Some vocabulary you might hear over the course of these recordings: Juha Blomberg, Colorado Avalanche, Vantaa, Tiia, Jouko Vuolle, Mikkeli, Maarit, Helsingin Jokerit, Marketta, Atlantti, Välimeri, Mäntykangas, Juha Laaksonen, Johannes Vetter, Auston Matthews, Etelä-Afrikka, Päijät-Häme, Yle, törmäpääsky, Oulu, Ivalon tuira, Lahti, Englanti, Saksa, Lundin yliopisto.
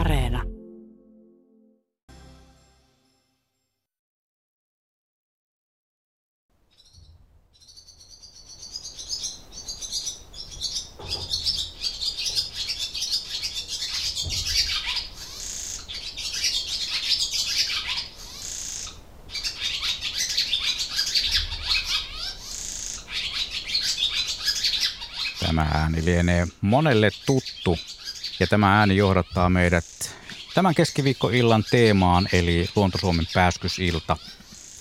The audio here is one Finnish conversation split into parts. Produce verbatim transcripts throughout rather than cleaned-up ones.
Areena. Tämä ääni lienee monelle tuttu ja tämä ääni johdattaa meidät tämän keskiviikkoillan teemaan, eli Luonto-Suomen pääskysilta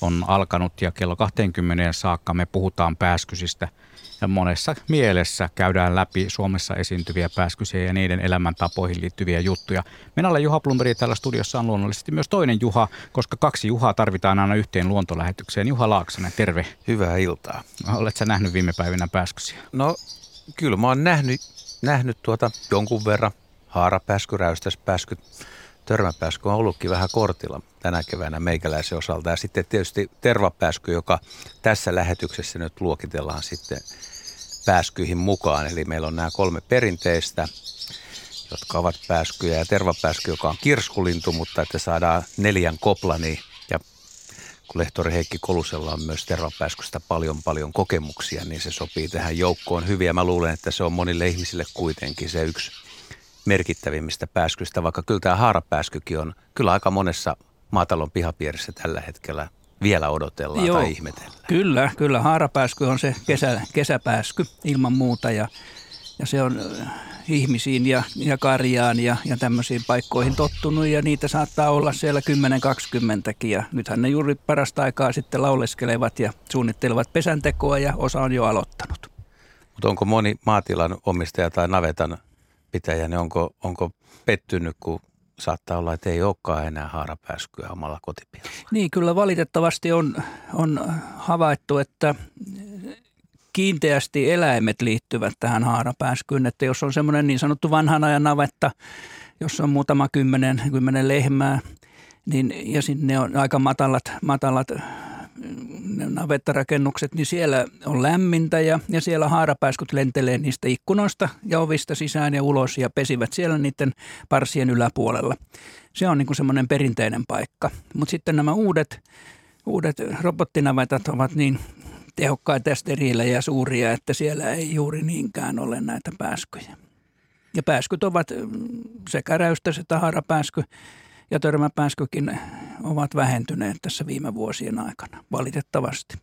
on alkanut ja kello kaksikymmentä saakka me puhutaan pääskysistä ja monessa mielessä käydään läpi Suomessa esiintyviä pääskysiä ja niiden elämäntapoihin liittyviä juttuja. Minä olen Juha Blomberg, täällä studiossa on luonnollisesti myös toinen Juha, koska kaksi Juhaa tarvitaan aina yhteen luontolähetykseen. Juha Laaksonen, terve. Hyvää iltaa. Oletko sä nähnyt viime päivinä pääskysiä? No... Kyllä mä oon nähnyt, nähnyt tuota jonkun verran haarapääsky, räystäspääsky, törmäpääsky on ollutkin vähän kortilla tänä keväänä meikäläisen osalta. Ja sitten tietysti tervapääsky, joka tässä lähetyksessä nyt luokitellaan sitten pääskyihin mukaan. Eli meillä on nämä kolme perinteistä, jotka ovat pääskyjä ja tervapääsky, joka on kirskulintu, mutta että saadaan neljän koplani. Ja kun lehtori Heikki Kolusella on myös tervapääskystä paljon paljon kokemuksia, niin se sopii tähän joukkoon hyvin. Ja mä luulen, että se on monille ihmisille kuitenkin se yksi merkittävimmistä pääskyistä, vaikka kyllä tämä haarapääskykin on kyllä aika monessa maatalon pihapiirissä tällä hetkellä vielä odotellaan. Joo, tai ihmetellään. Kyllä, kyllä haarapääsky on se kesä, kesäpääsky ilman muuta ja, ja se on ihmisiin ja, ja karjaan ja, ja tämmöisiin paikkoihin tottunut ja niitä saattaa olla siellä kymmenen kaksikymmentäkin ja nythän ne juuri parasta aikaa sitten lauleskelevat ja suunnittelevat pesäntekoa ja osa on jo aloittanut. Mutta onko moni maatilan omistaja tai navetan pitäjä, niin onko, onko pettynyt, kun saattaa olla, että ei olekaan enää haarapääskyä omalla kotipihalla? Niin, kyllä valitettavasti on, on havaittu, että kiinteästi eläimet liittyvät tähän haarapääskyyn, että jos on semmoinen niin sanottu vanhan ajan navetta, jossa on muutama kymmenen, kymmenen lehmää, niin, ja sinne on aika matalat, matalat navettarakennukset, niin siellä on lämmintä ja, ja siellä haarapääskyt lentelee niistä ikkunoista ja ovista sisään ja ulos ja pesivät siellä niiden parsien yläpuolella. Se on niin kuin semmoinen perinteinen paikka, mutta sitten nämä uudet, uudet robottinavetat ovat niin tehokkaita ja steriilejä ja suuria, että siellä ei juuri niinkään ole näitä pääskyjä. Ja pääskyt ovat sekä räystäs että haarapääsky ja törmäpääskykin ovat vähentyneet tässä viime vuosien aikana, valitettavasti.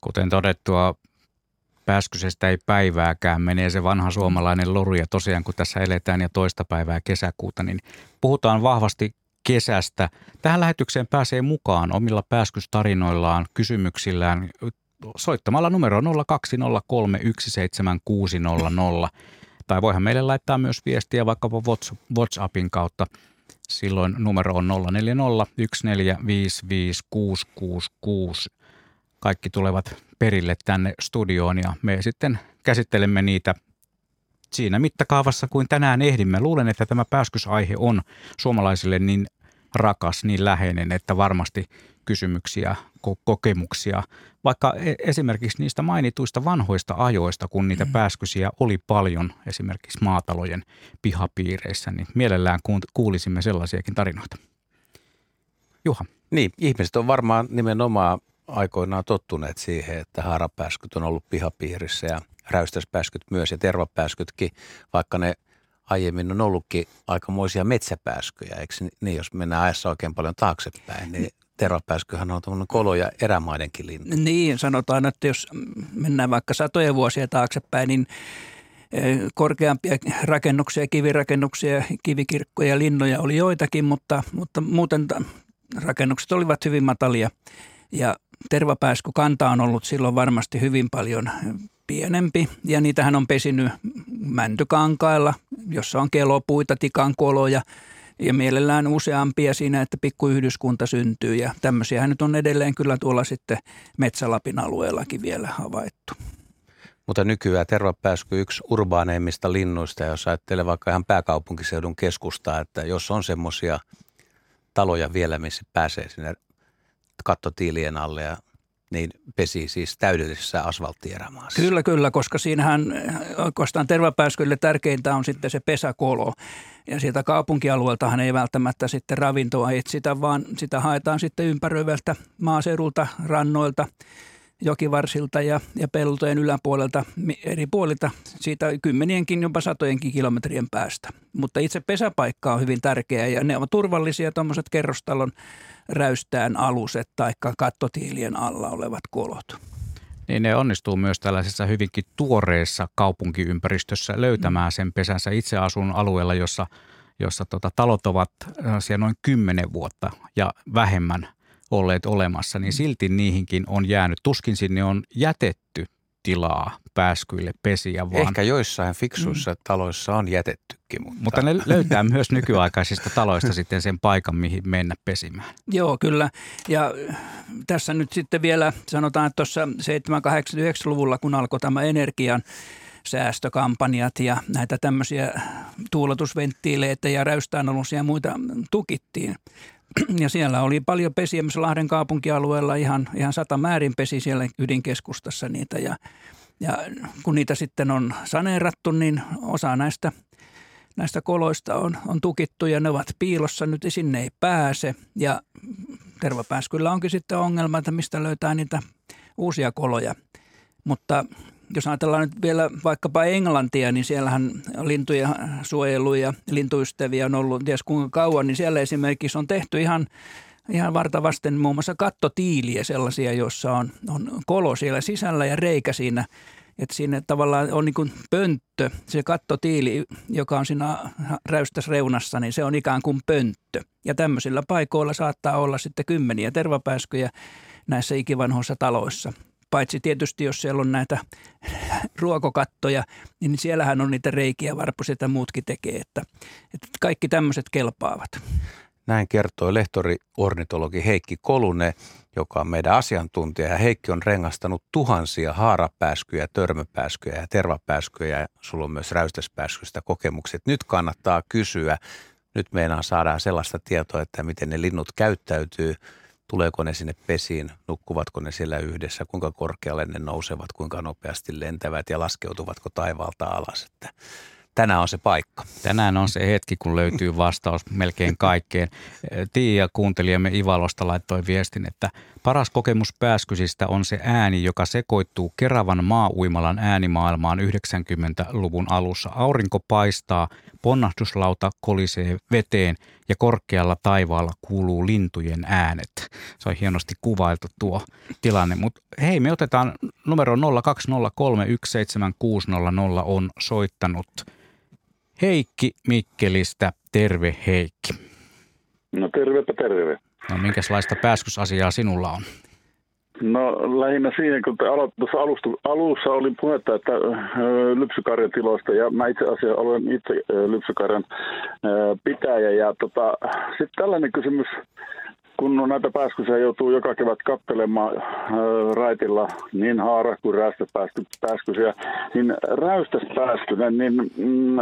Kuten todettua, pääskysestä ei päivääkään menee se vanha suomalainen loru ja tosiaan kun tässä eletään ja toista päivää kesäkuuta, niin puhutaan vahvasti kesästä. Tähän lähetykseen pääsee mukaan omilla pääskystarinoillaan, kysymyksillään, soittamalla numero nolla kaksi nolla kolme yksi seitsemän kuusi nolla nolla. Tai voihan meille laittaa myös viestiä vaikkapa WhatsAppin kautta. Silloin numero on nolla neljä nolla yksi neljä viisi viisi kuusi kuusi kuusi. Kaikki tulevat perille tänne studioon ja me sitten käsittelemme niitä siinä mittakaavassa kuin tänään ehdimme. Luulen, että tämä pääskysaihe on suomalaisille niin rakas, niin läheinen, että varmasti kysymyksiä, ko- kokemuksia, vaikka e- esimerkiksi niistä mainituista vanhoista ajoista, kun niitä mm. pääskysiä oli paljon esimerkiksi maatalojen pihapiireissä, niin mielellään kuulisimme sellaisiakin tarinoita. Juha. Niin, ihmiset on varmaan nimenomaan aikoinaan tottuneet siihen, että haarapääskyt on ollut pihapiirissä ja räystäspääskyt myös ja tervapääskytkin, vaikka ne aiemmin on ollutkin aikamoisia metsäpääskyjä, eikö niin, jos mennään ajassa oikein paljon taaksepäin, niin tervapääskyhän on tuollainen kolo- ja erämaidenkin lintu. Niin, sanotaan, että jos mennään vaikka satoja vuosia taaksepäin, niin korkeampia rakennuksia, kivirakennuksia, kivikirkkoja ja linnoja oli joitakin, mutta, mutta muuten rakennukset olivat hyvin matalia ja tervapääskykanta on ollut silloin varmasti hyvin paljon pienempi ja niitähän on pesinyt mäntykankailla, jossa on kelopuita, tikankoloja ja mielellään useampia siinä, että pikkuyhdyskunta syntyy ja tämmöisiähän nyt on edelleen kyllä tuolla sitten Metsälapin alueellakin vielä havaittu. Mutta nykyään tervapääsky yksi urbaaneimmista linnuista, jos ajattelee vaikka ihan pääkaupunkiseudun keskustaa, että jos on semmoisia taloja vielä, missä pääsee sinne kattotiilien alle ja niin pesi siis täydellisessä asfalttieramaassa. Kyllä, kyllä, koska siinähän oikeastaan tervapääskylle tärkeintä on sitten se pesäkolo. Ja sieltä kaupunkialueeltahan ei välttämättä sitten ravintoa etsitä, vaan sitä haetaan sitten ympäröivältä maaseudulta, rannoilta, jokivarsilta ja, ja peltojen yläpuolelta eri puolilta, siitä kymmenienkin, jopa satojenkin kilometrien päästä. Mutta itse pesäpaikka on hyvin tärkeä ja ne ovat turvallisia tuommoiset kerrostalon räystään aluset tai kattotiilien alla olevat kolot. Niin ne onnistuu myös tällaisessa hyvinkin tuoreessa kaupunkiympäristössä löytämään sen pesänsä. Itse asun alueella, jossa, jossa tota, talot ovat siellä noin kymmenen vuotta ja vähemmän olleet olemassa, niin silti niihinkin on jäänyt. Tuskin sinne on jätetty tilaa pääskyille pesiä, vaan... Ehkä joissain fiksuissa mm. taloissa on jätettykin, mutta... Mutta ne löytää myös nykyaikaisista taloista sitten sen paikan, mihin mennä pesimään. Joo, kyllä. Ja tässä nyt sitten vielä sanotaan, että tuossa seitsemän kahdeksan yhdeksän luvulla, kun alkoi tämä energian säästökampanjat ja näitä tämmöisiä tuuletusventtiileitä ja räystäänalusia ja muita tukittiin. Ja siellä oli paljon pesiä, missä Lahden kaupunkialueella ihan, ihan sata määrin pesi siellä ydinkeskustassa niitä. Ja, ja kun niitä sitten on saneerattu, niin osa näistä, näistä koloista on, on tukittu ja ne ovat piilossa. Nyt sinne ei pääse ja tervapääskyllä onkin sitten ongelma, että mistä löytää niitä uusia koloja. Mutta jos ajatellaan nyt vielä vaikkapa Englantia, niin siellähän lintuja suojelu ja lintuystäviä on ollut ties kuinka kauan, niin siellä esimerkiksi on tehty ihan, ihan vartavasten muun muassa kattotiiliä sellaisia, joissa on, on kolo siellä sisällä ja reikä siinä. Että siinä tavallaan on niin kuin pönttö, se kattotiili, joka on siinä räystäsreunassa, niin se on ikään kuin pönttö. Ja tämmöisillä paikoilla saattaa olla sitten kymmeniä tervapääskyjä näissä ikivanhoissa taloissa. Paitsi tietysti, jos siellä on näitä ruokokattoja, niin siellähän on niitä reikiä varpuset ja muutkin tekee, että, että kaikki tämmöiset kelpaavat. Näin kertoi lehtori-ornitologi Heikki Kolunen, joka on meidän asiantuntija, ja Heikki on rengastanut tuhansia haarapääskyjä, törmäpääskyjä ja tervapääskyjä, ja sulla on myös räystäspääskyistä kokemukset. Nyt kannattaa kysyä, nyt meinaan saadaan sellaista tietoa, että miten ne linnut käyttäytyy. Tuleeko ne sinne pesiin, nukkuvatko ne siellä yhdessä, kuinka korkealle ne nousevat, kuinka nopeasti lentävät ja laskeutuvatko taivaalta alas. Että tänään on se paikka. Tänään on se hetki, kun löytyy vastaus melkein kaikkeen. Tiia, kuuntelijamme Ivalosta, laittoi viestin, että paras kokemus pääskysistä on se ääni, joka sekoittuu Keravan maauimalan äänimaailmaan yhdeksänkymmentäluvun alussa. Aurinko paistaa, ponnahduslauta kolisee veteen ja korkealla taivaalla kuuluu lintujen äänet. Se on hienosti kuvailtu tuo tilanne, mutta hei, me otetaan numero nolla kaksi nolla kolme yksi seitsemän kuusi nolla nolla on soittanut. Heikki Mikkelistä, terve Heikki. No tervepä terve. No minkälaista pääskysasiaa sinulla on? No lähinnä siihen, kun tuossa alussa oli puhetta, että lypsykarjatiloista, ja mä itse asiassa olen itse lypsykarjan pitäjä. Ja tota, sitten tällainen kysymys, kun näitä pääskysiä joutuu joka kevät katselemaan raitilla niin haara kuin räystäspääskysiä, niin räystäspääskynen, niin mm,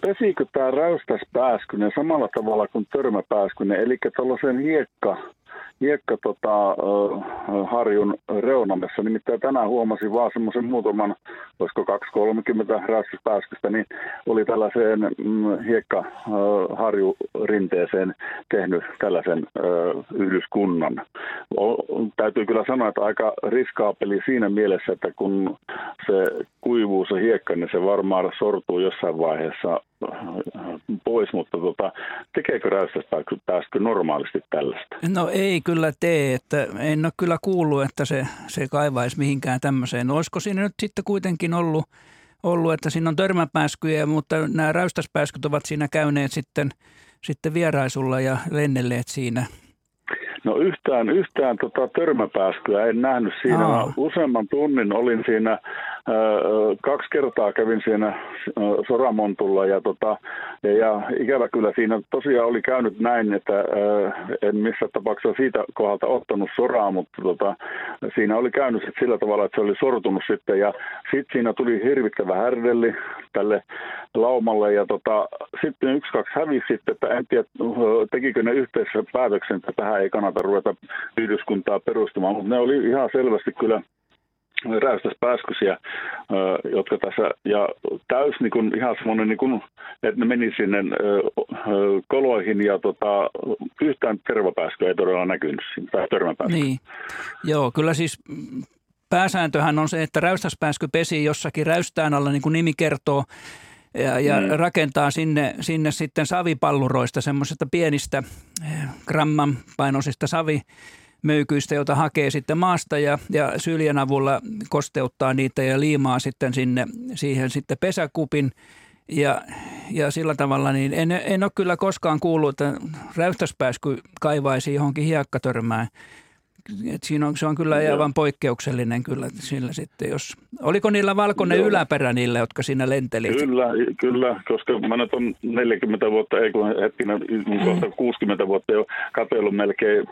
pesikö tämä räystäspääskynen samalla tavalla kuin törmäpääskynen, eli tuollaisen hiekka, hiekka tota, harjun reunamessa. Nimittäin tänään huomasin vaan semmoisen muutaman, olisiko kaksi kolmekymmentä räystäspääskystä, niin oli tällaiseen mm, hiekkaharjurinteeseen tehnyt tällaisen yhdyskunnan. Täytyy kyllä sanoa, että aika riskaapeli siinä mielessä, että kun se kuivuu se hiekka, niin se varmaan sortuu jossain vaiheessa pois, mutta tota, tekeekö räystäspääsky normaalisti tällaista? No ei kyllä tee, että en ole kyllä kuullut, että se, se kaivaisi mihinkään tämmöiseen. Olisiko siinä nyt sitten kuitenkin ollut, ollut että siinä on törmäpääskyjä, mutta nämä räystäspääskyt ovat siinä käyneet sitten, sitten vieraisulla ja lennelleet siinä? No yhtään, yhtään tota törmäpääskyä en nähnyt siinä. Useamman tunnin olin siinä kaksi kertaa kävin siinä Soramontulla ja, tota, ja ikävä kyllä siinä tosiaan oli käynyt näin, että en missään tapauksessa siitä kohdalta ottanut soraa, mutta tota, siinä oli käynyt sit sillä tavalla, että se oli sortunut sitten ja sitten siinä tuli hirvittävä härdelli tälle laumalle ja tota, sitten yksi kaksi hävisi sitten, että en tiedä tekikö ne yhteisessä päätöksen, että tähän ei kannata ruveta yhdyskuntaa perustamaan, mutta ne oli ihan selvästi kyllä räystäspääskysiä, jotka tässä, ja täys niin kun, ihan semmoinen, niin kun, että ne meni sinne ö, ö, koloihin, ja tota, yhtään tervapääskyä ei todella näkynyt siinä, tai törmäpääskyä. Niin, joo, kyllä siis pääsääntöhän on se, että räystäspääsky pesii jossakin räystään alla, niin kuin nimi kertoo, ja, ja mm. rakentaa sinne, sinne sitten savipalluroista, semmoisista pienistä gramman painoisista savi möykyistä, jota hakee sitten maasta ja, ja syljen avulla kosteuttaa niitä ja liimaa sitten sinne, siihen sitten pesäkupin. Ja, ja sillä tavalla niin en, en ole kyllä koskaan kuullut, että räystäspääsky kaivaisi johonkin hiekkatörmään. Et siinä on, se on kyllä aivan poikkeuksellinen kyllä sillä sitten, jos... Oliko niillä valkoinen Joo. yläperä niillä, jotka siinä lenteli? Kyllä, kyllä, koska mä nyt on neljäkymmentä vuotta, ei kun hetkinen, kohta kuusikymmentä vuotta jo katsellut melkein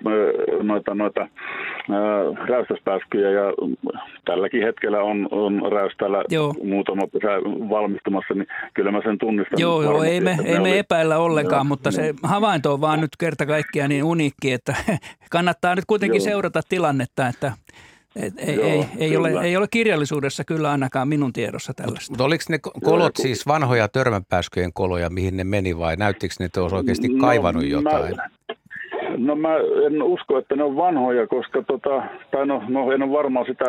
noita, noita äh, räystäspääskyjä ja tälläkin hetkellä on, on räystäällä muutama pesä valmistumassa, niin kyllä mä sen tunnistan. Joo, joo ei me, ei me oli... epäillä ollenkaan, joo, mutta niin. Se havainto on vaan nyt kerta kaikkiaan niin uniikki, että kannattaa nyt kuitenkin joo. seurata tilannetta, että et, ei, Joo, ei, ei, ole, ei ole kirjallisuudessa kyllä ainakaan minun tiedossa tällaista. Mutta oliko ne kolot siis vanhoja törmänpääskyjen koloja, mihin ne meni vai näyttikö ne, että olisi oikeasti kaivannut no, jotain? Mä... No mä en usko, että ne on vanhoja, koska tota, tai no, no en ole varmaan sitä,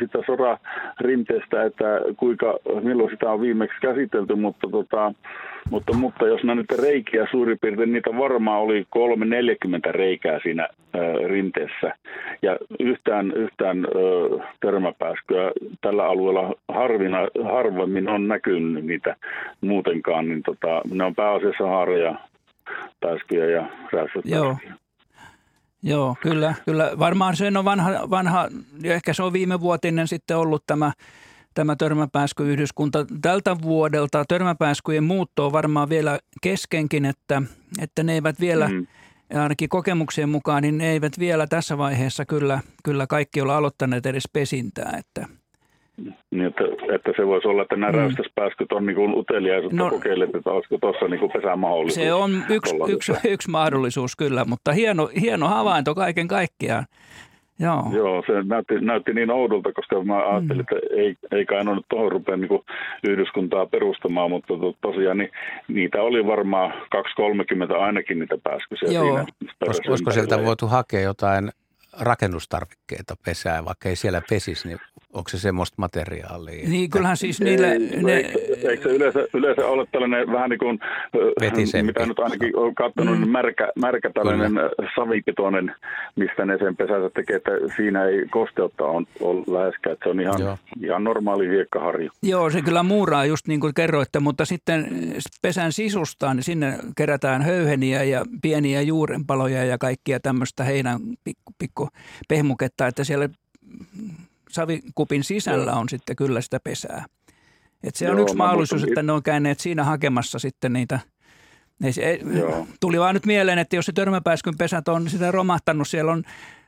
sitä sorarinteestä, että kuinka, milloin sitä on viimeksi käsitelty, mutta, tota, mutta, mutta jos nää nyt reikiä suurin piirtein, niitä varmaan oli kolme neljäkymmentä reikää siinä ö, rinteessä ja yhtään, yhtään ö, törmäpääskyä tällä alueella harvina, harvemmin on näkynyt niitä muutenkaan, niin tota, ne on pääasiassa haareja. Pääskyjä ja räystäspääskyjä. Joo. Joo, kyllä, kyllä. Varmaan sen on vanha, vanha, ehkä se on viimevuotinen sitten ollut tämä, tämä törmäpääskyyhdyskunta. Tältä vuodelta törmäpääskyjen muutto on varmaan vielä keskenkin, että, että ne eivät vielä, mm. ainakin kokemuksien mukaan, niin ne eivät vielä tässä vaiheessa kyllä, kyllä kaikki ole aloittaneet edes pesintää, että... Niin, että, että se voisi olla, että nämä mm. räystäspääskyt on niin uteliaisuutta no, kokeilet, että olisiko tuossa niin pesämahdollisuus. Se on yksi, yksi, yksi mahdollisuus kyllä, mutta hieno, hieno havainto kaiken kaikkiaan. Joo, Joo se näytti, näytti niin oudolta, koska mä ajattelin, mm. että ei, ei kai noin tuohon rupea niin yhdyskuntaa perustamaan, mutta tosiaan niin, niitä oli varmaan kaksi kolmekymmentä ainakin niitä pääskyisiä. Joo. Siinä. Olisiko sieltä voitu hakea jotain rakennustarvikkeita pesää, vaikka ei siellä pesisi, niin onko se semmoista materiaalia? Niin, kyllähän siis niillä... Ei, ne... Eikö se yleensä, yleensä ole tällainen vähän niin kuin, Petisempi. Mitä nyt ainakin olen katsonut, mm. märkä, märkä tällainen Kyllä. savipitoinen, mistä ne sen pesänsä tekee, että siinä ei kosteutta ole läheskään, että se on ihan, ihan normaali hiekkaharju. Joo, se kyllä muuraa just niin kuin kerroitte, mutta sitten pesän sisustaan, niin sinne kerätään höyheniä ja pieniä juurenpaloja ja kaikkia tämmöistä heinän pikku, pikku pehmuketta, että siellä... savikupin sisällä on sitten kyllä sitä pesää. Et se Joo, on yksi mahdollisuus, että ne on käyneet siinä hakemassa sitten niitä. Se, tuli vaan nyt mieleen, että jos se törmäpääskyn pesät on sitä romahtanut, siellä on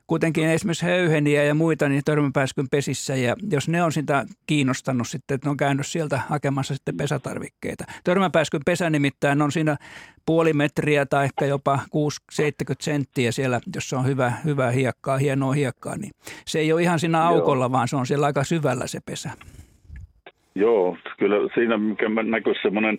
kuitenkin esimerkiksi höyheniä ja muita niin törmäpääskyn pesissä. Ja jos ne on sitä kiinnostanut sitten, että ne on käynyt sieltä hakemassa sitten pesätarvikkeita. Törmäpääskyn pesä nimittäin on siinä puoli metriä tai ehkä jopa kuusikymmentä seitsemänkymmentä senttiä siellä, jos se on hyvä, hyvää hiekkaa, hienoa hiekkaa. Niin se ei ole ihan siinä aukolla, Joo. vaan se on siellä aika syvällä se pesä. Joo, kyllä siinä mikä näkyisi semmoinen,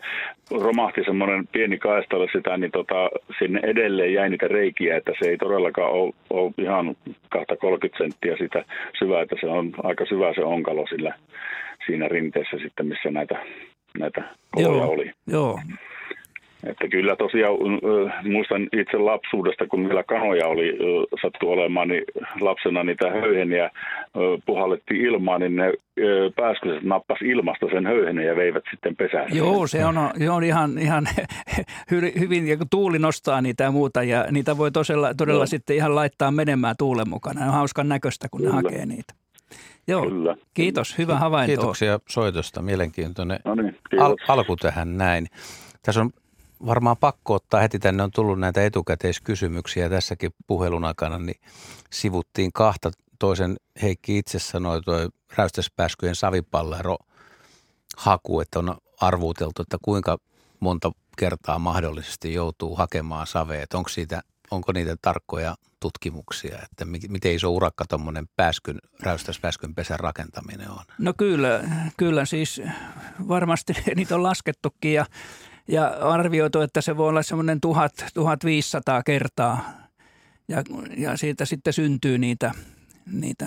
romahti semmoinen pieni kaistalle sitä, niin tota, sinne edelleen jäi niitä reikiä, että se ei todellakaan ole, ole ihan kaksikymmentä kolmekymmentä senttiä sitä syvää, että se on aika syvä se onkalo sillä, siinä rinteessä sitten, missä näitä, näitä koloja oli. Joo. Että kyllä tosiaan muistan itse lapsuudesta, kun vielä kanoja oli sattu olemaan, niin lapsena niitä höyheniä puhallettiin ilmaan, niin ne pääskyset nappasi ilmasta sen höyhenen ja veivät sitten pesään. Joo, se on, se on ihan, ihan hyvin, ja tuuli nostaa niitä ja muuta, ja niitä voi tosiaan, todella no. sitten ihan laittaa menemään tuulen mukana. On hauskan näköistä, kun kyllä. ne hakee niitä. Joo, kyllä. Kiitos. Hyvä havainto. Kiitoksia soitosta. Mielenkiintoinen no niin, al- alku tähän näin. Tässä on varmaan pakko ottaa heti, tänne on tullut näitä etukäteiskysymyksiä. Tässäkin puhelun aikana niin sivuttiin kahta. Toisen Heikki itse sanoi, tuo räystäspääskyjen savipallero haku, että on arvuuteltu, että kuinka monta kertaa mahdollisesti joutuu hakemaan savea. Että onko siitä, onko niitä tarkkoja tutkimuksia, että miten iso urakka tuommoinen pääskyn, räystäspääskyn pesän rakentaminen on? No kyllä, kyllä siis varmasti niitä on laskettukin ja, ja arvioitu, että se voi olla semmoinen tuhat viisisataa kertaa ja, ja siitä sitten syntyy niitä. Niitä,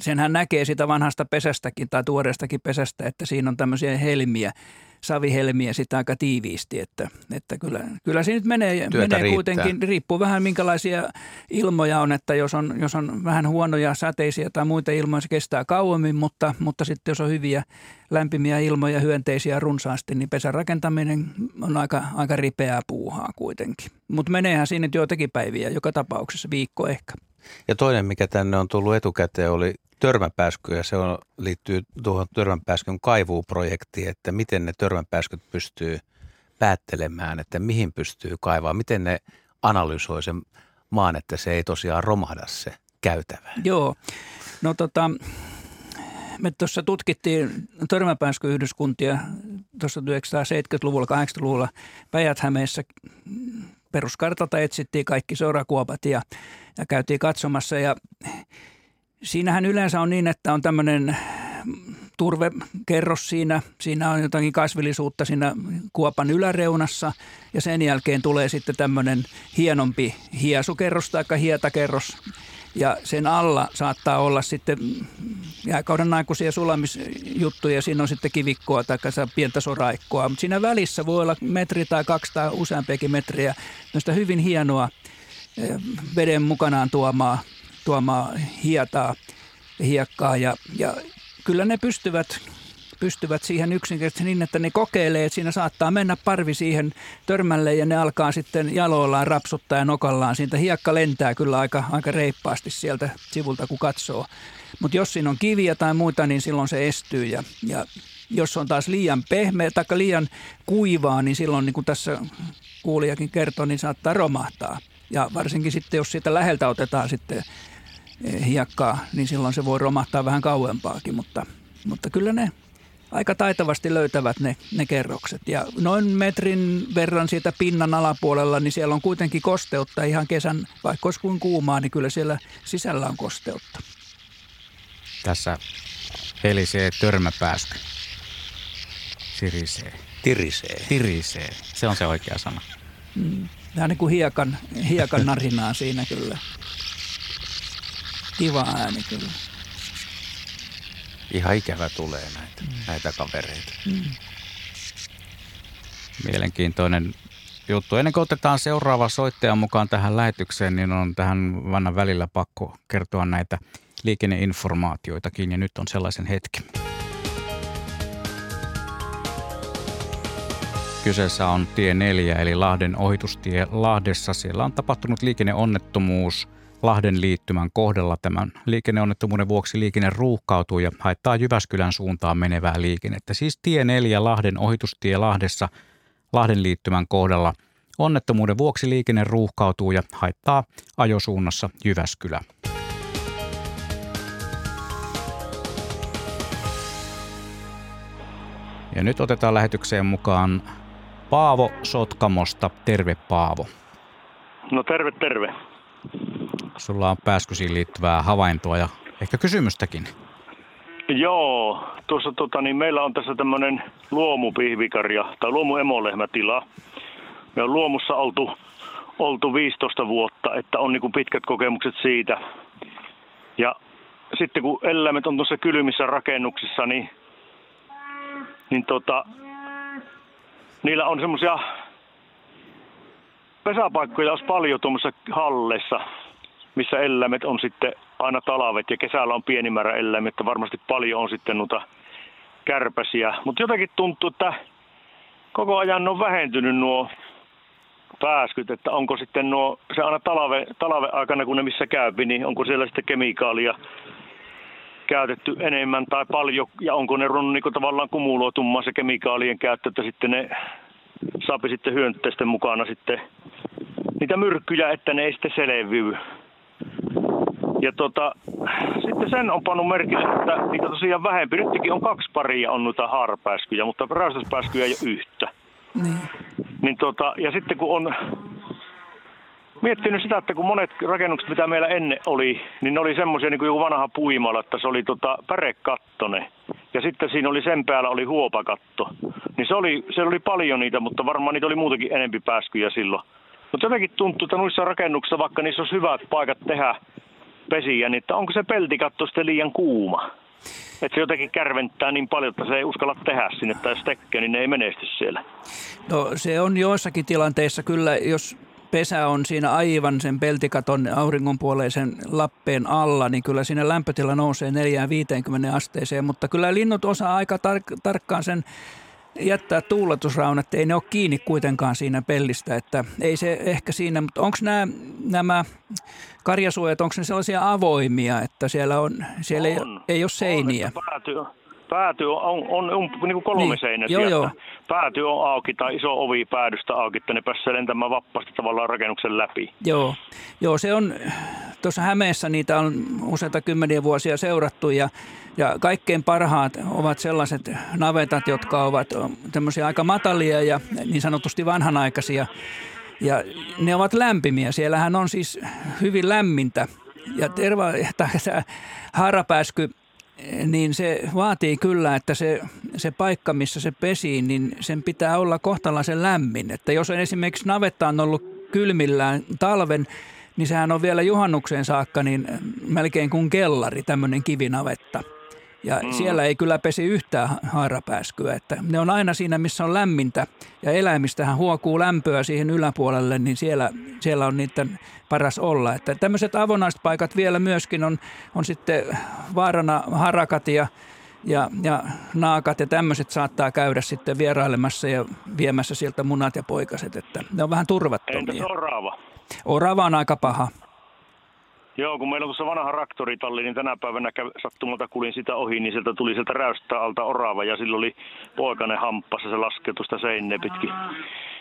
senhän näkee sitä vanhasta pesästäkin tai tuoreestakin pesästä, että siinä on tämmöisiä helmiä, savihelmiä sitä aika tiiviisti, että, että kyllä, kyllä se nyt menee, menee kuitenkin, riippuu vähän minkälaisia ilmoja on, että jos on, jos on vähän huonoja sateisia tai muita ilmoja, se kestää kauemmin, mutta, mutta sitten jos on hyviä lämpimiä ilmoja, hyönteisiä runsaasti, niin pesän rakentaminen on aika, aika ripeää puuhaa kuitenkin. Mutta meneehän siinä joitakin päiviä, joka tapauksessa viikko ehkä. Ja toinen, mikä tänne on tullut etukäteen, oli törmäpääsky, ja se on, liittyy tuohon törmäpääskyn kaivuuprojektiin, että miten ne törmäpääskyt pystyy päättelemään, että mihin pystyy kaivaa, miten ne analysoi sen maan, että se ei tosiaan romahda se käytävä. Joo, no tota, me tuossa tutkittiin törmäpääskyyhdyskuntia tuossa seitsemänkymmentäluvulla, kahdeksankymmentäluvulla Päijät-Hämeessä. Peruskartalta etsittiin kaikki sorakuopat ja, ja käytiin katsomassa ja siinähän yleensä on niin, että on tämmöinen turvekerros siinä, siinä on jotakin kasvillisuutta siinä kuopan yläreunassa ja sen jälkeen tulee sitten tämmöinen hienompi hiasukerros tai hietakerros ja sen alla saattaa olla sitten jääkauden aikuisia sulamisjuttuja, siinä on sitten kivikkoa tai pientä soraikkoa, mutta siinä välissä voi olla metri tai kaksi tai useampiakin metriä noista hyvin hienoa veden mukanaan tuomaa, tuomaa hietaa, hiekkaa ja, ja kyllä ne pystyvät, pystyvät siihen yksinkertaisesti niin, että ne kokeilee, että siinä saattaa mennä parvi siihen törmälle ja ne alkaa sitten jaloillaan rapsuttaa ja nokallaan. Siitä hiekka lentää kyllä aika, aika reippaasti sieltä sivulta, kun katsoo. Mutta jos siinä on kiviä tai muuta, niin silloin se estyy ja, ja jos on taas liian pehmeä tai liian kuivaa, niin silloin niin kuin tässä kuulijakin kertoo, niin saattaa romahtaa. Ja varsinkin sitten, jos siitä läheltä otetaan sitten hiekkaa, niin silloin se voi romahtaa vähän kauempaakin, mutta, mutta kyllä ne aika taitavasti löytävät ne, ne kerrokset. Ja noin metrin verran siitä pinnan alapuolella, niin siellä on kuitenkin kosteutta ihan kesän, vaikka olisi kuin kuumaa, niin kyllä siellä sisällä on kosteutta. Tässä helisee törmäpääsky. Sirisee. Tirisee. Tirisee. Se on se oikea sana. Mm, vähän niin kuin hiekan, hiekan narinaa siinä kyllä. Kiva ääni kyllä. Ihan ikävä tulee näitä, mm. näitä kavereita. Mm. Mielenkiintoinen juttu. Ennen kuin otetaan seuraava soittaja mukaan tähän lähetykseen, niin on tähän vannan välillä pakko kertoa näitä liikenneinformaatioitakin ja nyt on sellaisen hetki. Kyseessä on tie neljä eli Lahden ohitustie Lahdessa. Siellä on tapahtunut liikenneonnettomuus Lahden liittymän kohdalla. Tämän liikenneonnettomuuden vuoksi liikenne ruuhkautuu ja haittaa Jyväskylän suuntaan menevää liikennettä. Siis tie neljä Lahden ohitustie Lahdessa Lahden liittymän kohdalla. Onnettomuuden vuoksi liikenne ruuhkautuu ja haittaa ajosuunnassa Jyväskylä. Ja nyt otetaan lähetykseen mukaan Paavo Sotkamosta. Terve Paavo. No terve, terve. Sulla on pääskysiin liittyvää havaintoa ja ehkä kysymystäkin. Joo, tuossa tota, niin meillä on tässä tämmöinen luomupihvikarja tai luomuemolehmätila. Me on luomussa oltu, oltu viisitoista vuotta, että on niin kuin pitkät kokemukset siitä. Ja sitten kun eläimet on tuossa kylmissä rakennuksissa, niin niin tota, niillä on semmoisia pesäpaikkoja olisi paljon tuommoisissa halleissa, missä eläimet on sitten aina talvet ja kesällä on pieni määrä eläimet, että varmasti paljon on sitten noita kärpäsiä. Mutta jotenkin tuntuu, että koko ajan on vähentynyt nuo pääskyt, että onko sitten nuo, se aina talve, talve aikana kun ne missä käypi, niin onko siellä sitten kemikaalia käytetty enemmän tai paljon, ja onko ne ruvunut niin kuin tavallaan kumuloitumaan se kemikaalien käyttö, että sitten ne saapi sitten hyönteisten mukana sitten niitä myrkkyjä, että ne ei sitten selviy. Ja tota, sitten sen on pannut merkille, että niitä tosiaan vähempi. Nytkin on kaksi paria on noita haarapääskyjä, mutta räystäspääskyjä ei ole yhtä. Niin. Niin tota, ja sitten kun on miettinyt sitä, että kun monet rakennukset, mitä meillä ennen oli, niin ne oli semmoisia niin kuin joku vanha puimala, että se oli tota pärekattonen. Ja sitten siinä oli sen päällä oli huopakatto. Niin se oli, se oli paljon niitä, mutta varmaan niitä oli muutenkin enempi pääskyjä silloin. Mutta jotenkin tuntuu, että noissa rakennuksissa, vaikka niissä olisi hyvät paikat tehdä pesiä, niin että onko se peltikatto sitten liian kuuma? Että se jotenkin kärventää niin paljon, että se ei uskalla tehdä sinne, tai jos tekee, niin ne ei menesty siellä. No se on joissakin tilanteissa kyllä, jos pesä on siinä aivan sen peltikaton auringonpuoleisen lappeen alla, niin kyllä siinä lämpötila nousee neljästä viiteenkymmeneen asteeseen, mutta kyllä linnut osaa aika tar- tarkkaan sen jättää tuuletusraun, että ei ne ole kiinni kuitenkaan siinä pellistä, että ei se ehkä siinä, mutta onko nämä, nämä karjasuojat, onko ne sellaisia avoimia, että siellä, on, siellä on, ei, ei ole seiniä? On, pääty, pääty on, on, on niin kuin kolme niin, seinä joo, joo. Pääty on auki tai iso ovi päädystä auki, että ne pääsee lentämään vapaasti tavallaan rakennuksen läpi. Joo, joo se on, tuossa Hämeessä niitä on useita kymmeniä vuosia seurattu ja Ja kaikkein parhaat ovat sellaiset navetat, jotka ovat tämmöisiä aika matalia ja niin sanotusti vanhanaikaisia. Ja ne ovat lämpimiä. Siellähän on siis hyvin lämmintä. Ja terva, haarapääsky, niin se vaatii kyllä, että se, se paikka, missä se pesii, niin sen pitää olla kohtalaisen lämmin. Että jos esimerkiksi navetta on ollut kylmillään talven, niin sehän on vielä juhannukseen saakka niin melkein kuin kellari, tämmöinen kivinavetta. Ja mm. siellä ei kyllä pesi yhtään haarapääskyä, että ne on aina siinä, missä on lämmintä ja eläimistähän huokuu lämpöä siihen yläpuolelle, niin siellä, siellä on niiden paras olla. Että tämmöiset avonaiset paikat vielä myöskin on, on sitten vaarana harakat ja, ja, ja naakat ja tämmöiset saattaa käydä sitten vierailemassa ja viemässä sieltä munat ja poikaset, että ne on vähän turvattomia. Entä orava? Orava on aika paha. Joo, kun meillä on tuossa vanha traktoritalli, niin tänä päivänä sattumalta kulin sitä ohi, niin sieltä tuli sieltä räystää alta orava ja sillä oli poikainen hamppassa, se laskeutui sitä seinää pitkin.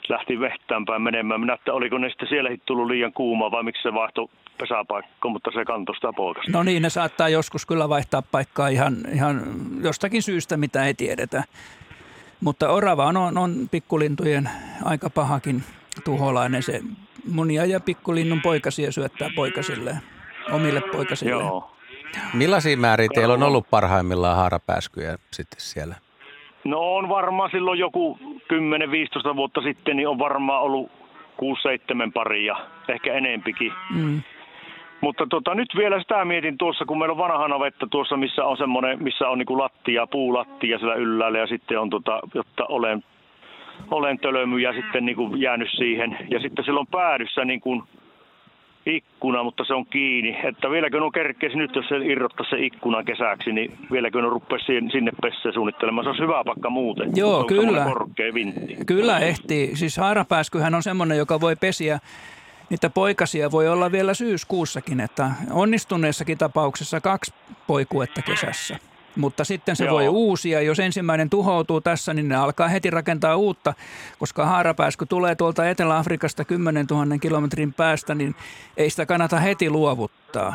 Lähti vehtään päin menemään. Minä että oliko ne sitten sielläkin tullut liian kuuma vai miksi se vaihtoi pesäpaikkoon, mutta se kantoi sitä poikasta. No niin, ne saattaa joskus kyllä vaihtaa paikkaa ihan, ihan jostakin syystä, mitä ei tiedetä. Mutta orava on, on, on pikkulintujen aika pahakin tuholainen. Se munia ja pikkulinnun poikasia syöttää poikasilleen. Omille poikasilleen. Joo. Millaisia määriä teillä on ollut parhaimmillaan haarapääskyjä sitten siellä? No on varmaan silloin joku kymmenen viisitoista vuotta sitten, niin on varmaan ollut kuusi seitsemän paria, ehkä enempikin. Mm. Mutta tota, nyt vielä sitä mietin tuossa, kun meillä on vanha navetta tuossa, missä on semmoinen, missä on niinku lattia, puulattia siellä yllällä ja sitten on, tota, jotta olen, olen tölömyjä sitten niinku jäänyt siihen. Ja sitten silloin päädyssä niin kuin ikkuna, mutta se on kiinni. Että vieläkö ne kerkeisi nyt, jos se irrottaisi se ikkunan kesäksi, niin vieläkö ne rupeaisi sinne pesseen suunnittelemaan. Se olisi hyvä pakka muuten. Joo, kyllä. Korkea vintti. Kyllä ehtii. Siis haarapääskyhän on semmoinen, joka voi pesiä. Niitä poikasia voi olla vielä syyskuussakin, että onnistuneessakin tapauksessa kaksi poikuetta kesässä. Mutta sitten se Joo. voi uusia. Jos ensimmäinen tuhoutuu tässä, niin ne alkaa heti rakentaa uutta, koska haarapääsky tulee tuolta Etelä-Afrikasta kymmenentuhannen kilometrin päästä, niin ei sitä kannata heti luovuttaa.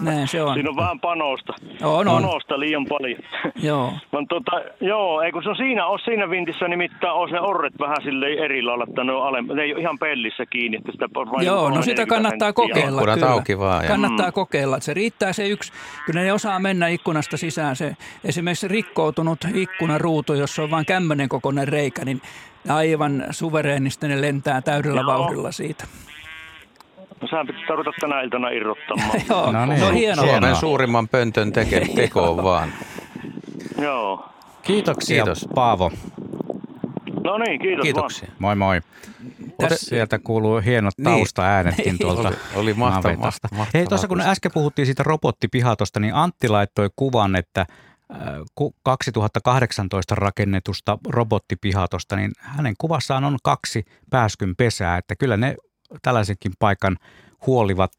Näin se on. Siinä on vähän panosta. On, on. Panosta liian paljon. Joo. Tota, joo, ei kun se on siinä, on siinä vintissä nimittäin on ne orret vähän silleen eri lailla, että ne, on alem... ne ei ole ihan pellissä kiinni. Että sitä joo, no sitä kannattaa kokeilla. Ikkunat auki vaan. Ja. Kannattaa mm. kokeilla. Se riittää se yksi. Kyllä ne osaa mennä ikkunasta sisään. Se, esimerkiksi rikkoutunut ikkunaruutu, jossa on vain kämmenen kokoinen reikä, niin aivan suvereenista ne lentää täydellä joo. vauhdilla siitä. No sehän pitää tarvita tänä iltana irrottamaan. Joo, no niin. No, hienoa. Suomen suurimman pöntön teke- tekoon vaan. Joo. Kiitoksia, kiitos. Paavo. No niin, kiitos Kiitoksia. Vaan. Moi moi. Tässä... Sieltä kuuluu hienot taustaäänetkin niin. tuolta. Oli, oli mahtavaa. Mahtava. Hei, tuossa kun äsken puhuttiin siitä robottipihaatosta, niin Antti laittoi kuvan, että kaksituhattakahdeksantoista rakennetusta robottipihatosta, niin hänen kuvassaan on kaksi pääskyn pesää, että kyllä ne tällaisenkin paikan huolivat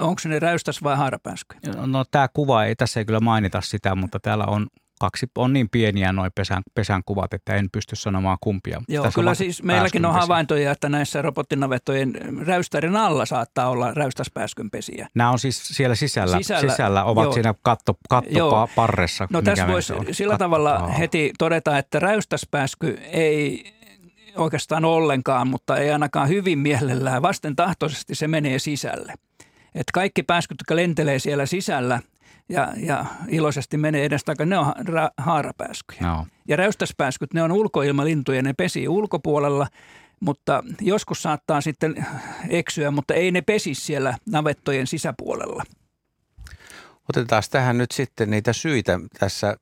Onko ne räystäs vai haarapäänsky? No tämä kuva, ei, tässä ei kyllä mainita sitä, mutta täällä on kaksi, on niin pieniä nuo pesän, pesän kuvat, että en pysty sanomaan kumpia. Joo, tässä kyllä siis meilläkin on havaintoja, että näissä robottinavettojen räystäiden alla saattaa olla räystäspääskynpesiä. Nämä on siis siellä sisällä, sisällä, sisällä ovat joo. siinä katto, kattoparressa. No tässä voisi sillä tavalla heti todeta, että räystäspääsky ei oikeastaan ollenkaan, mutta ei ainakaan hyvin mielellään. Vasten tahtoisesti se menee sisälle. Että kaikki pääskyt, jotka lentelee siellä sisällä ja, ja iloisesti menee edestaikaan, ne on ra- haarapääskyjä. No. Ja räystäspääskyt, ne on ulkoilmalintuja, ne pesii ulkopuolella, mutta joskus saattaa sitten eksyä, mutta ei ne pesi siellä navettojen sisäpuolella. Otetaan tähän nyt sitten niitä syitä. Tässä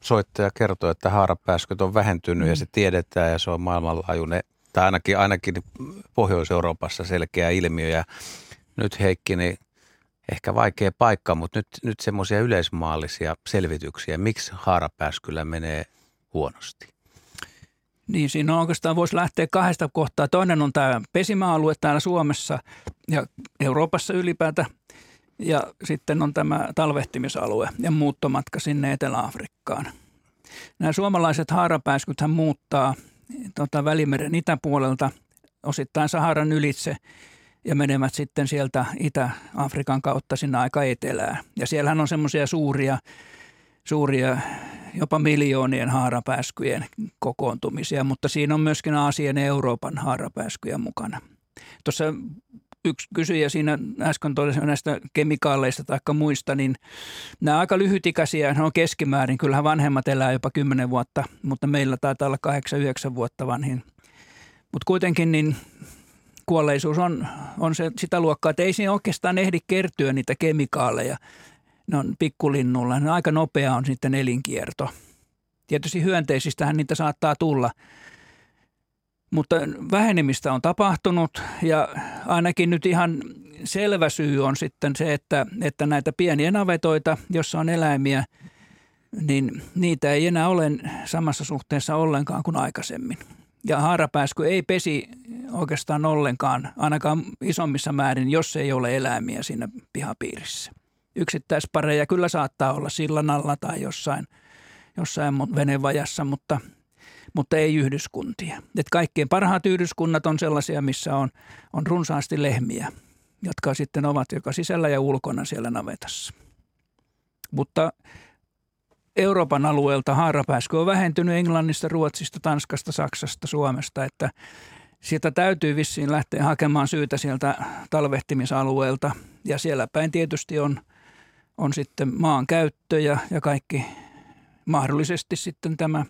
soittaja kertoo, että haarapääskyt on vähentynyt mm. ja se tiedetään ja se on maailmanlaajuinen, tai ainakin, ainakin Pohjois-Euroopassa selkeä ilmiö ja nyt Heikki, niin ehkä vaikea paikka, mutta nyt, nyt semmoisia yleismaallisia selvityksiä. Miksi haarapääskyllä menee huonosti? Niin, siinä oikeastaan voisi lähteä kahdesta kohtaa. Toinen on tämä pesimäalue täällä Suomessa ja Euroopassa ylipäätään. Ja sitten on tämä talvehtimisalue ja muuttomatka sinne Etelä-Afrikkaan. Nämä suomalaiset haarapääskythän muuttaa tuota Välimeren itäpuolelta osittain Saharan ylitse ja menevät sitten sieltä Itä-Afrikan kautta sinne aika etelään. Ja siellähän on semmoisia suuria, suuria, jopa miljoonien haarapääskyjen kokoontumisia, mutta siinä on myöskin Aasian ja Euroopan haarapääskyjä mukana. Tuossa yksi kysyjä siinä äsken todella näistä kemikaaleista tai muista, niin nämä aika lyhytikäisiä, ne on keskimäärin. Kyllähän vanhemmat elää jopa kymmenen vuotta, mutta meillä taitaa olla kahdeksan, yhdeksän vuotta vanhin. Mutta kuitenkin niin kuolleisuus on, on se, sitä luokkaa, että ei siinä oikeastaan ehdi kertyä niitä kemikaaleja. Ne on pikkulinnulla, ne aika nopea on sitten elinkierto. Tietysti hyönteisistähän niitä saattaa tulla. Mutta vähenemistä on tapahtunut ja ainakin nyt ihan selvä syy on sitten se, että, että näitä pieniä navetoita, jossa on eläimiä, niin niitä ei enää ole samassa suhteessa ollenkaan kuin aikaisemmin. Ja haarapääsky ei pesi oikeastaan ollenkaan, ainakaan isommissa määrin, jos ei ole eläimiä siinä pihapiirissä. Yksittäispareja kyllä saattaa olla sillan alla tai jossain, jossain venevajassa, mutta... mutta ei yhdyskuntia. Et kaikkien parhaat yhdyskunnat on sellaisia, missä on, on runsaasti lehmiä, jotka sitten ovat joka sisällä ja ulkona siellä navetassa. Mutta Euroopan alueelta haarapääsky on vähentynyt Englannista, Ruotsista, Tanskasta, Saksasta, Suomesta, että sieltä täytyy vissiin lähteä hakemaan syytä sieltä talvehtimisalueelta ja siellä päin tietysti on, on sitten maan käyttö ja, ja kaikki mahdollisesti sitten tämä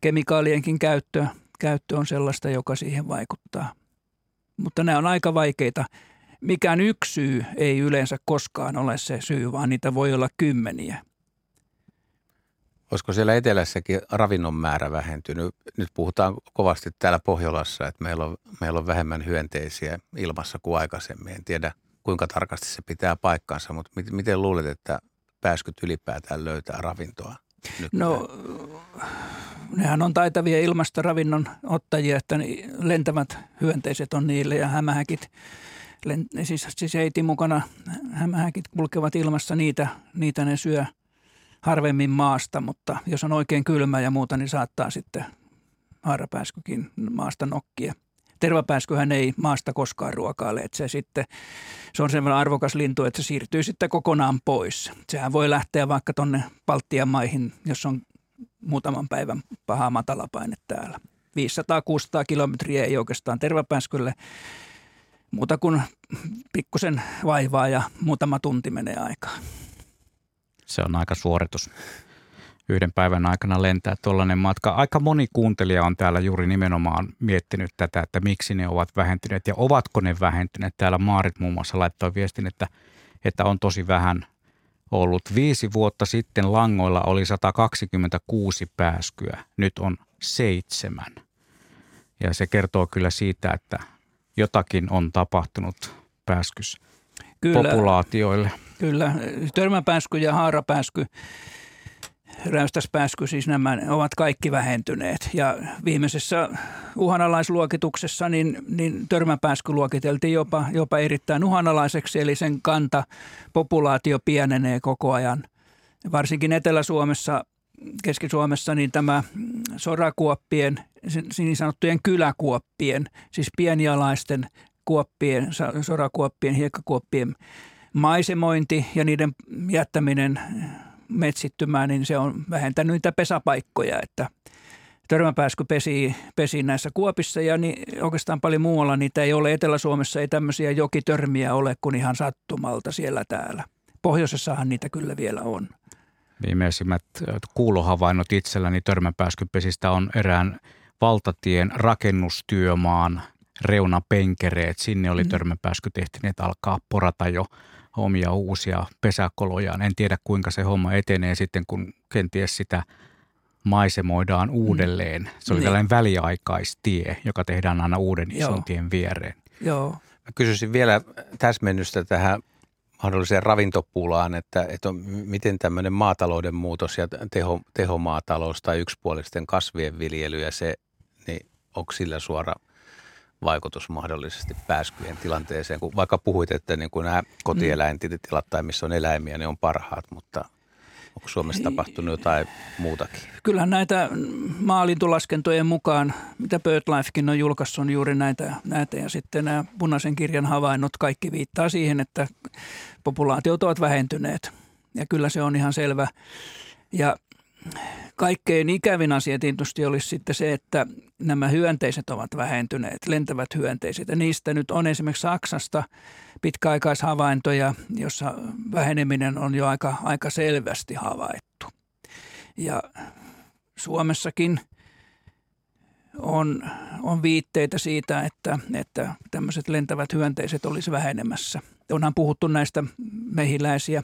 kemikaalienkin käyttö, käyttö on sellaista, joka siihen vaikuttaa. Mutta nämä on aika vaikeita. Mikään yksi syy ei yleensä koskaan ole se syy, vaan niitä voi olla kymmeniä. Olisiko siellä etelässäkin ravinnon määrä vähentynyt? Nyt puhutaan kovasti täällä Pohjolassa, että meillä on, meillä on vähemmän hyönteisiä ilmassa kuin aikaisemmin. En tiedä, kuinka tarkasti se pitää paikkaansa, mutta miten luulet, että pääskyt ylipäätään löytää ravintoa? Nykyään? No... Nehän on taitavia ilmastoravinnon ottajia, että lentävät hyönteiset on niille ja hämähäkit, siis, siis heitin mukana hämähäkit kulkevat ilmassa, niitä, niitä ne syö harvemmin maasta, mutta jos on oikein kylmä ja muuta, niin saattaa sitten haarapääskykin maasta nokkia. Tervapääskyhän ei maasta koskaan ruokaile, että se sitten, se on sellainen arvokas lintu, että se siirtyy sitten kokonaan pois. Sehän voi lähteä vaikka tuonne Baltian maihin, jos on muutaman päivän pahaa matalapaine täällä. viisisataa kuusisataa kilometriä ei oikeastaan tervapääskylle muuta kuin pikkusen vaivaa ja muutama tunti menee aikaan. Se on aika suoritus. Yhden päivän aikana lentää tuollainen matka. Aika moni kuuntelija on täällä juuri nimenomaan miettinyt tätä, että miksi ne ovat vähentyneet ja ovatko ne vähentyneet. Täällä Maarit muun muassa laittoi viestin, että, että on tosi vähän ollut. Viisi vuotta sitten langoilla oli sata kaksikymmentäkuusi pääskyä, nyt on seitsemän. Ja se kertoo kyllä siitä, että jotakin on tapahtunut pääskyspopulaatioille. Kyllä, kyllä. Törmäpääsky ja haarapääsky räystäspääsky siis nämä ovat kaikki vähentyneet. Ja viimeisessä uhanalaisluokituksessa niin, niin törmäpääsky luokiteltiin jopa, jopa erittäin uhanalaiseksi, eli sen kanta, populaatio pienenee koko ajan. Varsinkin Etelä-Suomessa, Keski-Suomessa niin tämä sorakuoppien, niin sanottujen kyläkuoppien, siis pienialaisten kuoppien, sorakuoppien, hiekkakuoppien maisemointi ja niiden jättäminen metsittymään, niin se on vähentänyt niitä pesäpaikkoja, että törmäpääsky pesii, pesii näissä kuopissa ja niin oikeastaan paljon muualla niitä ei ole. Etelä-Suomessa ei tämmöisiä jokitörmiä ole kuin ihan sattumalta siellä täällä. Pohjoisessahan niitä kyllä vielä on. Viimeisimmät kuulohavainnot itselläni törmäpääskypesistä on erään valtatien rakennustyömaan reunapenkereet. Sinne oli törmäpääskytehtineet alkaa porata jo omia uusia pesäkolojaan. En tiedä, kuinka se homma etenee sitten, kun kenties sitä maisemoidaan uudelleen. Se oli niin. Tällainen väliaikaistie, joka tehdään aina uuden ison tien viereen. Joo. Mä kysyisin vielä täsmennystä tähän mahdolliseen ravintopulaan, että, että on, miten tämmöinen maatalouden muutos ja teho, tehomaatalous tai yksipuolisten kasvien viljely ja se, niin onko sillä suora vaikutus mahdollisesti pääskyjen tilanteeseen, kun vaikka puhuit, että niin kuin nämä kotieläintilat tai missä on eläimiä, ne on parhaat, mutta onko Suomessa tapahtunut jotain muutakin? Kyllä näitä maalintulaskentojen mukaan, mitä BirdLifekin on julkaissut, on juuri näitä, näitä ja sitten nämä punaisen kirjan havainnot kaikki viittaa siihen, että populaatiot ovat vähentyneet ja kyllä se on ihan selvä ja kaikkein ikävin asia tietysti olisi sitten se, että nämä hyönteiset ovat vähentyneet, lentävät hyönteiset. Ja niistä nyt on esimerkiksi Saksasta pitkäaikaishavaintoja, jossa väheneminen on jo aika, aika selvästi havaittu. Ja Suomessakin on, on viitteitä siitä, että, että tämmöiset lentävät hyönteiset olisi vähenemässä. Onhan puhuttu näistä mehiläisiä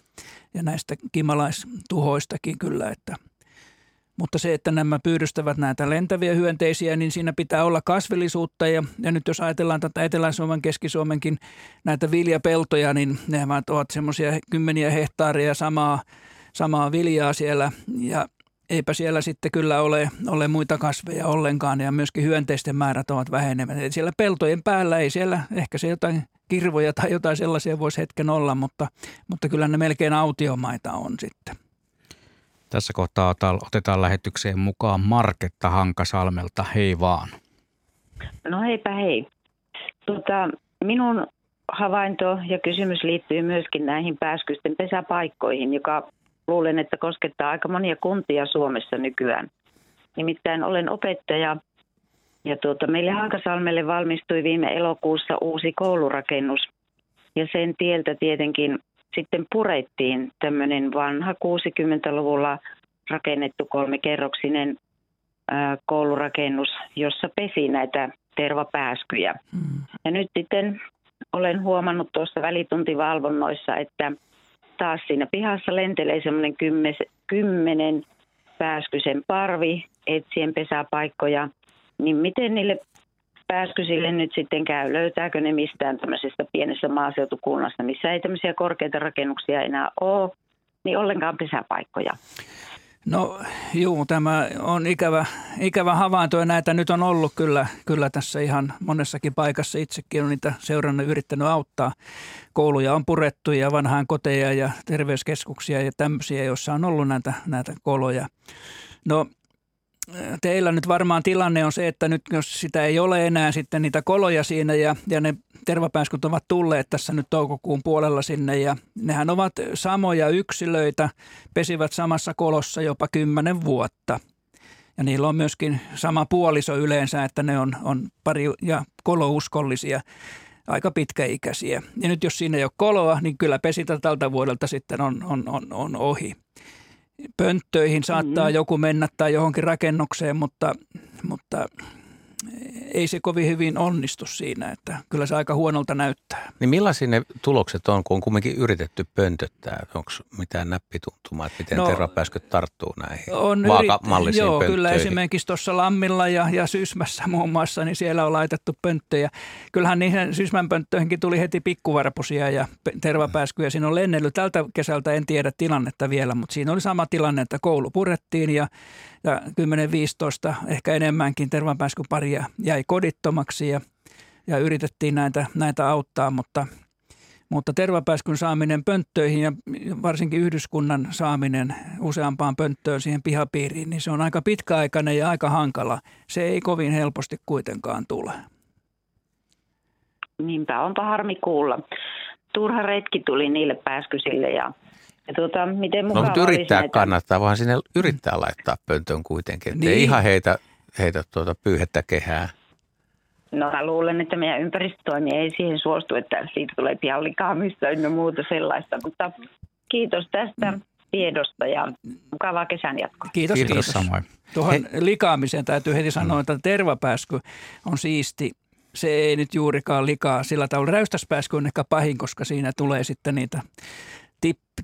ja näistä kimalaistuhoistakin kyllä, että mutta se, että nämä pyydystävät näitä lentäviä hyönteisiä, niin siinä pitää olla kasvillisuutta. Ja, ja nyt jos ajatellaan tätä Etelä-Suomen, Keski-Suomenkin näitä viljapeltoja, niin ne ovat semmoisia kymmeniä hehtaaria samaa, samaa viljaa siellä. Ja eipä siellä sitten kyllä ole, ole muita kasveja ollenkaan ja myöskin hyönteisten määrät ovat vähenemään. Eli siellä peltojen päällä ei siellä, ehkä se jotain kirvoja tai jotain sellaisia voisi hetken olla, mutta, mutta kyllä ne melkein autiomaita on sitten. Tässä kohtaa otetaan lähetykseen mukaan Marketta Hankasalmelta. Hei vaan. No heipä hei. Tota, minun havainto ja kysymys liittyy myöskin näihin pääskysten pesäpaikkoihin, joka luulen, että koskettaa aika monia kuntia Suomessa nykyään. Nimittäin olen opettaja ja tuota, meille Hankasalmelle valmistui viime elokuussa uusi koulurakennus ja sen tieltä tietenkin sitten purettiin tämmöinen vanha kuusikymmentäluvulla rakennettu kolmikerroksinen koulurakennus, jossa pesi näitä tervapääskyjä. Mm. Ja nyt sitten olen huomannut tuossa välituntivalvonnoissa, että taas siinä pihassa lentelee semmoinen kymmen, kymmenen pääskysen parvi etsien pesäpaikkoja. Niin miten niille pääskysille nyt sitten käy? Löytääkö ne mistään tämmöisestä pienessä maaseutukunnasta, missä ei tämmöisiä korkeita rakennuksia enää ole, niin ollenkaan pesäpaikkoja? No juu, tämä on ikävä, ikävä havainto ja näitä nyt on ollut kyllä, kyllä tässä ihan monessakin paikassa. Itsekin on niitä seurannut ja yrittänyt auttaa. Kouluja on purettu ja vanhaan koteja ja terveyskeskuksia ja tämmöisiä, joissa on ollut näitä, näitä koloja. No teillä nyt varmaan tilanne on se, että nyt jos sitä ei ole enää sitten niitä koloja siinä ja, ja ne tervapääskyt ovat tulleet tässä nyt toukokuun puolella sinne ja nehän ovat samoja yksilöitä, pesivät samassa kolossa jopa kymmenen vuotta. Ja niillä on myöskin sama puoliso yleensä, että ne on, on pari- ja kolouskollisia, aika pitkäikäisiä. Ja nyt jos siinä ei ole koloa, niin kyllä pesintä tältä vuodelta sitten on, on, on, on ohi. Pönttöihin saattaa mm-hmm. joku mennä tai johonkin rakennukseen, mutta, mutta ei se kovin hyvin onnistu siinä, että kyllä se aika huonolta näyttää. Niin millaisia ne tulokset on, kun on kuitenkin yritetty pöntöttää? Onko mitään näppituntumaa, että miten no, teräpääsköt tarttuu näihin on vaakamallisiin yrit... Joo, pönttöihin? Kyllä esimerkiksi tuossa Lammilla ja, ja Sysmässä muun muassa, niin siellä on laitettu pönttöjä. Kyllähän niihin Sysmän pönttöihinkin tuli heti pikkuvarpusia ja tervapääskyjä. Siinä on lennellyt tältä kesältä, en tiedä tilannetta vielä, mutta siinä oli sama tilanne, että koulu purettiin ja, ja kymmenen viisitoista ehkä enemmänkin tervapääskyparia jäi kodittomaksi ja, ja yritettiin näitä, näitä auttaa, mutta, mutta tervapääskyn saaminen pönttöihin ja varsinkin yhdyskunnan saaminen useampaan pönttöön siihen pihapiiriin, niin se on aika pitkäaikainen ja aika hankala. Se ei kovin helposti kuitenkaan tule. Niinpä, onpa harmi kuulla. Turha retki tuli niille pääskysille ja... Tuota, miten no, mutta yrittää näitä... kannattaa, vaan sinne yrittää laittaa pöntöön kuitenkin, ettei niin. ihan heitä, heitä tuota pyyhettä kehää. No mä luulen, että meidän ympäristötoimi ei siihen suostu, että siitä tulee pian likaamista ynnä muuta sellaista, mutta kiitos tästä tiedosta ja mukavaa kesän jatkoa. Kiitos, kiitos. kiitos. Samoin. Tuohon He... likaamiseen täytyy heti sanoa, että tervapääsky on siisti. Se ei nyt juurikaan likaa sillä tavalla. Räystäspääsky on ehkä pahin, koska siinä tulee sitten niitä...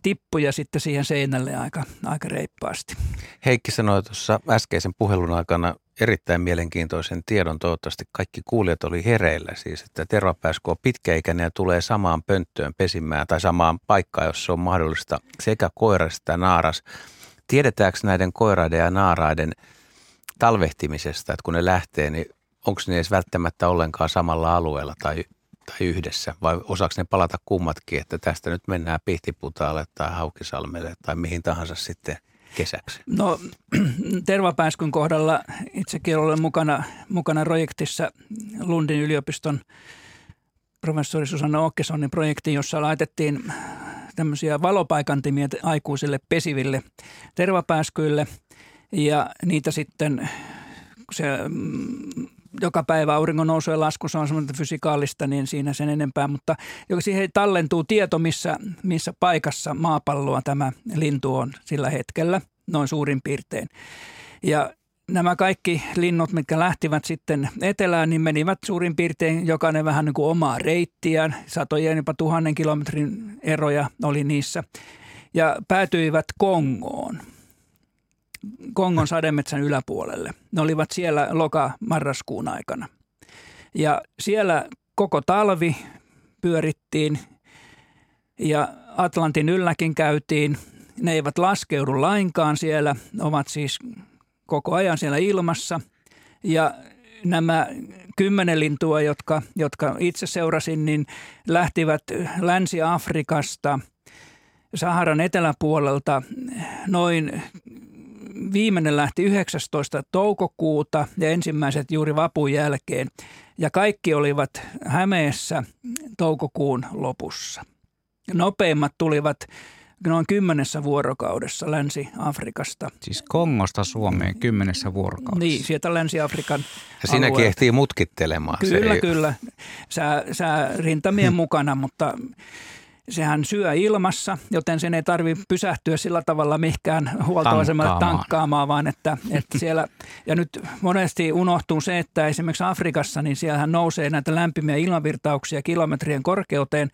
tippuja sitten siihen seinälle aika, aika reippaasti. Heikki sanoi tuossa äskeisen puhelun aikana erittäin mielenkiintoisen tiedon. Toivottavasti kaikki kuulijat oli hereillä siis, että tervapääsky on pitkäikäinen ja tulee samaan pönttöön pesimään tai samaan paikkaan, jos se on mahdollista, sekä koiras että naaras. Tiedetäänkö näiden koiraiden ja naaraiden talvehtimisesta, että kun ne lähtee, niin onko ne edes välttämättä ollenkaan samalla alueella tai tai yhdessä, vai osaako ne palata kummatkin, että tästä nyt mennään Pihtiputaalle tai Haukisalmelle tai mihin tahansa sitten kesäksi? No tervapääskyn kohdalla itsekin olen mukana, mukana projektissa Lundin yliopiston professori Susanna Åkessonin projektiin, jossa laitettiin tämmöisiä valopaikantimia aikuisille pesiville tervapääskyille ja niitä sitten se... Joka päivä auringon nousu ja lasku, se on semmoinen fysikaalista, niin siinä sen enempää, mutta siihen tallentuu tieto, missä, missä paikassa maapalloa tämä lintu on sillä hetkellä, noin suurin piirtein. Ja nämä kaikki linnut, mitkä lähtivät sitten etelään, niin menivät suurin piirtein jokainen vähän niin kuin omaa reittiään, satojen jopa tuhannen kilometrin eroja oli niissä, ja päätyivät Kongoon. Kongon sademetsän yläpuolelle. Ne olivat siellä loka-marraskuun aikana. Ja siellä koko talvi pyörittiin ja Atlantin ylläkin käytiin. Ne eivät laskeudu lainkaan siellä, ovat siis koko ajan siellä ilmassa. Ja nämä kymmenen lintua, jotka, jotka itse seurasin, niin lähtivät Länsi-Afrikasta, Saharan eteläpuolelta noin... Viimeinen lähti yhdeksästoista toukokuuta ja ensimmäiset juuri vapun jälkeen. Ja kaikki olivat Hämeessä toukokuun lopussa. Nopeimmat tulivat noin kymmenessä vuorokaudessa Länsi-Afrikasta. Siis Kongosta Suomeen kymmenessä vuorokaudessa. Niin, sieltä Länsi-Afrikan ja siinä alueelta. Ehtii mutkittelemaan. Kyllä, se kyllä. Sää, sää rintamien mukana, mutta... Sehän syö ilmassa, joten sen ei tarvitse pysähtyä sillä tavalla mihinkään huoltoasemalle tankkaamaan. tankkaamaan, vaan että, että siellä, ja nyt monesti unohtuu se, että esimerkiksi Afrikassa, niin siellähän nousee näitä lämpimiä ilmavirtauksia kilometrien korkeuteen,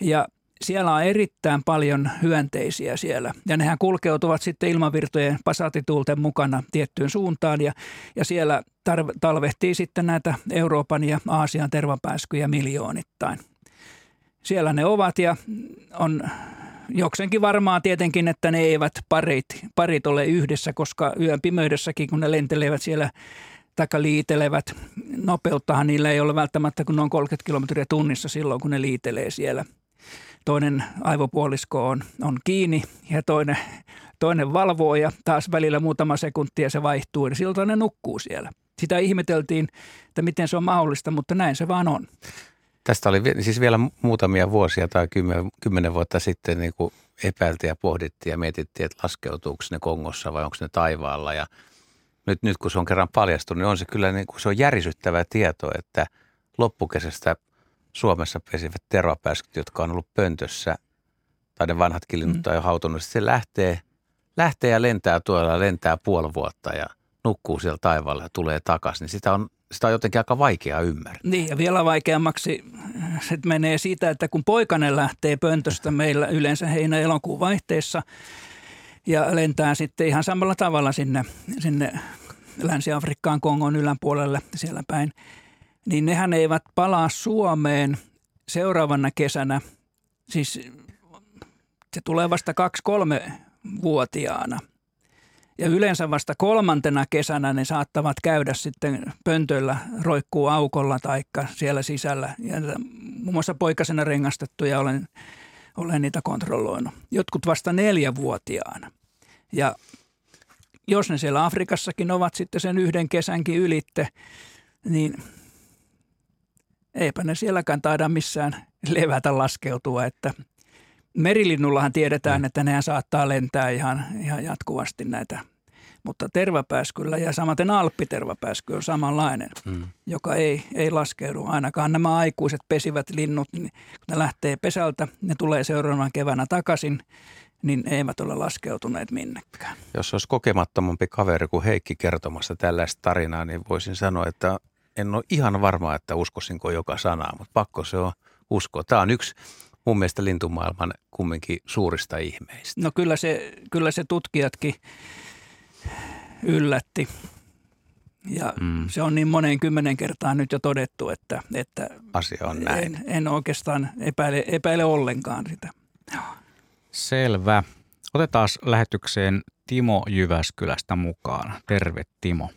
ja siellä on erittäin paljon hyönteisiä siellä, ja nehän kulkeutuvat sitten ilmavirtojen pasatituulten mukana tiettyyn suuntaan, ja, ja siellä tar- talvehtii sitten näitä Euroopan ja Aasian tervapääskyjä miljoonittain. Siellä ne ovat ja on jokseenkin varmaa tietenkin, että ne eivät parit, parit ole yhdessä, koska yön pimeydessäkin, kun ne lentelevät siellä taikka liitelevät, nopeuttahan niillä ei ole välttämättä, kun ne on kolmekymmentä kilometriä tunnissa silloin, kun ne liitelee siellä. Toinen aivopuolisko on, on kiinni ja toinen, toinen valvoo ja taas välillä muutama sekuntia se vaihtuu ja silloin ne nukkuu siellä. Sitä ihmeteltiin, että miten se on mahdollista, mutta näin se vaan on. Tästä oli siis vielä muutamia vuosia tai kymmenen vuotta sitten niin kuin epäiltiin ja pohdittiin ja mietittiin, että laskeutuuko ne Kongossa vai onko ne taivaalla. Ja nyt, nyt kun se on kerran paljastunut, niin on se kyllä niin kuin, se on järisyttävä tieto, että loppukesästä Suomessa pesivät tervapääskyt, jotka on ollut pöntössä tai ne vanhatkin linnut on jo hautunut. Se lähtee, lähtee ja lentää tuolla, lentää puoli vuotta ja nukkuu siellä taivaalla ja tulee takaisin. Niin sitä on sitä on jotenkin aika vaikea ymmärtää. Niin, ja vielä vaikeammaksi se menee siitä, että kun poikanen lähtee pöntöstä meillä yleensä heinä-elokuun vaihteessa ja lentää sitten ihan samalla tavalla sinne, sinne Länsi-Afrikkaan, Kongon yläpuolelle siellä päin, niin nehän eivät palaa Suomeen seuraavana kesänä, siis se tulee vasta kaksi-kolme-vuotiaana. Ja yleensä vasta kolmantena kesänä ne saattavat käydä sitten pöntöllä, roikkuu aukolla taikka siellä sisällä. Ja muun muassa poikasena rengastettuja olen, olen niitä kontrolloinut. Jotkut vasta neljävuotiaana. Ja jos ne siellä Afrikassakin ovat sitten sen yhden kesänkin ylitte, niin eipä ne sielläkään taida missään levätä laskeutua, että merilinnullahan tiedetään, että nehän saattaa lentää ihan, ihan jatkuvasti näitä, mutta tervapääskyllä ja samaten alppitervapääsky on samanlainen, mm. joka ei, ei laskeudu. Ainakaan nämä aikuiset pesivät linnut, niin kun ne lähtee pesältä, ne tulee seuraavana keväänä takaisin, niin eivät ole laskeutuneet minnekään. Jos olisi kokemattomampi kaveri kuin Heikki kertomassa tällaista tarinaa, niin voisin sanoa, että en ole ihan varma, että uskoisinko joka sanaa, mutta pakko se on uskoa. Tämä on yksi mun mielestä lintumaailman kumminkin suurista ihmeistä. No kyllä se, kyllä se tutkijatkin yllätti. Ja mm. se on niin moneen kymmenen kertaan nyt jo todettu, että, että asia on näin. En, en oikeastaan epäile, epäile ollenkaan sitä. Selvä. Otetaan lähetykseen Timo Jyväskylästä mukaan. Terve Timo.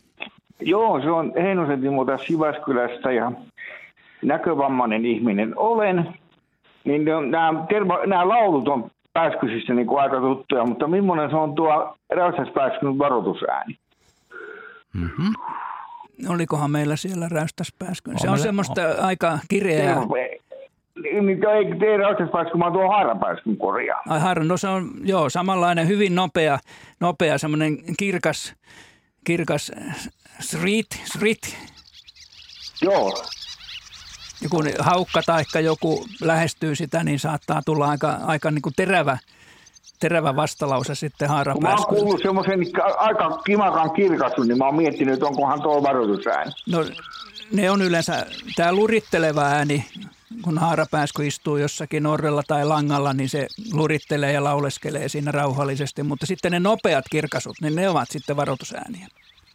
Joo, se on Heinosen Timo tässä Jyväskylästä ja näkövammainen ihminen olen. Niin nämä, terva, nämä laulut on pääskysistä niin kuin aika tuttuja, mutta millainen se on tuo räystäspääskyn varoitusääni? Mm-hmm. Olikohan meillä siellä räystäspääskyn? Se on semmoista on aika kireää. Niin, ei tee räystäspääskyn, vaan tuo haarapääskyn korjaa. Ai haara, no se on joo, samanlainen, hyvin nopea, nopea semmoinen kirkas, kirkas srit, srit. Joo. Ja kun haukka taikka joku lähestyy sitä, niin saattaa tulla aika, aika niin kuin terävä, terävä vastalause sitten haarapääskyltä. Kun mä oon kuullut semmoisen aika kimakan kirkasun, niin mä oon miettinyt, onkohan tuo varoitusääni. No ne on yleensä, tämä lurittelevä ääni, kun haarapääsky istuu jossakin orrella tai langalla, niin se lurittelee ja lauleskelee siinä rauhallisesti. Mutta sitten ne nopeat kirkasut, niin ne ovat sitten varoitusääniä.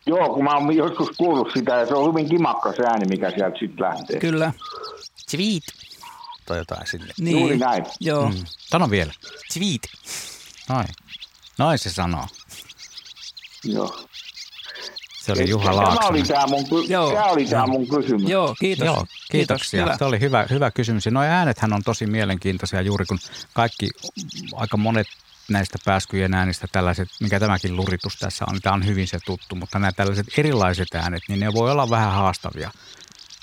Joo, kun mä oon joskus kuullut sitä, ja se on hyvin kimakka se ääni, mikä sieltä sitten lähtee. Kyllä. Tweet. Tai jotain sille. Niin. Juuri näin. Joo. Mm. Sano vielä. Tweet. Noin. Noin se sanoo. Joo. Se oli Et, Juha Laaksonen. Tämä oli tämä mun, ky- mun kysymys. Joo, kiitos. Joo, kiitoksia. Kiitos, se oli hyvä, hyvä kysymys. Noi äänethän on tosi mielenkiintoisia juuri, kun kaikki, aika monet näistä pääskyjen äänistä tällaiset, mikä tämäkin luritus tässä on, niin tämä on hyvin se tuttu, mutta nämä tällaiset erilaiset äänet, niin ne voi olla vähän haastavia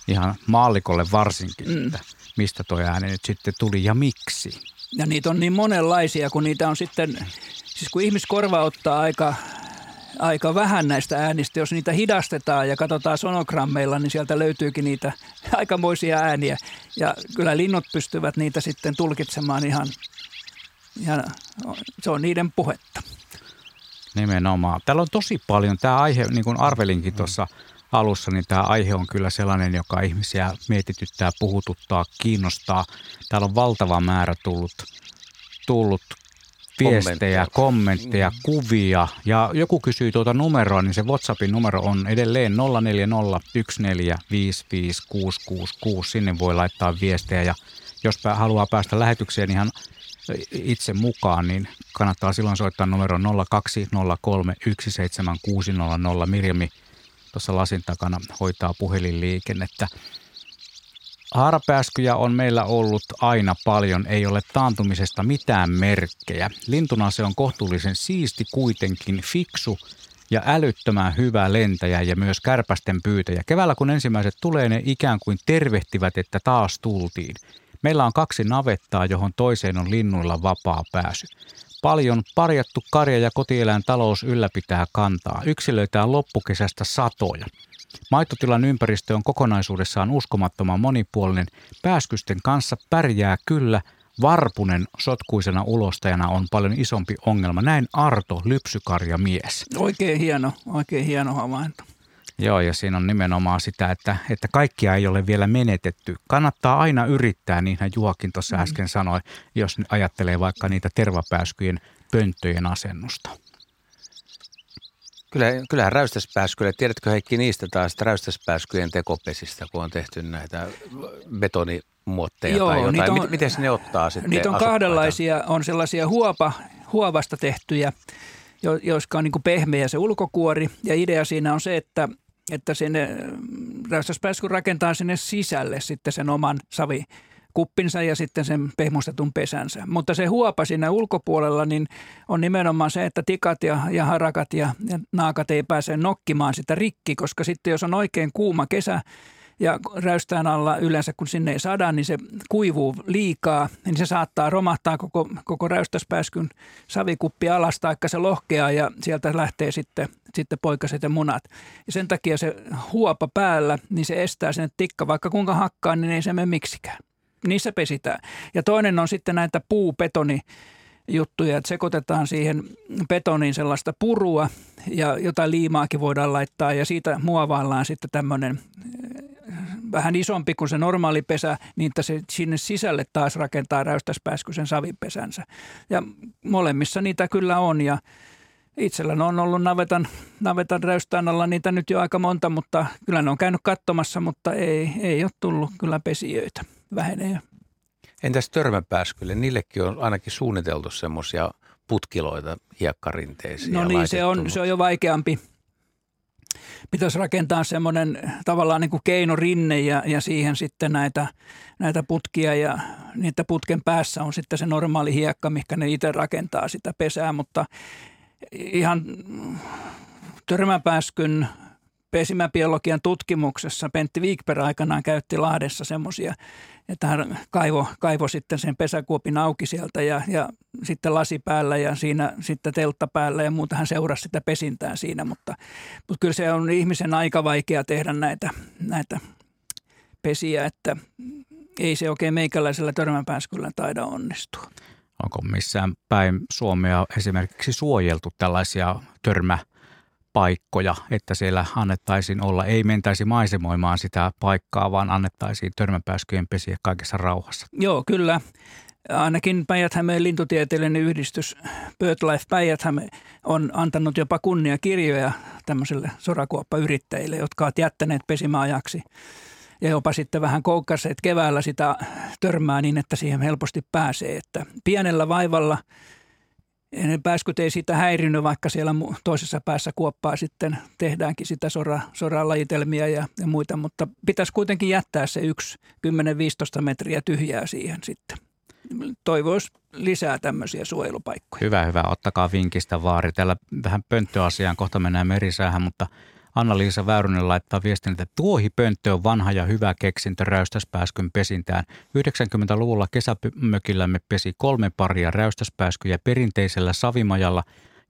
ihan maallikolle varsinkin, mm. että mistä tuo ääni nyt sitten tuli ja miksi. Ja niitä on niin monenlaisia, kun niitä on sitten, siis kun ihmiskorva ottaa aika, aika vähän näistä äänistä, jos niitä hidastetaan ja katsotaan sonogrammeilla, niin sieltä löytyykin niitä aikamoisia ääniä ja kyllä linnut pystyvät niitä sitten tulkitsemaan ihan ja se on niiden puhetta. Nimenomaan. Täällä on tosi paljon. Tämä aihe, niin kuin arvelinkin tuossa alussa, niin tämä aihe on kyllä sellainen, joka ihmisiä mietityttää, puhututtaa, kiinnostaa. Täällä on valtava määrä tullut, tullut viestejä, kommentteja, kuvia. Ja joku kysyy tuota numeroa, niin se WhatsAppin numero on edelleen nolla neljä nolla yksi neljä viisi viisi kuusi kuusi kuusi. Sinne voi laittaa viestejä ja jos haluaa päästä lähetykseen ihan itse mukaan, niin kannattaa silloin soittaa numero nolla kaksi nolla kolme yksi seitsemän kuusi nolla nolla. Mirjami tuossa lasin takana hoitaa puhelinliikennettä. Haarapääskyjä on meillä ollut aina paljon, ei ole taantumisesta mitään merkkejä. Lintuna se on kohtuullisen siisti, kuitenkin fiksu ja älyttömän hyvä lentäjä ja myös kärpästen pyytäjä. Keväällä kun ensimmäiset tulee, ne ikään kuin tervehtivät, että taas tultiin. Meillä on kaksi navettaa, johon toiseen on linnuilla vapaa pääsy. Paljon parjattu karja ja kotieläintalous ylläpitää kantaa. Yksilöitään loppukesästä satoja. Maitotilan ympäristö on kokonaisuudessaan uskomattoman monipuolinen. Pääskysten kanssa pärjää kyllä. Varpunen sotkuisena ulostajana on paljon isompi ongelma. Näin Arto, lypsykarjamies. Oikein hieno, oikein hieno havainto. Joo, ja siinä on nimenomaan sitä, että, että kaikkia ei ole vielä menetetty. Kannattaa aina yrittää, niinhän Juhakin tuossa äsken sanoi, jos ajattelee vaikka niitä tervapääskyjen pönttöjen asennusta. Kyllä, kyllähän räystäspääskyjä, tiedätkö Heikki niistä taas räystäspääskyjen tekopesistä, kun on tehty näitä betonimuotteja? Joo, tai jotain. On, miten ne ottaa sitten niitä on asukkaita? Kahdenlaisia, on sellaisia huopa, huovasta tehtyjä, jo, jotka on niin kuin pehmeä se ulkokuori. Ja idea siinä on se, että, että sinne räystäspääsky rakentaa sinne sisälle sitten sen oman savikuppinsa ja sitten sen pehmustetun pesänsä. Mutta se huopa siinä ulkopuolella niin on nimenomaan se, että tikat ja, ja harakat ja, ja naakat ei pääse nokkimaan sitä rikki, koska sitten jos on oikein kuuma kesä, ja räystään alla yleensä, kun sinne ei sada, niin se kuivuu liikaa, niin se saattaa romahtaa koko, koko räystäspääskyn savikuppi alas, taikka se lohkeaa ja sieltä lähtee sitten, sitten poikaset ja munat. Ja sen takia se huopa päällä, niin se estää sen tikka, vaikka kuinka hakkaa, niin ei se mene miksikään. Niissä pesitään. Ja toinen on sitten näitä puupetoni juttuja, että sekoitetaan siihen betoniin sellaista purua ja jotain liimaakin voidaan laittaa ja siitä muovaillaan sitten tämmöinen vähän isompi kuin se normaali pesä, niin että se sinne sisälle taas rakentaa räystäspääskysen savipesänsä. Ja molemmissa niitä kyllä on ja itsellä on ollut navetan, navetan räystään alla niitä nyt jo aika monta, mutta kyllä ne on käynyt katsomassa, mutta ei, ei ole tullut kyllä pesijöitä, vähenee. Entäs törmäpääskylle? Niillekin on ainakin suunniteltu semmoisia putkiloita hiekkarinteisiin. No niin, se on, se on jo vaikeampi. Pitäisi rakentaa semmoinen tavallaan niin kuin keinorinne ja, ja siihen sitten näitä, näitä putkia ja niitä putken päässä on sitten se normaali hiekka, mikä ne itse rakentaa sitä pesää, mutta ihan törmäpääskyn pesimäbiologian tutkimuksessa Pentti Wikberg aikanaan käytti Lahdessa semmoisia, että hän kaivo, kaivo sitten sen pesäkuopin auki sieltä ja, ja sitten lasi päällä ja siinä sitten teltta päällä ja muuta. Hän seurasi sitä pesintää siinä, mutta, mutta kyllä se on ihmisen aika vaikea tehdä näitä, näitä pesiä, että ei se oikein meikäläisellä törmäpääskyllä taida onnistua. Onko missään päin Suomea esimerkiksi suojeltu tällaisia törmä paikkoja, että siellä annettaisiin olla, ei mentäisi maisemoimaan sitä paikkaa, vaan annettaisiin törmäpääskyjen pesiä kaikessa rauhassa? Joo, kyllä. Ainakin Päijät-Hämeen lintutieteellinen yhdistys BirdLife Päijät-Häme on antanut jopa kunniakirjoja tämmöisille sorakuoppayrittäjille, jotka ovat jättäneet pesimäajaksi ja jopa sitten vähän koukkaseet keväällä sitä törmää niin, että siihen helposti pääsee. Että pienellä vaivalla pääskyt ei sitä häirinyt, vaikka siellä toisessa päässä kuoppaa sitten tehdäänkin sitä sora, soralajitelmiä ja, ja muita, mutta pitäisi kuitenkin jättää se yksi kymmenen viisitoista metriä tyhjää siihen sitten. Toivoisi lisää tämmöisiä suojelupaikkoja. Hyvä, hyvä. Ottakaa vinkistä vaari. Täällä tähän pönttöasiaan kohta mennään merisäähän, mutta Anna-Liisa Väyrynen laittaa viestin, että tuohipönttö on vanha ja hyvä keksintö räystäspääskyn pesintään. yhdeksänkymmentäluvulla kesämökillämme pesi kolme paria räystäspääskyjä perinteisellä savimajalla,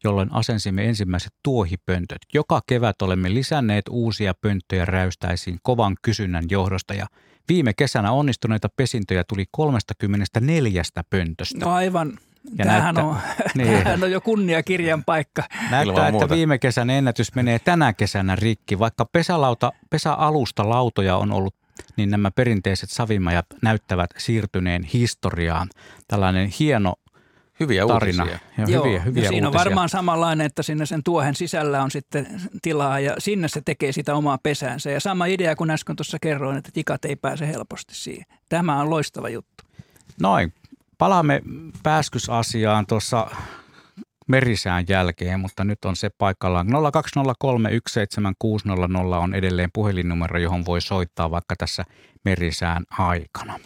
jolloin asensimme ensimmäiset tuohipöntöt. Joka kevät olemme lisänneet uusia pönttöjä räystäisiin kovan kysynnän johdosta ja viime kesänä onnistuneita pesintöjä tuli kolmekymmentäneljä pöntöstä. No aivan. Ja tämähän, näyttä, on, niin. tämähän on jo kunniakirjan paikka. Näyttää, että viime kesän ennätys menee tänä kesänä rikki. Vaikka pesälauta, pesäalusta lautoja on ollut, niin nämä perinteiset savimajat näyttävät siirtyneen historiaan. Tällainen hieno hyviä tarina. Uutisia. Ja Joo, hyviä, hyviä ja siinä uutisia. On varmaan samanlainen, että sinne sen tuohen sisällä on sitten tilaa ja sinne se tekee sitä omaa pesäänsä. Ja sama idea kuin äsken tuossa kerroin, että tikat ei pääse helposti siihen. Tämä on loistava juttu. Noin. Palaamme pääskysasiaan tuossa merisään jälkeen, mutta nyt on se paikallaan. nolla kaksi nolla kolme yksi seitsemän kuusi nolla nolla on edelleen puhelinnumero, johon voi soittaa vaikka tässä merisään aikana.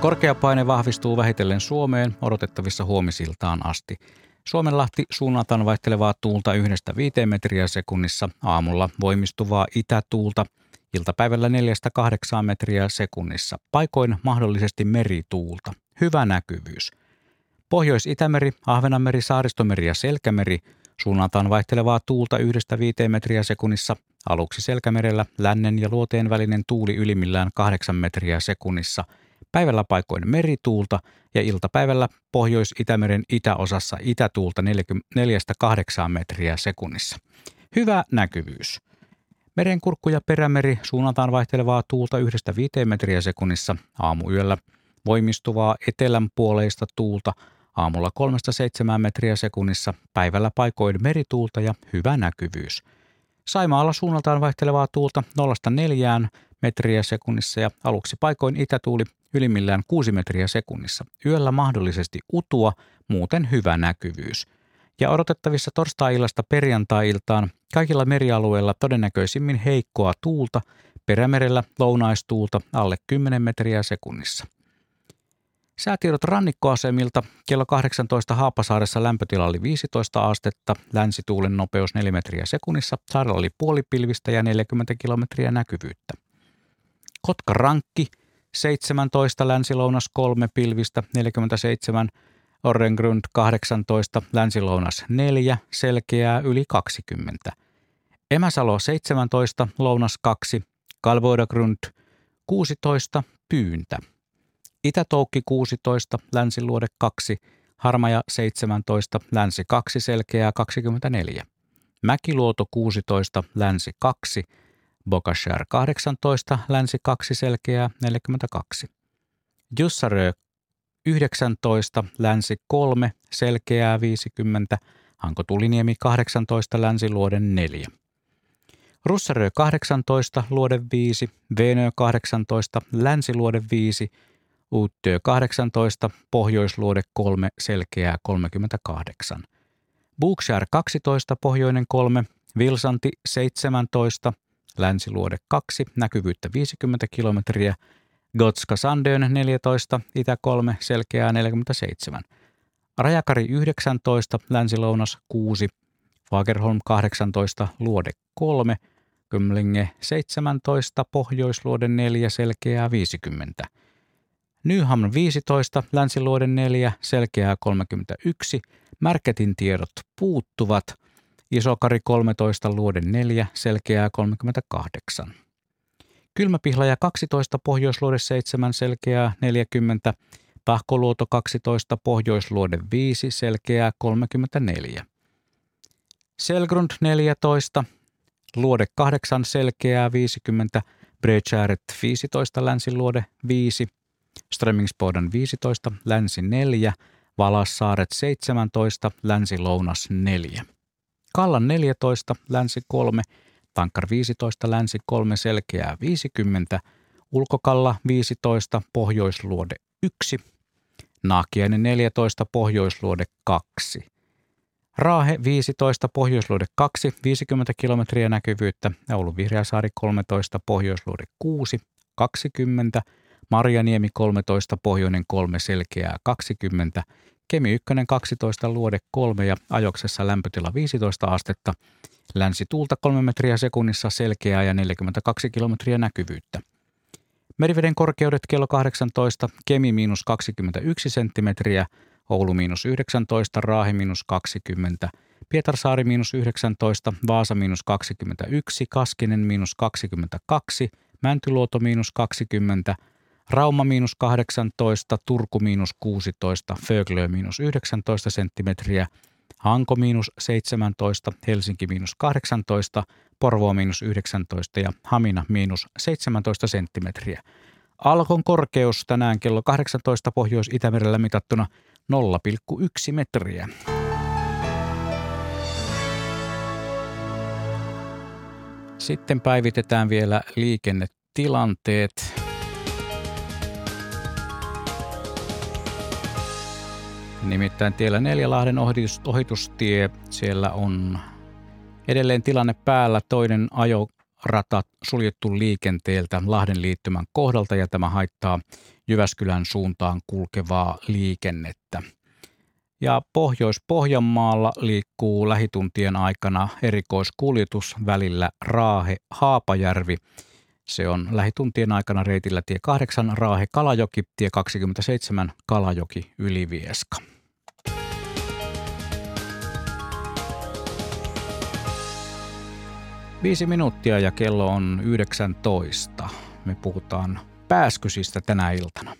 Korkeapaine vahvistuu vähitellen Suomeen odotettavissa huomisiltaan asti. Suomenlahti suunnataan vaihtelevaa tuulta yhdestä viiteen metriä sekunnissa, aamulla voimistuvaa itätuulta. Iltapäivällä neljästä kahdeksaan metriä sekunnissa, paikoin mahdollisesti merituulta. Hyvä näkyvyys. Pohjois-Itämeri, Ahvenanmeri, Saaristomeri ja Selkämeri suunnataan vaihtelevaa tuulta yhdestä viiteen metriä sekunnissa. Aluksi Selkämerellä lännen ja luoteen välinen tuuli ylimmillään kahdeksan metriä sekunnissa. Päivällä paikoin merituulta ja iltapäivällä Pohjois-Itämeren itäosassa itätuulta neljästä kahdeksaan metriä sekunnissa. Hyvä näkyvyys. Merenkurkku ja perämeri suunnataan vaihtelevaa tuulta yhdestä viiteen metriä sekunnissa aamuyöllä. Voimistuvaa etelänpuoleista tuulta aamulla kolmesta seitsemään metriä sekunnissa, päivällä paikoin merituulta ja hyvä näkyvyys. Saimaalla suunnaltaan vaihtelevaa tuulta nollasta neljään metriä sekunnissa ja aluksi paikoin itätuuli ylimmillään kuusi metriä sekunnissa. Yöllä mahdollisesti utua, muuten hyvä näkyvyys. Ja odotettavissa torstai-illasta perjantai-iltaan kaikilla merialueilla todennäköisimmin heikkoa tuulta, perämerellä lounaistuulta alle kymmenen metriä sekunnissa. Säätiedot rannikkoasemilta. Kello kahdeksantoista Haapasaaressa lämpötila oli viisitoista astetta, länsituulen nopeus neljä metriä sekunnissa, saarella oli puolipilvistä ja neljäkymmentä kilometriä näkyvyyttä. Kotkarankki seitsemäntoista, länsilounas kolme pilvistä, neljäkymmentäseitsemän, Orrengrund kahdeksantoista, länsilounas neljä, selkeää yli kaksikymmentä. Emäsalo seitsemäntoista, lounas kaksi, Kalvoidagrund kuusitoista, pyyntä. Itä-Toukki kuusitoista, länsiluode kaksi, Harmaja seitsemäntoista, länsi kaksi, selkeää kaksikymmentäneljä. Mäkiluoto kuusitoista, länsi kaksi, Bokashär kahdeksantoista, länsi kaksi, selkeää neljäkymmentäkaksi. Jussarö yhdeksäntoista, länsi kolme, selkeää viisikymmentä, Hanko-Tuliniemi kahdeksantoista, länsiluode neljä. Russarö kahdeksantoista, luode viisi, Venö kahdeksantoista, länsiluode viisi, Uuttyö kahdeksantoista, pohjoisluode kolme, selkeää kolmekymmentäkahdeksan. Buxar kaksitoista, pohjoinen kolme, Vilsanti seitsemäntoista, länsiluode kaksi, näkyvyyttä viisikymmentä kilometriä. Gotska Sandön neljätoista, itä kolme, selkeää neljäkymmentäseitsemän. Rajakari yhdeksäntoista, länsilounas kuusi, Fagerholm kahdeksantoista, luode kolme, Kymlinge seitsemäntoista, pohjoisluode neljä, selkeää viisikymmentä. Nyhamn viisitoista, länsiluode neljä, selkeää kolmekymmentäyksi, Märketin tiedot puuttuvat, Isokari kolmetoista, luode neljä, selkeää kolmekymmentäkahdeksan. Kylmäpihlaja kaksitoista, pohjoisluode seitsemän, selkeää neljäkymmentä, Tahkoluoto kaksitoista, pohjoisluode viisi, selkeää kolmekymmentäneljä. Selgrund neljätoista, luode kahdeksan, selkeää viisikymmentä, Brechäret viisitoista, länsiluode viisi, Strömingsboden viisitoista, länsi neljä, Valassaaret seitsemäntoista, länsi-lounas neljä. Kallan neljätoista, länsi kolme, Tankkar viisitoista, länsi kolme, selkeää viisikymmentä, Ulkokalla viisitoista, pohjoisluode yksi, Naakiainen neljätoista, pohjoisluode kaksi. Raahe viisitoista, pohjoisluode kaksi, viisikymmentä kilometriä näkyvyyttä, Oulun Vihreäsaari kolmetoista, pohjoisluode kuusi, kaksikymmentä, Marjaniemi kolmetoista, pohjoinen kolme, selkeää kaksikymmentä, Kemi yksi kaksitoista, luode kolme ja Ajoksessa lämpötila viisitoista astetta, länsituulta kolme metriä sekunnissa, selkeää ja neljäkymmentäkaksi kilometriä näkyvyyttä. Meriveden korkeudet kello kahdeksantoista, Kemi miinus kaksikymmentäyksi senttimetriä, Oulu miinus yhdeksäntoista, Raahe miinus kaksikymmentä, Pietarsaari miinus yhdeksäntoista, Vaasa miinus kaksikymmentäyksi, Kaskinen miinus kaksikymmentäkaksi, Mäntyluoto miinus kaksikymmentä, Rauma miinus kahdeksantoista, Turku miinus kuusitoista, Föglö miinus yhdeksäntoista senttimetriä, Hanko miinus seitsemäntoista, Helsinki miinus kahdeksantoista, Porvoo miinus yhdeksäntoista ja Hamina miinus seitsemäntoista senttimetriä. Alkon korkeus tänään kello kahdeksantoista Pohjois-Itämerellä mitattuna nolla pilkku yksi metriä. Sitten päivitetään vielä liikennetilanteet. Nimittäin tiellä neljä Lahden ohitustie, siellä on edelleen tilanne päällä, toinen ajorata suljettu liikenteeltä Lahden liittymän kohdalta ja tämä haittaa Jyväskylän suuntaan kulkevaa liikennettä. Ja Pohjois-Pohjanmaalla liikkuu lähituntien aikana erikoiskuljetus välillä Raahe-Haapajärvi. Se on lähituntien aikana reitillä tie kahdeksan Raahe-Kalajoki, tie kaksikymmentäseitsemän Kalajoki-Ylivieska. Viisi minuuttia ja kello on yhdeksäntoista. Me puhutaan pääskysistä tänä iltana.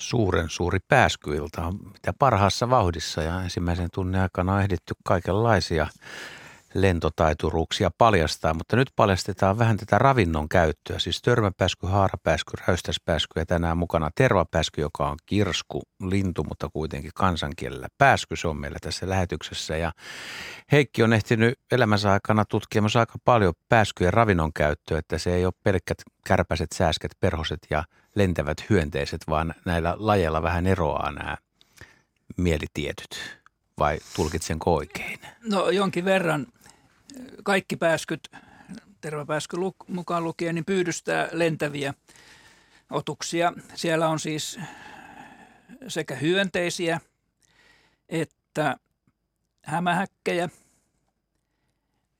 suuren suuri pääskyilta on mitä parhaassa vauhdissa ja ensimmäisen tunnin aikana on ehditty kaikenlaisia lentotaituruuksia paljastaa, mutta nyt paljastetaan vähän tätä ravinnon käyttöä, siis törmäpääsky, haarapääsky, räystäspääsky ja tänään mukana tervapääsky, joka on kirsku, lintu, mutta kuitenkin kansankielellä pääsky, se on meillä tässä lähetyksessä ja Heikki on ehtinyt elämänsä aikana tutkia myös aika paljon pääskyjen ravinnon käyttöä, että se ei ole pelkkät kärpäset, sääsket, perhoset ja lentävät hyönteiset, vaan näillä lajeilla vähän eroaa nämä mielitietyt. Vai tulkitsenko oikein? No jonkin verran. Kaikki pääskyt, tervapääsky mukaan lukien, niin pyydystää lentäviä otuksia. Siellä on siis sekä hyönteisiä että hämähäkkejä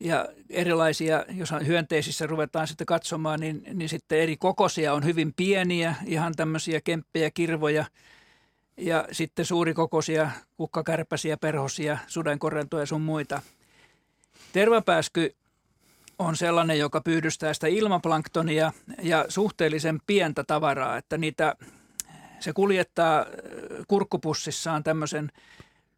ja erilaisia, jos hyönteisissä ruvetaan sitten katsomaan, niin, niin sitten eri kokoisia on hyvin pieniä, ihan tämmöisiä kemppejä, kirvoja. Ja sitten suurikokoisia, kukkakärpäsiä, perhosia, sudenkorentoja ja sun muita. Tervapääsky on sellainen, joka pyydystää sitä ilmaplanktonia ja suhteellisen pientä tavaraa, että niitä, se kuljettaa kurkkupussissaan tämmöisen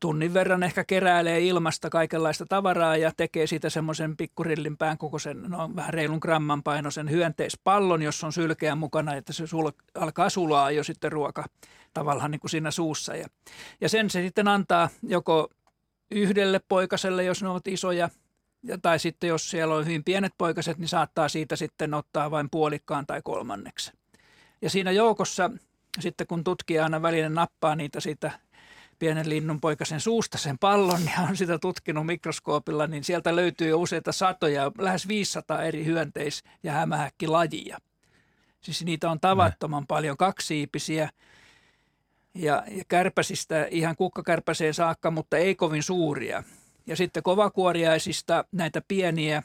tunnin verran, ehkä keräilee ilmasta kaikenlaista tavaraa ja tekee siitä semmoisen pikkurillin pään kokoisen, no vähän reilun gramman painoisen hyönteispallon, jossa on sylkeä mukana, että se sul, alkaa sulaa jo sitten ruoka tavallaan niin kuin siinä suussa. Ja, ja sen se sitten antaa joko yhdelle poikaselle, jos ne ovat isoja, ja, tai sitten jos siellä on hyvin pienet poikaset, niin saattaa siitä sitten ottaa vain puolikkaan tai kolmanneksi. Ja siinä joukossa sitten kun tutkija aina välillä nappaa niitä siitä pienen linnunpoikasen suusta sen pallon ja on sitä tutkinut mikroskoopilla, niin sieltä löytyy jo useita satoja, lähes viisisataa eri hyönteis- ja hämähäkkilajia. Siis niitä on tavattoman paljon, kaksiiipisiä ja, ja kärpäsistä ihan kukkakärpäseen saakka, mutta ei kovin suuria. Ja sitten kovakuoriaisista näitä pieniä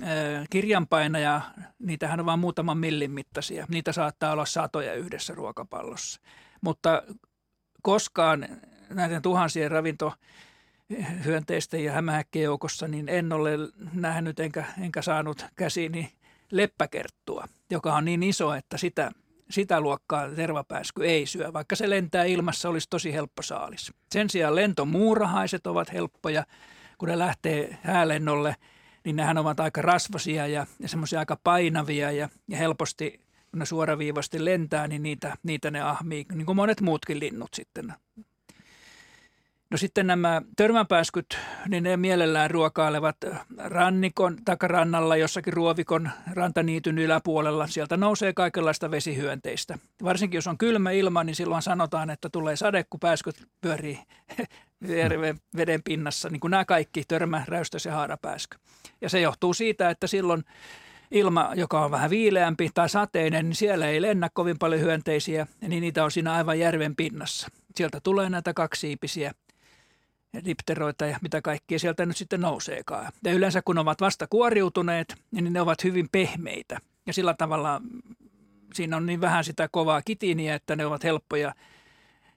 ö, kirjanpainajia, niitähän on vain muutaman millin mittaisia. Niitä saattaa olla satoja yhdessä ruokapallossa, mutta koskaan näiden tuhansien ravintohyönteisten ja hämähäkkien joukossa, niin en ole nähnyt enkä, enkä saanut käsiini leppäkerttua, joka on niin iso, että sitä, sitä luokkaa tervapääsky ei syö, vaikka se lentää ilmassa, olisi tosi helppo saalis. Sen sijaan lentomuurahaiset ovat helppoja, kun ne lähtee häälennolle, niin nehän ovat aika rasvaisia ja, ja semmoisia aika painavia ja, ja helposti, kun ne suoraviivasti lentää, niin niitä, niitä ne ahmii, niin kuin monet muutkin linnut sitten. No sitten nämä törmäpääskyt, niin ne mielellään ruokailevat rannikon takarannalla, jossakin ruovikon rantaniityn yläpuolella. Sieltä nousee kaikenlaista vesihyönteistä. Varsinkin jos on kylmä ilma, niin silloin sanotaan, että tulee sade, kun pääskyt pyörii veden pinnassa, niin kuin nämä kaikki, törmä, räystäs ja haarapääsky. Ja se johtuu siitä, että silloin ilma, joka on vähän viileämpi tai sateinen, niin siellä ei lennä kovin paljon hyönteisiä, niin niitä on siinä aivan järven pinnassa. Sieltä tulee näitä kaksiiipisiä dipteroita ja mitä kaikkea sieltä nyt sitten nouseekaan. Ja yleensä kun ovat vasta kuoriutuneet, niin ne ovat hyvin pehmeitä. Ja sillä tavalla siinä on niin vähän sitä kovaa kitiniä, että ne ovat helppoja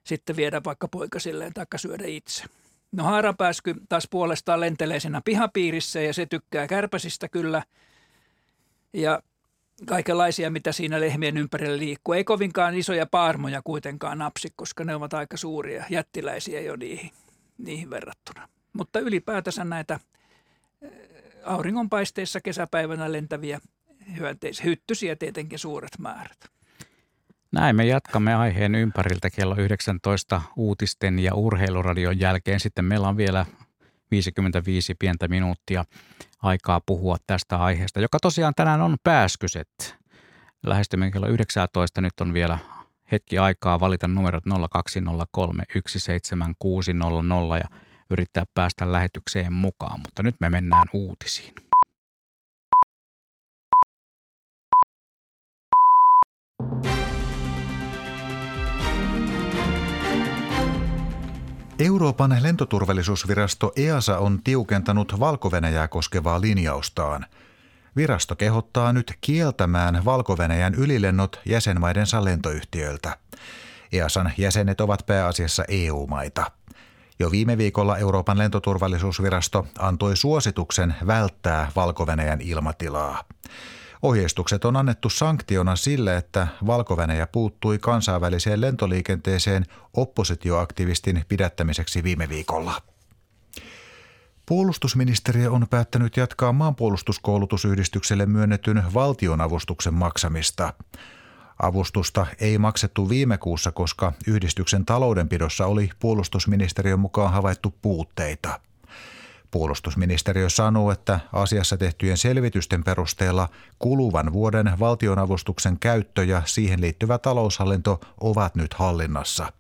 sitten viedä vaikka poikasilleen tai syödä itse. No haarapääsky taas puolestaan lentelee siinä pihapiirissä ja se tykkää kärpäsistä kyllä. Ja kaikenlaisia, mitä siinä lehmien ympärillä liikkuu. Ei kovinkaan isoja paarmoja kuitenkaan napsi, koska ne ovat aika suuria, jättiläisiä jo niihin, niihin verrattuna. Mutta ylipäätänsä näitä auringonpaisteissa kesäpäivänä lentäviä hyönteisiä, hyttysiä tietenkin suuret määrät. Näin me jatkamme aiheen ympäriltä kello yhdeksäntoista uutisten ja urheiluradion jälkeen. Sitten meillä on vielä viisikymmentäviisi pientä minuuttia aikaa puhua tästä aiheesta, joka tosiaan tänään on pääskyset. Lähestymme kello yhdeksäntoista. Nyt on vielä hetki aikaa valita numerot nolla kaksi nolla kolme yksi seitsemän kuusi nolla nolla ja yrittää päästä lähetykseen mukaan, mutta nyt me mennään uutisiin. Euroopan lentoturvallisuusvirasto E A S A on tiukentanut Valko-Venäjää koskevaa linjaustaan. Virasto kehottaa nyt kieltämään Valko-Venäjän ylilennot jäsenmaidensa lentoyhtiöiltä. E A S A:n jäsenet ovat pääasiassa E U-maita. Jo viime viikolla Euroopan lentoturvallisuusvirasto antoi suosituksen välttää Valko-Venäjän ilmatilaa. Ohjeistukset on annettu sanktiona sille, että Valko-Venäjä puuttui kansainväliseen lentoliikenteeseen oppositioaktivistin pidättämiseksi viime viikolla. Puolustusministeriö on päättänyt jatkaa maanpuolustuskoulutusyhdistykselle myönnetyn valtionavustuksen maksamista. Avustusta ei maksettu viime kuussa, koska yhdistyksen taloudenpidossa oli puolustusministeriön mukaan havaittu puutteita. Puolustusministeriö sanoo, että asiassa tehtyjen selvitysten perusteella kuluvan vuoden valtionavustuksen käyttö ja siihen liittyvä taloushallinto ovat nyt hallinnassa.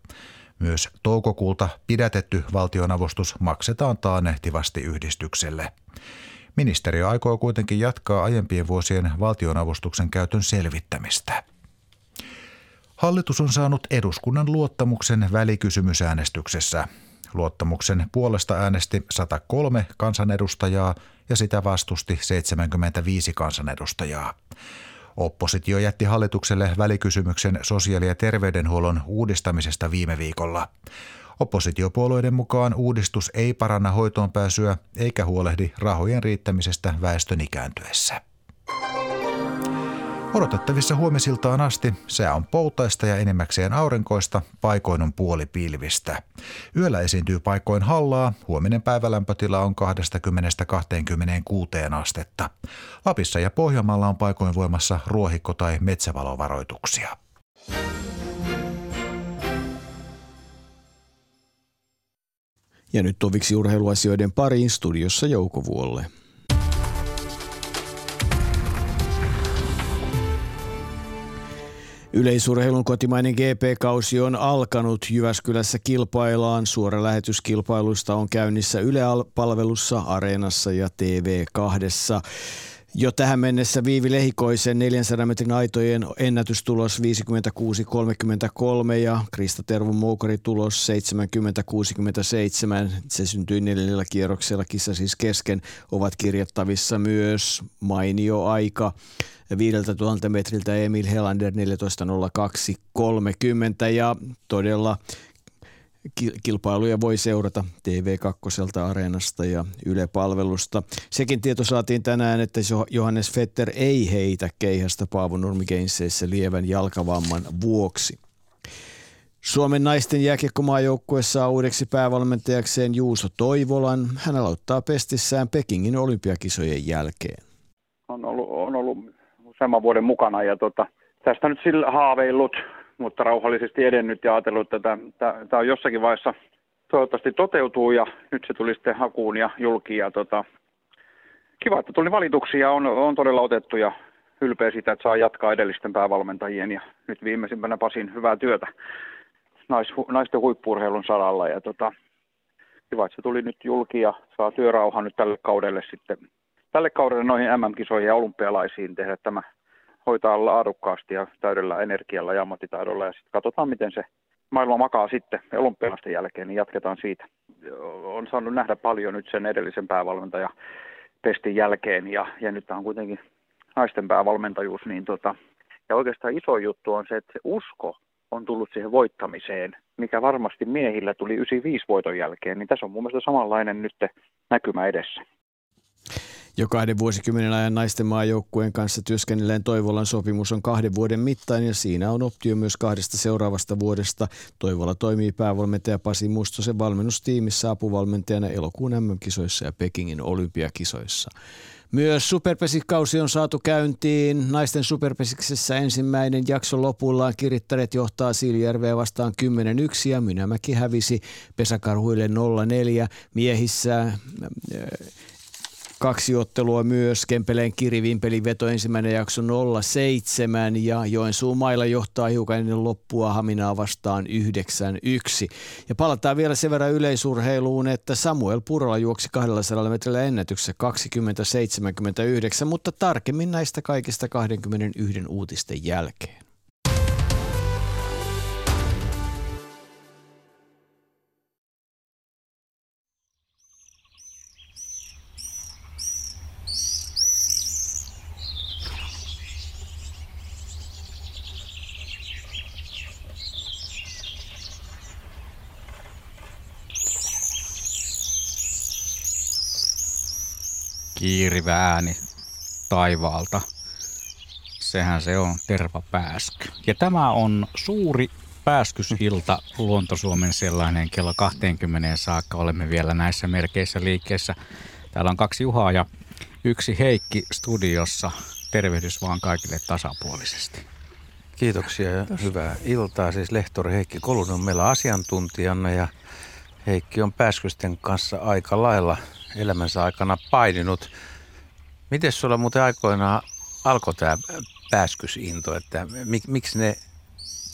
Myös toukokuulta pidätetty valtionavustus maksetaan taannehtivasti yhdistykselle. Ministeriö aikoo kuitenkin jatkaa aiempien vuosien valtionavustuksen käytön selvittämistä. Hallitus on saanut eduskunnan luottamuksen välikysymysäänestyksessä. Luottamuksen puolesta äänesti sata kolme kansanedustajaa ja sitä vastusti seitsemänkymmentäviisi kansanedustajaa. Oppositio jätti hallitukselle välikysymyksen sosiaali- ja terveydenhuollon uudistamisesta viime viikolla. Oppositiopuolueiden mukaan uudistus ei paranna hoitoonpääsyä eikä huolehdi rahojen riittämisestä väestön ikääntyessä. Odotettavissa huomisiltaan asti sää on poutaista ja enimmäkseen aurinkoista, paikoin on puolipilvistä. Yöllä esiintyy paikoin hallaa, huominen päivälämpötila on kaksikymmentä kaksikymmentäkuusi astetta. Lapissa ja Pohjanmaalla on paikoin voimassa ruohikko- tai metsävalovaroituksia. Ja nyt toviksi urheiluasioiden pariin, studiossa Jouko Vuolle. Yleisurheilun kotimainen G P-kausi on alkanut. Jyväskylässä kilpaillaan. Suora lähetyskilpailuista on käynnissä Yle-palvelussa, Areenassa ja T V kahdessa. Jo tähän mennessä Viivi Lehikoisen neljänsadan metrin aitojen ennätystulos viisikymmentäkuusi kolmekymmentäkolme ja Krista Tervon moukaritulos seitsemänkymmentä kuusikymmentäseitsemän. Se syntyi neljällä kierroksella, kissa siis kesken, ovat kirjattavissa myös. Mainio aika. viideltätuhannelta metriltä Emil Helander neljätoista nolla kaksi kolmekymmentä ja todella kilpailuja voi seurata T V kakkoselta, Areenasta ja Yle-palvelusta. Sekin tieto saatiin tänään, että Johannes Vetter ei heitä keihästä Paavo Nurmikeinseissä lievän jalkavamman vuoksi. Suomen naisten jääkiekkomaajoukkuessa saa uudeksi päävalmentajakseen Juuso Toivolan. Hän aloittaa pestissään Pekingin olympiakisojen jälkeen. On ollut, on ollut saman vuoden mukana ja tota, tästä nyt sillä haaveillut, mutta rauhallisesti edennyt ja ajatellut, että tämä on jossakin vaiheessa toivottavasti toteutuu ja nyt se tuli sitten hakuun ja julki. Ja tota, kiva, että tuli valituksia, on, on todella otettu ja ylpeä sitä, että saa jatkaa edellisten päävalmentajien ja nyt viimeisimpänä Pasin hyvää työtä nais, naisten huippu-urheilun saralla. Ja tota, kiva, että se tuli nyt julki ja saa työrauhan nyt tälle kaudelle sitten. Tälle kaudelle noihin M M-kisoihin ja olympialaisiin tehdä tämä, hoitaa laadukkaasti ja täydellä energialla ja ammattitaidolla ja sitten katsotaan, miten se maailma makaa sitten olympialaisten jälkeen, niin jatketaan siitä. On saanut nähdä paljon nyt sen edellisen päävalmentajapestin jälkeen ja, ja nyt on kuitenkin naisten päävalmentajuus. Niin tota, ja oikeastaan iso juttu on se, että se usko on tullut siihen voittamiseen, mikä varmasti miehillä tuli yhdeksänkymmentäviisi voiton jälkeen, niin tässä on mun mielestä samanlainen nyt näkymä edessä. Jo kahden vuosikymmenen ajan naisten maajoukkueen kanssa työskennelleen Toivolan sopimus on kahden vuoden mittainen ja siinä on optio myös kahdesta seuraavasta vuodesta. Toivola toimii päävalmentaja Pasi Mustosen valmennustiimissä apuvalmentajana elokuun M M-kisoissa ja Pekingin olympiakisoissa. Myös superpesikkausi on saatu käyntiin. Naisten superpesiksessä ensimmäinen jakso lopullaan. Kirittäret johtaa Siilijärveä vastaan kymmenen yksi ja Mynämäki hävisi pesäkarhuille nolla neljä. Miehissä kaksi ottelua myös. Kempeleen Kirivimpelin veto ensimmäinen jakso nolla seitsemän ja Joensuun Maila johtaa hiukan ennen loppua Haminaa vastaan yhdeksän yksi. Ja palataan vielä sen verran yleisurheiluun, että Samuel Purola juoksi kaksisataa metrillä ennätyksessä kaksikymmentä seitsemänkymmentäyhdeksän, mutta tarkemmin näistä kaikista kaksikymmentäyksi uutisten jälkeen. Kiirivä ääni taivaalta Sehän se on tervapääsky. Ja tämä on suuri pääskysilta Luonto-Suomen sellainen. Kello kaksikymmentä saakka olemme vielä näissä merkeissä liikkeessä. Täällä on kaksi Juhaa ja yksi Heikki studiossa. Tervehdys vaan kaikille tasapuolisesti. Kiitoksia ja hyvää iltaa. Siis lehtori Heikki Kolunen on meillä asiantuntijana ja Heikki on pääskysten kanssa aika lailla elämänsä aikana paininut. Miten sulla muuten aikoinaan alkoi tämä pääskysinto, että mik, miksi ne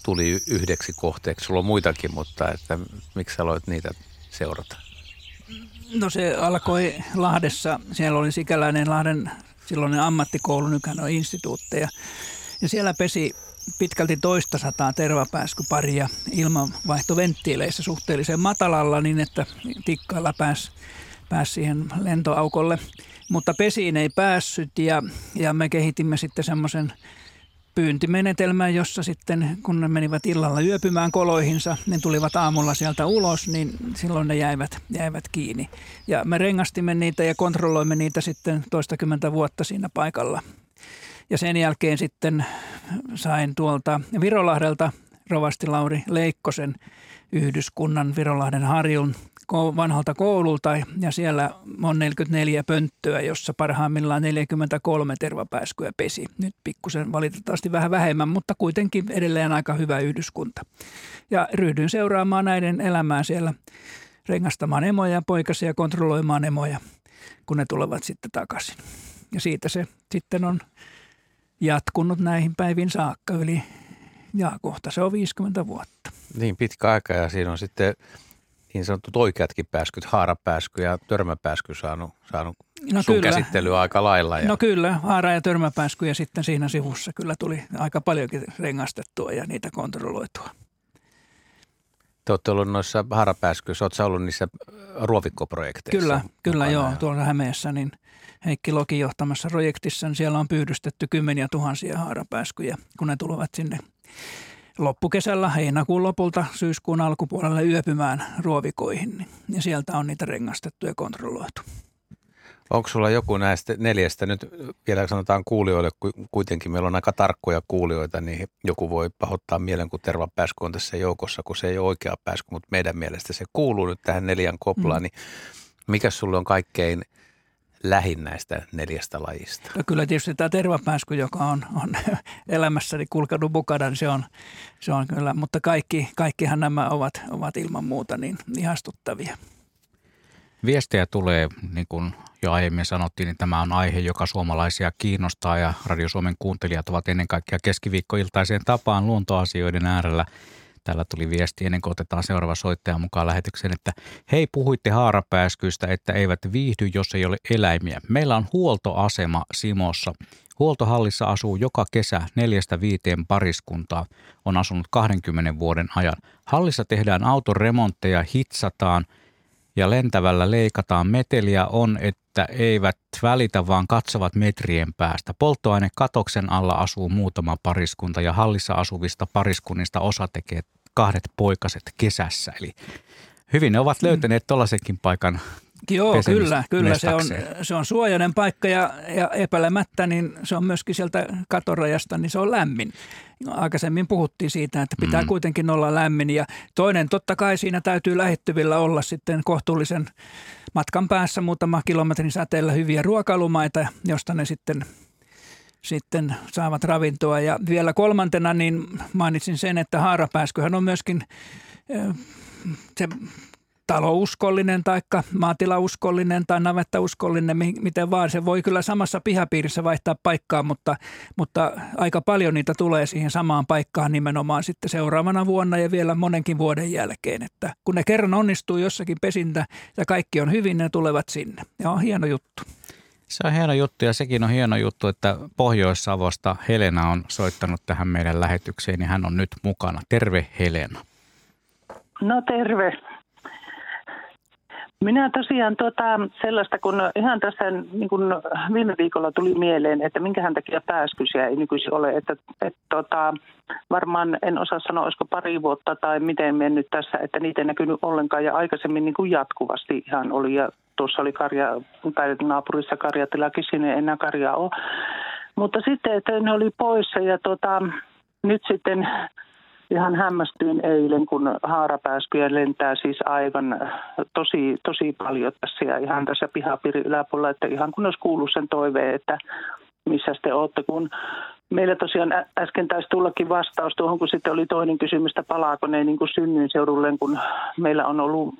tuli yhdeksi kohteeksi? Sulla on muitakin, mutta että miksi aloit niitä seurata? No se alkoi Lahdessa. Siellä oli sikäläinen Lahden silloinen ammattikoulu, nykyään on instituutteja. Ja siellä pesi pitkälti toista sataa tervapääskyparia ilmanvaihtoventtiileissä suhteellisen matalalla niin, että tikkailla pääsi pääs siihen lentoaukolle. Mutta pesiin ei päässyt ja, ja me kehitimme sitten semmoisen pyyntimenetelmän, jossa sitten kun ne menivät illalla yöpymään koloihinsa, ne tulivat aamulla sieltä ulos, niin silloin ne jäivät, jäivät kiinni. Ja me rengastimme niitä ja kontrolloimme niitä sitten toistakymmentä vuotta siinä paikalla. Ja sen jälkeen sitten sain tuolta Virolahdelta rovasti Lauri Leikkosen yhdyskunnan Virolahden harjun vanhalta koululta ja siellä on neljäkymmentäneljä pönttöä, jossa parhaimmillaan neljäkymmentäkolme tervapääskyä pesi. Nyt pikkusen valitettavasti vähän vähemmän, mutta kuitenkin edelleen aika hyvä yhdyskunta. Ja ryhdyin seuraamaan näiden elämää siellä, rengastamaan emoja ja poikasia, kontrolloimaan emoja, kun ne tulevat sitten takaisin. Ja siitä se sitten on jatkunut näihin päivin saakka yli, ja kohta se on viisikymmentä vuotta. Niin pitkä aika ja siinä on sitten niin sanotut oikeatkin pääskyt, haarapääsky ja törmäpääsky saanut, saanut no sun käsittelyä aika lailla. Ja... No kyllä, haara- ja törmäpääsky ja sitten siinä sivussa kyllä tuli aika paljonkin rengastettua ja niitä kontrolloitua. Te olette ollut noissa haarapääskyissä, oletko ollut niissä ruovikkoprojekteissa? Kyllä, kyllä joo, ja... tuolla Hämeessä niin Heikki Loki johtamassa projektissa, niin siellä on pyydystetty kymmeniä tuhansia haarapääskyjä, kun ne tulevat sinne loppukesällä, heinäkuun lopulta, syyskuun alkupuolelle yöpymään ruovikoihin. Ja sieltä on niitä rengastettu ja kontrolloitu. Onko sulla joku näistä neljästä, nyt vielä sanotaan kuulijoille, kuitenkin meillä on aika tarkkoja kuulijoita, niin joku voi pahoittaa mielen, kun tervapääsky on tässä joukossa, kun se ei ole oikea pääsky, mutta meidän mielestä se kuuluu nyt tähän neljän koplaan. Mm. Niin mikä sulle on kaikkein lähin näistä neljästä lajista? No kyllä tietysti tämä tervapääsky, joka on, on elämässäni kulkanut mukana, niin se on, se on kyllä, mutta kaikki, kaikkihan nämä ovat, ovat ilman muuta niin ihastuttavia. Viestejä tulee, niin kuin jo aiemmin sanottiin, niin tämä on aihe, joka suomalaisia kiinnostaa ja Radio Suomen kuuntelijat ovat ennen kaikkea keskiviikkoiltaiseen tapaan luontoasioiden äärellä. Täällä tuli viesti ennen kuin otetaan seuraava soittaja mukaan lähetykseen, että hei, puhuitte haarapääskyistä, että eivät viihdy, jos ei ole eläimiä. Meillä on huoltoasema Simossa. Huoltohallissa asuu joka kesä neljästä viiteen pariskuntaa. On asunut kaksikymmentä vuoden ajan. Hallissa tehdään autoremontteja, hitsataan ja lentävällä leikataan. Meteliä on, että eivät välitä, vaan katsovat metrien päästä. Polttoainekatoksen alla asuu muutama pariskunta ja hallissa asuvista pariskunnista osa tekee kahdet poikaset kesässä. Eli hyvin ne ovat löytäneet tuollaisenkin paikan. Joo, kyllä, kyllä. Se on, se on suojainen paikka ja, ja epäilemättä, niin se on myöskin sieltä katorajasta, niin se on lämmin. Aikaisemmin puhuttiin siitä, että pitää mm. kuitenkin olla lämmin ja toinen, totta kai siinä täytyy lähettyvillä olla sitten kohtuullisen matkan päässä muutama kilometrin säteellä hyviä ruokailumaita, josta ne sitten, sitten saavat ravintoa. Ja vielä kolmantena niin mainitsin sen, että haarapääskyhän on myöskin se... talouskollinen tai maatilauskollinen tai navettauskollinen, miten vaan. Se voi kyllä samassa pihapiirissä vaihtaa paikkaa, mutta, mutta aika paljon niitä tulee siihen samaan paikkaan nimenomaan sitten seuraavana vuonna ja vielä monenkin vuoden jälkeen. Että kun ne kerran onnistuu jossakin pesintä ja kaikki on hyvin, ne tulevat sinne. Ja on hieno juttu. Se on hieno juttu ja sekin on hieno juttu, että Pohjois-Savosta Helena on soittanut tähän meidän lähetykseen ja hän on nyt mukana. Terve Helena. No terve. Minä tosiaan tuota, sellaista, kun ihan tässä niin kun viime viikolla tuli mieleen, että minkähän takia pääskysiä ei nykyisin ole. Että, et, tota, varmaan en osaa sanoa, olisiko pari vuotta tai miten mennyt tässä, että niitä ei näkynyt ollenkaan. Ja aikaisemmin niin kuin jatkuvasti ihan oli. Ja tuossa oli karja, tai naapurissa karjatilakin, sinne ei enää karjaa ole. Mutta sitten, että ne oli poissa ja tota, nyt sitten ihan hämmästyin eilen, kun haarapääskyjä lentää siis aivan tosi, tosi paljon tässä ja ihan tässä pihapiirin yläpuolella, että ihan kun olisi kuullut sen toiveen, että missä te olette, kun meillä tosiaan ä- äsken taisi tullakin vastaus tuohon, kun sitten oli toinen kysymys, että palaako ne niin kuin synnyin seudulleen, kun meillä on ollut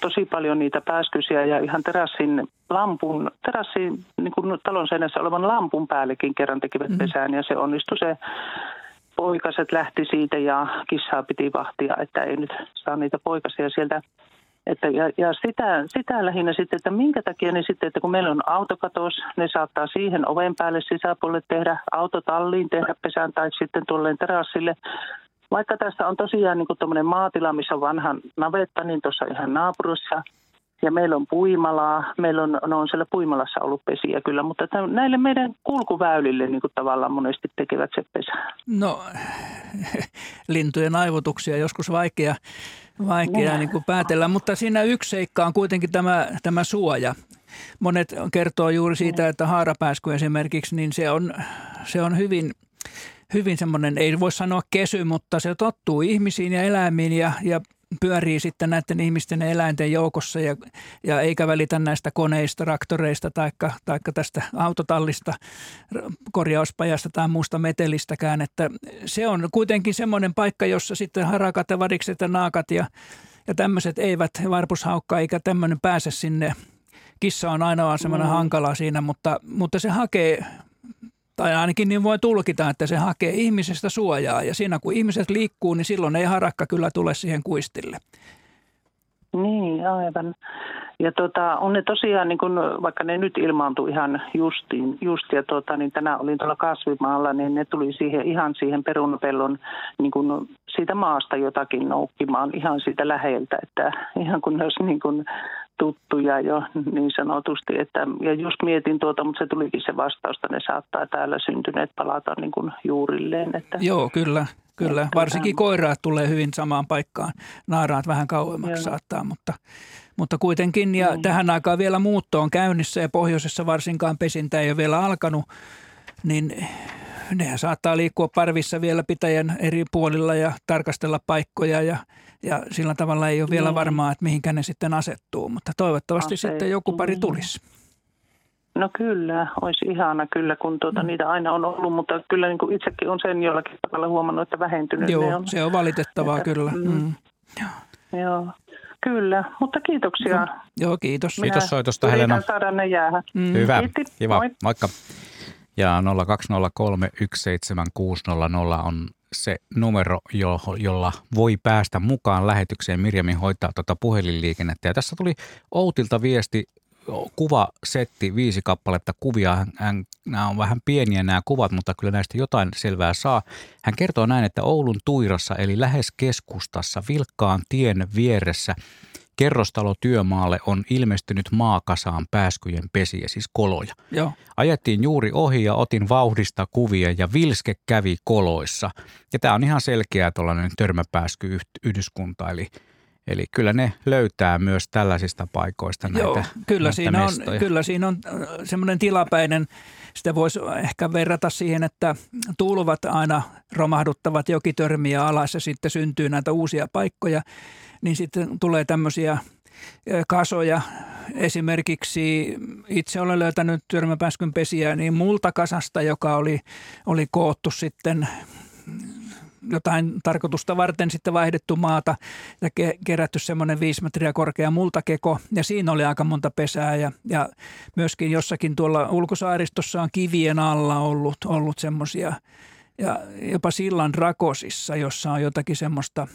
tosi paljon niitä pääskysiä ja ihan terassin lampun, terassin niin kuin talon seinässä olevan lampun päällekin kerran tekivät pesään ja se onnistui se. Poikaset lähti siitä ja kissaa piti vahtia, että ei nyt saa niitä poikasia sieltä. Että ja ja sitä, sitä lähinnä sitten, että minkä takia ne sitten, että kun meillä on autokatos, ne saattaa siihen oven päälle sisäpuolelle tehdä, autotalliin tehdä pesään tai sitten tuolleen terassille. Vaikka tässä on tosiaan niin kuin tuommoinen maatila, missä on vanha navetta, niin tuossa ihan naapurissa. Ja meillä on puimalaa, meillä on, no on siellä puimalassa ollut pesiä kyllä, mutta tämän, näille meidän kulkuväylille niin kuin tavallaan monesti tekevät se pesää. No, lintujen aivotuksia joskus vaikea, vaikea no. niin kuin päätellä, mutta siinä yksi seikka on kuitenkin tämä, tämä suoja. Monet kertoo juuri siitä, että haarapääsky esimerkiksi, niin se on, se on hyvin... Hyvin semmoinen, ei voi sanoa kesy, mutta se tottuu ihmisiin ja eläimiin ja, ja pyörii sitten näiden ihmisten ja eläinten joukossa ja, ja eikä välitä näistä koneista, traktoreista taikka, taikka tästä autotallista, korjauspajasta tai muusta metelistäkään. Että se on kuitenkin semmoinen paikka, jossa sitten harakat ja varikset ja naakat ja, ja tämmöiset eivät varpushaukka eikä tämmöinen pääse sinne. Kissa on aina semmoinen mm. hankala siinä, mutta, mutta se hakee... Tai ainakin niin voi tulkita, että se hakee ihmisestä suojaa ja siinä kun ihmiset liikkuu, niin silloin ei harakka kyllä tule siihen kuistille. Niin, aivan. Ja tota, on ne tosiaan, niin kun, vaikka ne nyt ilmaantui ihan justiin, just, ja tota, niin tänään olin tuolla kasvimaalla, niin ne tuli siihen, ihan siihen perunapellon niin kun siitä maasta jotakin noukkimaan ihan siitä läheltä, että ihan kun ne olisi niin kun tuttuja jo niin sanotusti. Että, ja just mietin tuota, mutta se tulikin se vastausta, ne saattaa täällä syntyneet palata niin kun juurilleen. Että. Joo, kyllä. Kyllä, varsinkin koiraat tulee hyvin samaan paikkaan. Naaraat vähän kauemmaksi Joo. saattaa, mutta, mutta kuitenkin. Ja mm. tähän aikaan vielä muutto on käynnissä ja pohjoisessa varsinkaan pesintä ei ole vielä alkanut, niin nehän saattaa liikkua parvissa vielä pitäjän eri puolilla ja tarkastella paikkoja ja, ja sillä tavalla ei ole vielä mm. varmaa, että mihinkä ne sitten asettuu, mutta toivottavasti Aseet. sitten joku pari tulisi. No kyllä, olisi ihana kyllä, kun tuota, niitä aina on ollut, mutta kyllä niin kuin itsekin on sen jollakin tavalla huomannut, että vähentynyt Joo, ne on. Se on valitettavaa että, kyllä. Mm. Mm. Joo. Joo, kyllä, mutta kiitoksia. Mm. Joo, kiitos. Minä kiitos soitosta Helena. Minä saada ne jäähä. Mm. Hyvä, Kiitti. Kiva, Moi. Moikka. Ja nolla kaksi nolla kolme yksi seitsemän kuusi nolla nolla on se numero, jo, jolla voi päästä mukaan lähetykseen. Mirjamin hoitaa tuota puhelinliikennettä ja tässä tuli Outilta viesti. Kuvasetti, viisi kappaletta kuvia. Hän, nämä on vähän pieniä nämä kuvat, mutta kyllä näistä jotain selvää saa. Hän kertoo näin, että Oulun Tuirassa eli lähes keskustassa vilkkaan tien vieressä kerrostalo työmaalle on ilmestynyt maakasaan pääskyjen pesiä, siis koloja. Joo. Ajettiin juuri ohi ja otin vauhdista kuvia ja vilske kävi koloissa. Ja tämä on ihan selkeä tuollainen törmäpääskyyhdyskunta eli Eli kyllä ne löytää myös tällaisista paikoista näitä, Joo, kyllä, näitä siinä on, kyllä siinä on semmoinen tilapäinen, sitä voisi ehkä verrata siihen, että tulvat aina romahduttavat jokitörmiä alas ja sitten syntyy näitä uusia paikkoja, niin sitten tulee tämmöisiä kasoja. Esimerkiksi itse olen löytänyt törmäpääskyn pesiä niin multakasasta, joka oli, oli koottu sitten jotain tarkoitusta varten sitten vaihdettu maata ja ke- kerätty semmoinen viisi metriä korkea multakeko ja siinä oli aika monta pesää ja, ja myöskin jossakin tuolla ulkosaaristossa on kivien alla ollut, ollut semmoisia ja jopa sillan rakosissa, jossa on jotakin semmoista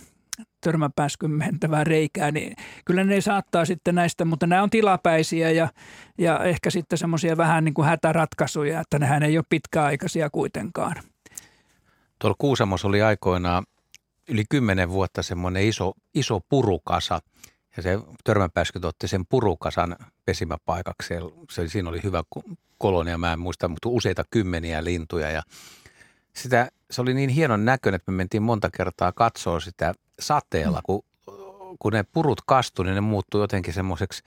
törmäpääskyn mentävää reikää, niin kyllä ne saattaa sitten näistä, mutta nämä on tilapäisiä ja, ja ehkä sitten semmoisia vähän niin kuin hätäratkaisuja, että nehän ei ole pitkäaikaisia kuitenkaan. Tuolla Kuusamossa oli aikoinaan yli kymmenen vuotta semmoinen iso, iso purukasa ja se törmäpääskyt otti sen purukasan pesimäpaikaksi. Se, siinä oli hyvä kolonia, mä en muista, mutta useita kymmeniä lintuja ja sitä, se oli niin hienon näköinen, että me mentiin monta kertaa katsoa sitä sateella. Kun, kun ne purut kastui, niin ne muuttui jotenkin semmoiseksi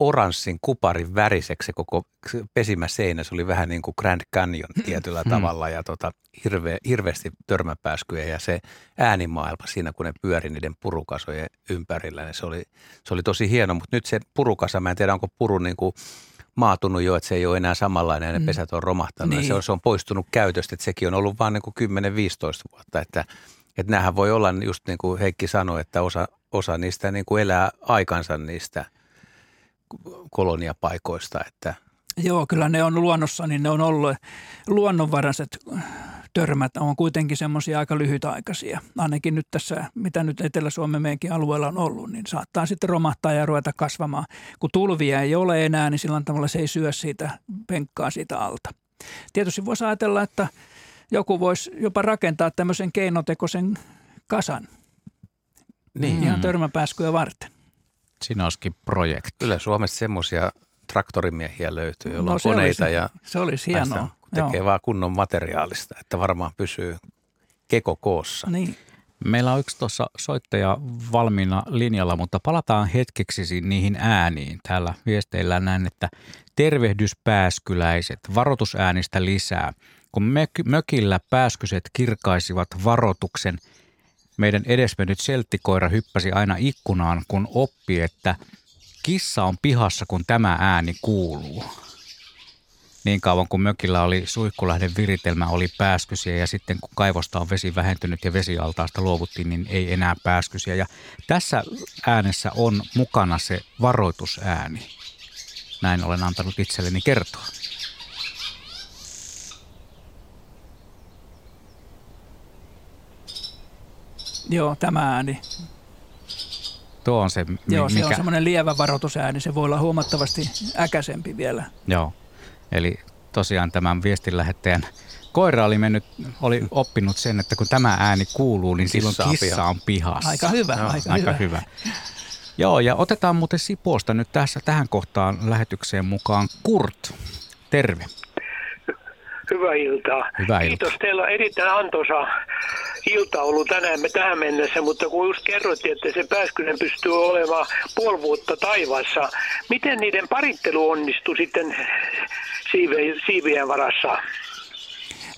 oranssin kuparin väriseksi koko pesimäseinä. Se oli vähän niin kuin Grand Canyon tietyllä hmm. tavalla ja tota, hirve, hirveästi törmäpääskyjä ja se äänimaailma siinä, kun ne pyöri niiden purukasojen ympärillä. Niin se, oli, se oli tosi hieno, mutta nyt se purukasa, mä en tiedä onko puru niin kuin maatunut jo, että se ei ole enää samanlainen ja ne pesät on romahtanut. Niin. Se, on, se on poistunut käytöstä, että sekin on ollut vaan niin kymmenen viisitoista vuotta, että Että nämähän voi olla, just niin kuin Heikki sanoi, että osa, osa niistä niin kuin elää aikansa niistä koloniapaikoista. Että. Joo, kyllä ne on luonnossa, niin ne on ollut luonnonvaraiset törmät. On kuitenkin semmoisia aika lyhytaikaisia. Ainakin nyt tässä, mitä nyt Etelä-Suomen meidänkin alueella on ollut, niin saattaa sitten romahtaa ja ruveta kasvamaan. Kun tulvia ei ole enää, niin sillä tavalla se ei syö siitä penkkaa siitä alta. Tietysti voisi ajatella, että joku voisi jopa rakentaa tämmöisen keinotekoisen kasan niin. ihan törmäpääskyjä varten. Siinä olisikin projekti. Kyllä Suomessa semmoisia traktorimiehiä löytyy, joilla no, on koneita. Olisi, ja se olisi hienoa. Päästään, kun tekee Joo. vaan kunnon materiaalista, että varmaan pysyy keko koossa. Niin. Meillä on yksi tuossa soittaja valmiina linjalla, mutta palataan hetkeksi niihin ääniin. Täällä viesteillä näen, että tervehdys pääskyläiset, varoitusäänistä lisää. Kun mökillä pääskyset kirkaisivat varoituksen, meidän edesmennyt selttikoira hyppäsi aina ikkunaan, kun oppi, että kissa on pihassa, kun tämä ääni kuuluu. Niin kauan kun mökillä oli suihkulähden viritelmä, oli pääskysiä ja sitten kun kaivosta on vesi vähentynyt ja vesialtaasta luovuttiin, niin ei enää pääskysiä. Ja tässä äänessä on mukana se varoitusääni. Näin olen antanut itselleni kertoa. Joo, tämä ääni. Tuo on se, mi- Joo, se mikä... on semmoinen lievä varoitusääni. Se voi olla huomattavasti äkäisempi vielä. Joo, eli tosiaan tämän viestinlähettäjän koira oli, mennyt, oli oppinut sen, että kun tämä ääni kuuluu, niin silloin kissa on pihassa. Aika hyvä, no, aika, aika hyvä. hyvä. Joo, ja otetaan muuten Siposta nyt tässä tähän kohtaan lähetykseen mukaan Kurt. Terve. Hyvää iltaa. Hyvää iltaa. Kiitos, teillä on erittäin antoisa ilta ollut tänään me tähän mennessä, mutta kun just kerrottiin, että se pääskynen pystyy olemaan puoli vuotta taivaassa, miten niiden parittelu onnistui sitten siive- siivien varassa?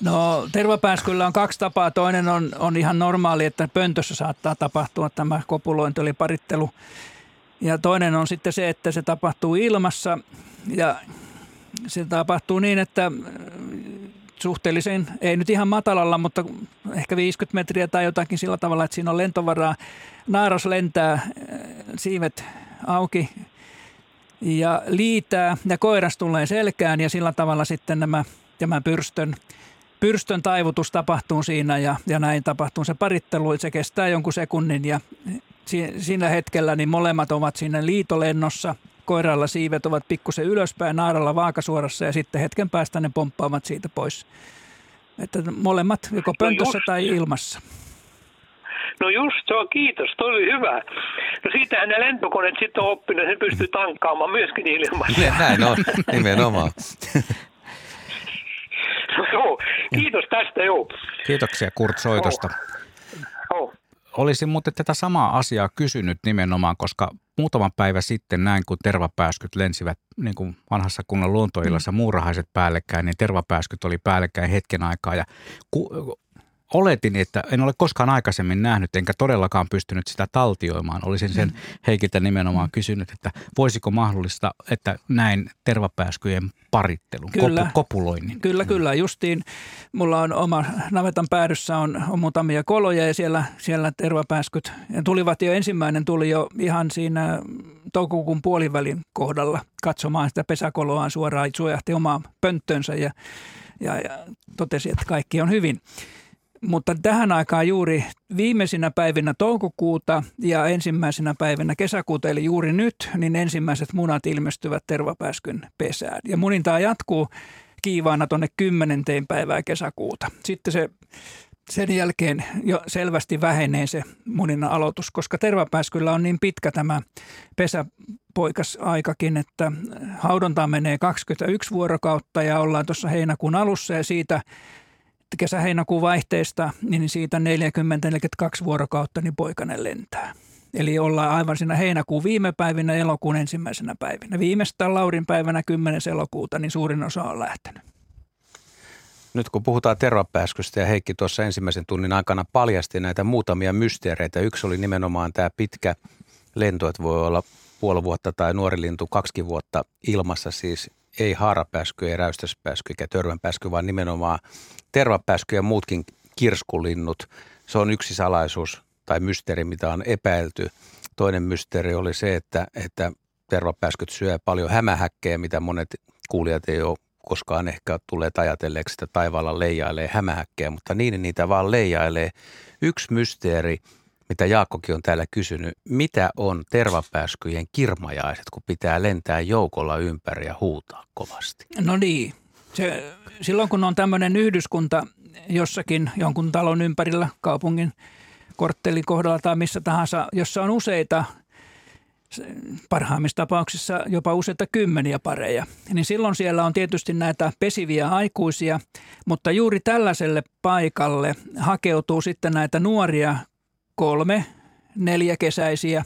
No tervapääskyllä on kaksi tapaa. Toinen on, on ihan normaali, että pöntössä saattaa tapahtua tämä kopulointi eli parittelu. Ja toinen on sitten se, että se tapahtuu ilmassa ja se tapahtuu niin, että suhteellisen, ei nyt ihan matalalla, mutta ehkä viisikymmentä metriä tai jotakin sillä tavalla, että siinä on lentovaraa. Naaras lentää, siivet auki ja liitää ja koiras tulee selkään ja sillä tavalla sitten nämä, tämä pyrstön, pyrstön taivutus tapahtuu siinä ja, ja näin tapahtuu se parittelu. Se kestää jonkun sekunnin ja siinä hetkellä niin molemmat ovat siinä liitolennossa. Koiralla siivet ovat pikkusen ylöspäin, naaralla vaakasuorassa ja sitten hetken päästä ne pomppaavat siitä pois. Että molemmat, joko pöntössä no tai ilmassa. No just, joo, kiitos, toi oli hyvä. No siitähän ne lentokoneet sitten on oppinut, ne pystyy tankkaamaan myöskin ilmassa. Näin on, nimenomaan. No joo, kiitos tästä, joo. Kiitoksia Kurt soitosta. Joo. joo. Olisin muuten tätä samaa asiaa kysynyt nimenomaan, koska muutama päivä sitten näin, kun tervapääskyt lensivät niin kuin vanhassa kunnan luontoillassa muurahaiset päällekkäin, niin tervapääskyt oli päällekkäin hetken aikaa. Ja ku- oletin, että en ole koskaan aikaisemmin nähnyt, enkä todellakaan pystynyt sitä taltioimaan. Olisin sen Heikiltä nimenomaan kysynyt, että voisiko mahdollista, että näin tervapääskyjen parittelun, kyllä, kopuloinnin. Kyllä, kyllä. Justiin mulla on oma navetan päädyssä on, on muutamia koloja ja siellä, siellä tervapääskyt. Ja tulivat jo, ensimmäinen tuli jo ihan siinä toukokuun puolivälin kohdalla katsomaan sitä pesäkoloaan suoraan, suojahti omaan pönttönsä ja, ja, ja totesi, että kaikki on hyvin. Mutta tähän aikaan juuri viimeisinä päivinä toukokuuta ja ensimmäisenä päivinä kesäkuuta, eli juuri nyt, niin ensimmäiset munat ilmestyvät tervapääskyn pesään. Ja munintaa jatkuu kiivaana tuonne kymmenenteen päivää kesäkuuta. Sitten se, sen jälkeen jo selvästi vähenee se muninnan aloitus, koska tervapääskyllä on niin pitkä tämä pesäpoikasaikakin, että haudontaan menee kaksikymmentäyksi vuorokautta ja ollaan tuossa heinäkuun alussa ja siitä kesä-heinäkuun vaihteesta, niin siitä neljäkymmentä neljäkymmentäkaksi vuorokautta niin poikainen lentää. Eli ollaan aivan siinä heinäkuun viime päivinä, elokuun ensimmäisenä päivinä. Viimeistään Laurin päivänä kymmenes elokuuta, niin suurin osa on lähtenyt. Nyt kun puhutaan tervapääskystä ja Heikki tuossa ensimmäisen tunnin aikana paljasti näitä muutamia mysteereitä. Yksi oli nimenomaan tämä pitkä lento, että voi olla puoli vuotta tai nuori lintu kaksikin vuotta ilmassa, siis ei haarapääsky, ei räystäspääsky eikä törmänpääsky, vaan nimenomaan tervapääsky ja muutkin kirskulinnut. Se on yksi salaisuus tai mysteeri, mitä on epäilty. Toinen mysteeri oli se, että, että tervapääskyt syö paljon hämähäkkejä, mitä monet kuulijat ei ole koskaan ehkä tulleet ajatelleeksi, että taivaalla leijailee hämähäkkejä, mutta niin niitä vaan leijailee. Yksi mysteeri, mitä Jaakkokin on täällä kysynyt, mitä on tervapääskyjen kirmajaiset, kun pitää lentää joukolla ympäri ja huutaa kovasti? No niin. Se, silloin kun on tämmöinen yhdyskunta jossakin jonkun talon ympärillä, kaupungin korttelin kohdalla tai missä tahansa, jossa on useita, parhaimmissa tapauksissa jopa useita kymmeniä pareja, niin silloin siellä on tietysti näitä pesiviä aikuisia, mutta juuri tällaiselle paikalle hakeutuu sitten näitä nuoria kolme, neljä kesäisiä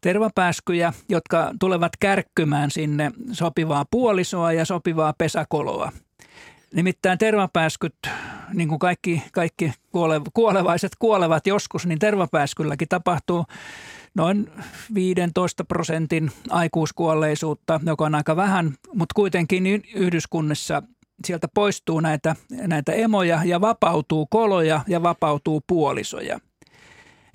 tervapääskyjä, jotka tulevat kärkkymään sinne sopivaa puolisoa ja sopivaa pesäkoloa. Nimittäin tervapääskyt, niin kuin kaikki, kaikki kuole, kuolevaiset kuolevat joskus, niin tervapääskylläkin tapahtuu noin viisitoista prosentin aikuiskuolleisuutta, joka on aika vähän, mutta kuitenkin yhdyskunnissa sieltä poistuu näitä, näitä emoja ja vapautuu koloja ja vapautuu puolisoja.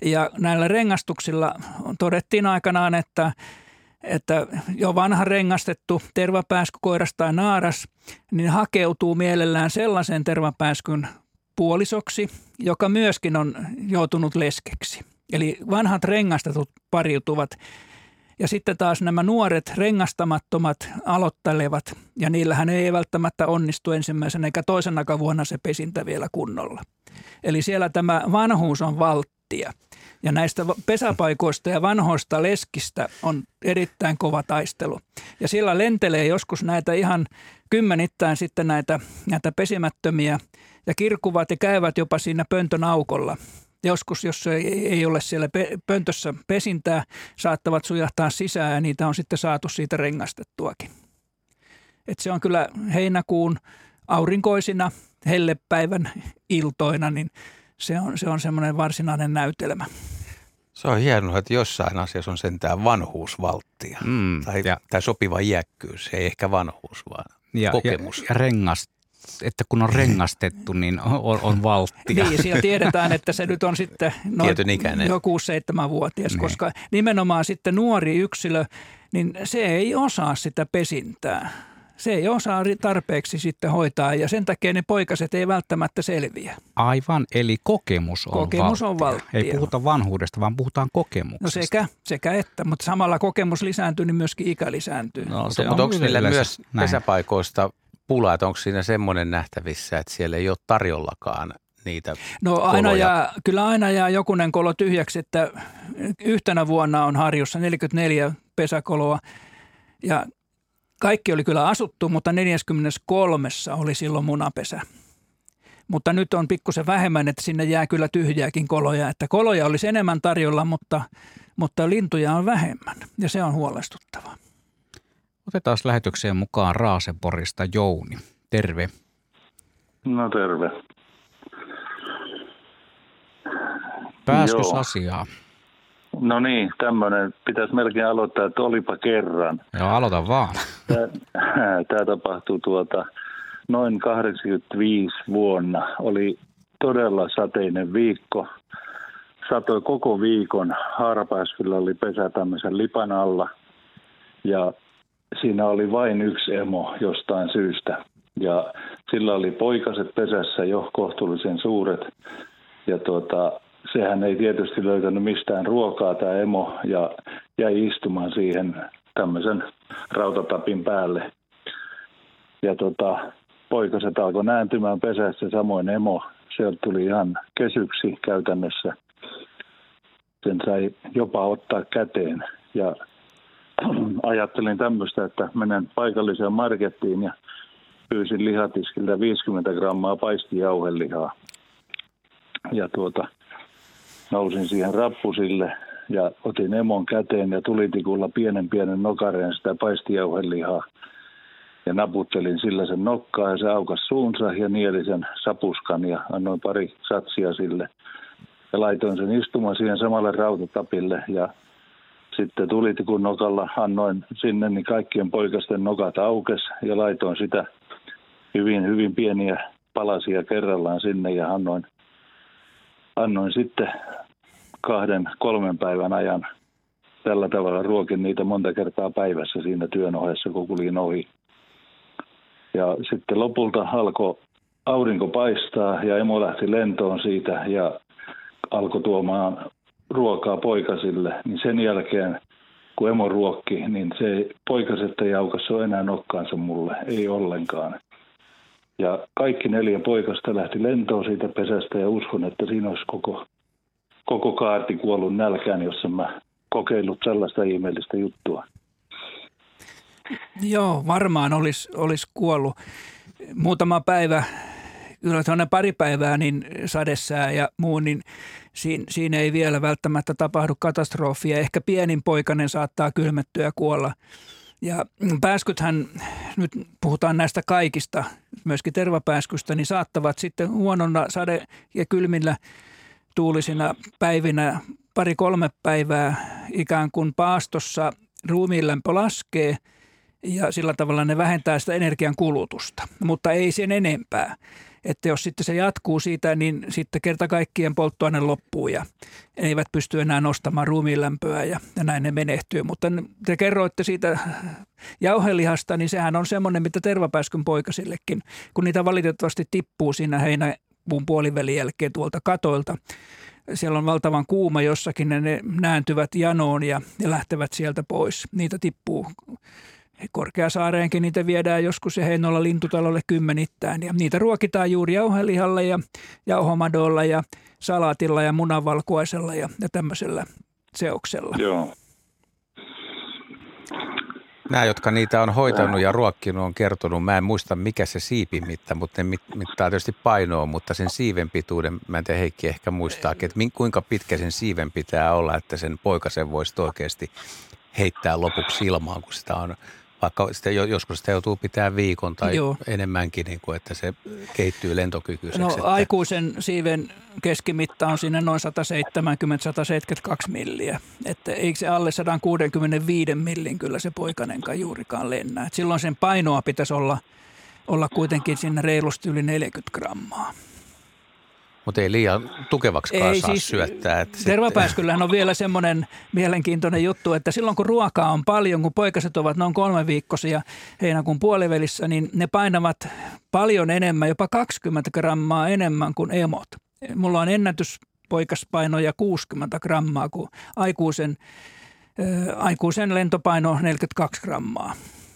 Ja näillä rengastuksilla todettiin aikanaan, että, että jo vanha rengastettu tervapääskykoiras tai naaras niin hakeutuu mielellään sellaisen tervapääskyn puolisoksi, joka myöskin on joutunut leskeksi. Eli vanhat rengastetut pariutuvat ja sitten taas nämä nuoret rengastamattomat aloittelevat ja niillähän ei välttämättä onnistu ensimmäisenä eikä toisenakaan vuonna se pesintä vielä kunnolla. Eli siellä tämä vanhuus on valttia ja näistä pesäpaikoista ja vanhoista leskistä on erittäin kova taistelu. Ja siellä lentelee joskus näitä ihan kymmenittäin sitten näitä, näitä pesimättömiä ja kirkuvat ja käyvät jopa siinä pöntön aukolla. Joskus, jos ei ole siellä pöntössä pesintää, saattavat sujahtaa sisään ja niitä on sitten saatu siitä rengastettuakin. Et se on kyllä heinäkuun aurinkoisina, hellepäivän iltoina, niin se on, se on semmoinen varsinainen näytelmä. Se on hienoa, että jossain asiassa on sentään vanhuusvalttia mm, tai, ja, tai sopiva iäkkyys, ei ehkä vanhuus, vaan ja, kokemus. Ja, ja rengas. Että kun on rengastettu, niin on, on valttia. Niin, siellä tiedetään, että se nyt on sitten joku seitsemänvuotias, niin. Koska nimenomaan sitten nuori yksilö, niin se ei osaa sitä pesintää. Se ei osaa tarpeeksi sitten hoitaa ja sen takia ne poikaset ei välttämättä selviä. Aivan, eli kokemus on kokemus valttia. On valttia. Ei puhuta vanhuudesta, vaan puhutaan kokemuksesta. No sekä, sekä että, mutta samalla kokemus lisääntyy, niin myöskin ikä lisääntyy. No, mutta on onko niillä myös näin. Pesäpaikoista pulaa, että onko siinä semmoinen nähtävissä, että siellä ei ole tarjollakaan niitä no, aina koloja? Jää, kyllä aina jää jokunen kolo tyhjäksi, että yhtenä vuonna on harjussa neljäkymmentäneljä pesäkoloa ja kaikki oli kyllä asuttu, mutta neljäkymmentäkolme oli silloin munapesä. Mutta nyt on pikkusen vähemmän, että sinne jää kyllä tyhjääkin koloja, että koloja olisi enemmän tarjolla, mutta, mutta lintuja on vähemmän ja se on huolestuttavaa. Otetaan lähetykseen mukaan Raaseporista Jouni. Terve. No terve. Pääskös asiaa? No niin, tämmöinen. Pitäisi melkein aloittaa, että olipa kerran. Joo, aloita vaan. Tämä, tämä tapahtui tuota, noin kahdeksankymmentäviisi vuonna. Oli todella sateinen viikko. Satoi koko viikon. Haarapääskyllä oli pesä tämmöisen lipan alla ja siinä oli vain yksi emo jostain syystä ja sillä oli poikaset pesässä jo kohtuullisen suuret ja tuota, sehän ei tietysti löytänyt mistään ruokaa tämä emo ja jäi istumaan siihen tämmöisen rautatapin päälle. Ja tuota, poikaset alkoi nääntymään pesässä, samoin emo, sieltä tuli ihan kesyksi käytännössä. Sen sai jopa ottaa käteen ja ajattelin tämmöistä, että menen paikalliseen markettiin ja pyysin lihatiskiltä viisikymmentä grammaa paistijauhelihaa. Ja tuota, nousin siihen rappusille ja otin emon käteen ja tulitikulla pienen pienen nokareen sitä paistijauhelihaa. Ja naputtelin sillä sen nokkaa ja se aukasi suunsa ja nieli sen sapuskan ja annoin pari satsia sille. Ja laitoin sen istumaan siihen samalle rautatapille ja sitten tulitikun nokalla annoin sinne, niin kaikkien poikasten nokat aukesi ja laitoin sitä hyvin, hyvin pieniä palasia kerrallaan sinne ja annoin, annoin sitten kahden, kolmen päivän ajan tällä tavalla ruokin niitä monta kertaa päivässä siinä työn ohessa, kun kulin ohi. Ja sitten lopulta alkoi aurinko paistaa ja emo lähti lentoon siitä ja alkoi tuomaan ruokaa poikasille. Niin sen jälkeen, kun emo ruokki, niin se poikaset ei aukaissut enää nokkaansa mulle, ei ollenkaan. Ja kaikki neljä poikasta lähti lentoon siitä pesästä ja uskon, että siinä olisi koko, koko kaarti kuollut nälkään, jossa mä kokeillut sellaista ihmeellistä juttua. Joo, varmaan olisi, olisi kuollut. Muutama päivä, kyllä tuonne pari päivää, niin sadessää ja muu, niin siinä, siinä ei vielä välttämättä tapahdu katastrofia. Ehkä pienin poikainen saattaa kylmettyä ja kuolla. Ja pääskythän, nyt puhutaan näistä kaikista, myöskin tervapääskystä, niin saattavat sitten huonona sade- ja kylmillä tuulisina päivinä pari-kolme päivää ikään kuin paastossa ruumiinlämpö laskee. Ja sillä tavalla ne vähentää sitä energian kulutusta, mutta ei sen enempää. Että jos sitten se jatkuu siitä, niin sitten kerta kaikkien polttoaine loppuu ja eivät pysty enää nostamaan ruumiinlämpöä ja, ja näin ne menehtyy. Mutta te kerroitte siitä jauhelihasta, niin sehän on semmoinen, mitä tervapääskyn poikasillekin, kun niitä valitettavasti tippuu siinä heinäkuun puolivälin jälkeen tuolta katoilta. Siellä on valtavan kuuma jossakin, ne nääntyvät janoon ja ne lähtevät sieltä pois. Niitä tippuu. Korkeasaareenkin niitä viedään joskus ja Heinolla lintutalolle kymmenittäin. Ja niitä ruokitaan juuri jauhelihalla ja jauhomadolla ja salaatilla ja munavalkuaisella ja, ja tämmöisellä seoksella. Joo. Nämä, jotka niitä on hoitanut ja ruokkinut, on kertonut. Mä en muista, mikä se siipin mitta, mutta ne mittaa tietysti painoa, mutta sen siiven pituuden, mä en tiedä, Heikki ehkä muistaakin, että kuinka pitkä sen siiven pitää olla, että sen poikasen voisi oikeasti heittää lopuksi ilmaan, kun sitä on, vaikka sitä, joskus sitä joutuu pitää viikon tai Joo. enemmänkin, niin kuin, että se kehittyy lentokykyiseksi. No että aikuisen siiven keskimitta on siinä noin sata seitsemänkymmentä - sata seitsemänkymmentäkaksi milliä, että eikö se alle sata kuusikymmentäviisi millin kyllä se poikanenkaan juurikaan lennää. Et silloin sen painoa pitäisi olla, olla kuitenkin siinä reilusti yli neljäkymmentä grammaa. Mutta ei liian tukevaksikaan ei, saa siis syöttää. Tervapääskyllähän on vielä semmoinen mielenkiintoinen juttu, että silloin kun ruokaa on paljon, kun poikaset ovat noin kolme viikkoisia heinäkuun puolivälissä, niin ne painavat paljon enemmän, jopa kaksikymmentä grammaa enemmän kuin emot. Mulla on ennätyspoikaspainoja kuusikymmentä grammaa, kun aikuisen, äh, aikuisen lentopaino neljäkymmentäkaksi grammaa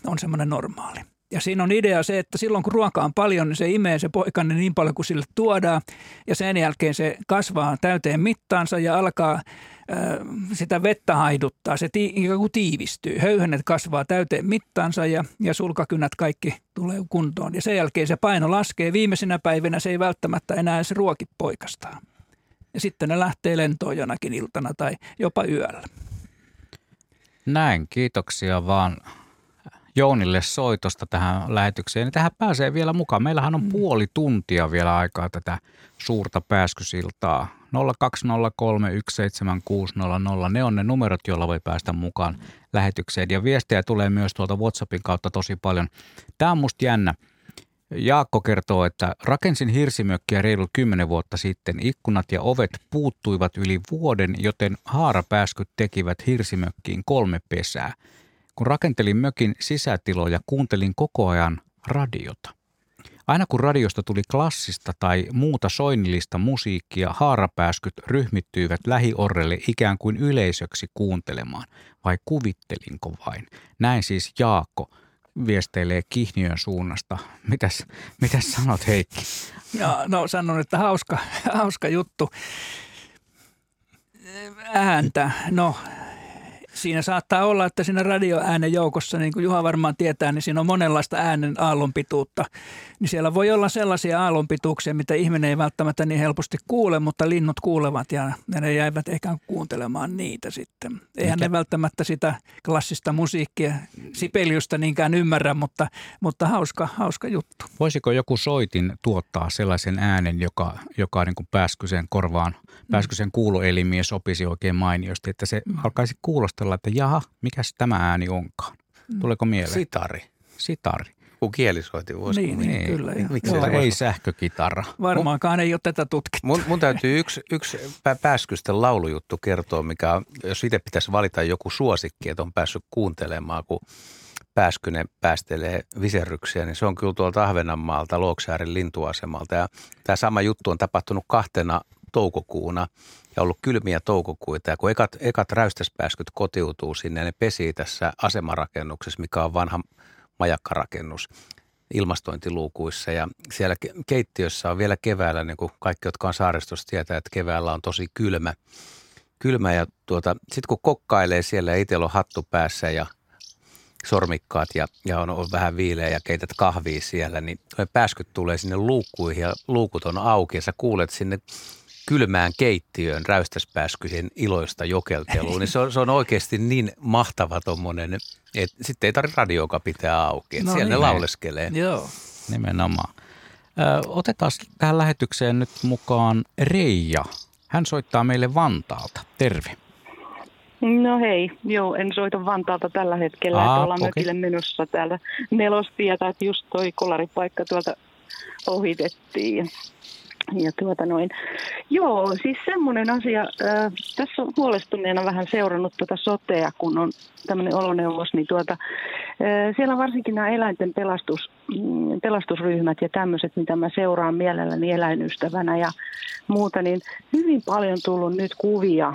on semmoinen normaali. Ja siinä on idea se, että silloin kun ruokaa on paljon, niin se imee se poikainen niin paljon kuin sille tuodaan. Ja sen jälkeen se kasvaa täyteen mittaansa ja alkaa äh, sitä vettä haiduttaa. Se ti- tiivistyy. Höyhenet kasvaa täyteen mittaansa ja, ja sulkakynät kaikki tulee kuntoon. Ja sen jälkeen se paino laskee. Viimeisenä päivänä se ei välttämättä enää edes ruoki poikastaan. Ja sitten ne lähtee lentoon jonakin iltana tai jopa yöllä. Näin, kiitoksia vaan Jounille soitosta tähän lähetykseen. Tähän pääsee vielä mukaan. Meillähän on puoli tuntia vielä aikaa tätä suurta pääskysiltaa. nolla kaksi nolla kolme yksi seitsemän kuusi nolla nolla. Ne on ne numerot, joilla voi päästä mukaan lähetykseen. Ja viestejä tulee myös tuolta WhatsAppin kautta tosi paljon. Tämä on musta jännä. Jaakko kertoo, että rakensin hirsimökkiä reilu kymmenen vuotta sitten. Ikkunat ja ovet puuttuivat yli vuoden, joten haarapääskyt tekivät hirsimökkiin kolme pesää. Kun rakentelin mökin sisätiloja, kuuntelin koko ajan radiota. Aina kun radiosta tuli klassista tai muuta soinnillista musiikkia, haarapääskyt ryhmittyivät lähiorrelle ikään kuin yleisöksi kuuntelemaan. Vai kuvittelinko vain? Näin siis Jaakko viesteilee Kihniön suunnasta. Mitäs, mitäs sanot, Heikki? Ja, no sanon, että hauska, hauska juttu. Ääntä, no Siinä saattaa olla, että siinä radioäänen joukossa, niin kuin Juha varmaan tietää, niin siinä on monenlaista äänen aallonpituutta. Niin siellä voi olla sellaisia aallonpituuksia, mitä ihminen ei välttämättä niin helposti kuule, mutta linnut kuulevat ja ne jäivät ehkä kuuntelemaan niitä sitten. Eihän Mikä? ne välttämättä sitä klassista musiikkia, Sibeliusta niinkään ymmärrä, mutta, mutta hauska, hauska juttu. Voisiko joku soitin tuottaa sellaisen äänen, joka, joka niin kuin pääskyseen korvaan, pääskyseen kuuloelimiin sopisi oikein mainiosti, että se alkaisi kuulostella, että jaha, mikäs tämä ääni onkaan? Tuleeko mieleen? Sitari. Sitari. Kielisoitin vuosikin. Niin, niin, kyllä. Mutta ei sähkökitara. Varmaankaan mun, ei ole tätä tutkittu. Mun, mun täytyy yksi, yksi pääskysten laulujuttu kertoa, mikä on, jos itse pitäisi valita joku suosikki, että on päässyt kuuntelemaan, kun pääskynen päästelee viserryksiä, niin se on kyllä tuolta Ahvenanmaalta, Looksäärin lintuasemalta. Ja tämä sama juttu on tapahtunut kahtena toukokuuna ja ollut kylmiä toukokuita. Ja kun ekat, ekat räystäspääskyt kotiutuu sinne, ne pesii tässä asemarakennuksessa, mikä on vanha majakkarakennus ilmastointiluukuissa ja siellä keittiössä on vielä keväällä, niin kuin kaikki, jotka on saaristossa tietää, että keväällä on tosi kylmä. kylmä ja tuota, sitten kun kokkailee siellä ja itsellä on hattu päässä ja sormikkaat ja, ja on, on vähän viileä ja keität kahvia siellä, niin pääskyt tulee sinne luukkuihin ja luukut on auki ja sä kuulet sinne kylmään keittiöön räystäspääskyjen iloista jokeltelua, niin se on, se on oikeasti niin mahtava tommonen, että sitten ei tarvitse radioakaan pitää auki, että no siellä niin. ne lauleskelee. Joo, nimenomaan. Ö, otetaan tähän lähetykseen nyt mukaan Reija. Hän soittaa meille Vantaalta. Terve. No hei, joo, en soita Vantaalta tällä hetkellä, Aa, että ollaan okay. mökille menossa täällä nelostietä, että just toi kolaripaikka tuolta ohitettiin. Ja tuota noin. Joo, siis semmoinen asia. Äh, tässä on huolestuneena vähän seurannut tuota sotea, kun on tämmöinen oloneuvos. Niin tuota, äh, siellä varsinkin nämä eläinten pelastus, mm, pelastusryhmät ja tämmöiset, mitä mä seuraan mielelläni eläinystävänä ja muuta, niin hyvin paljon tullut nyt kuvia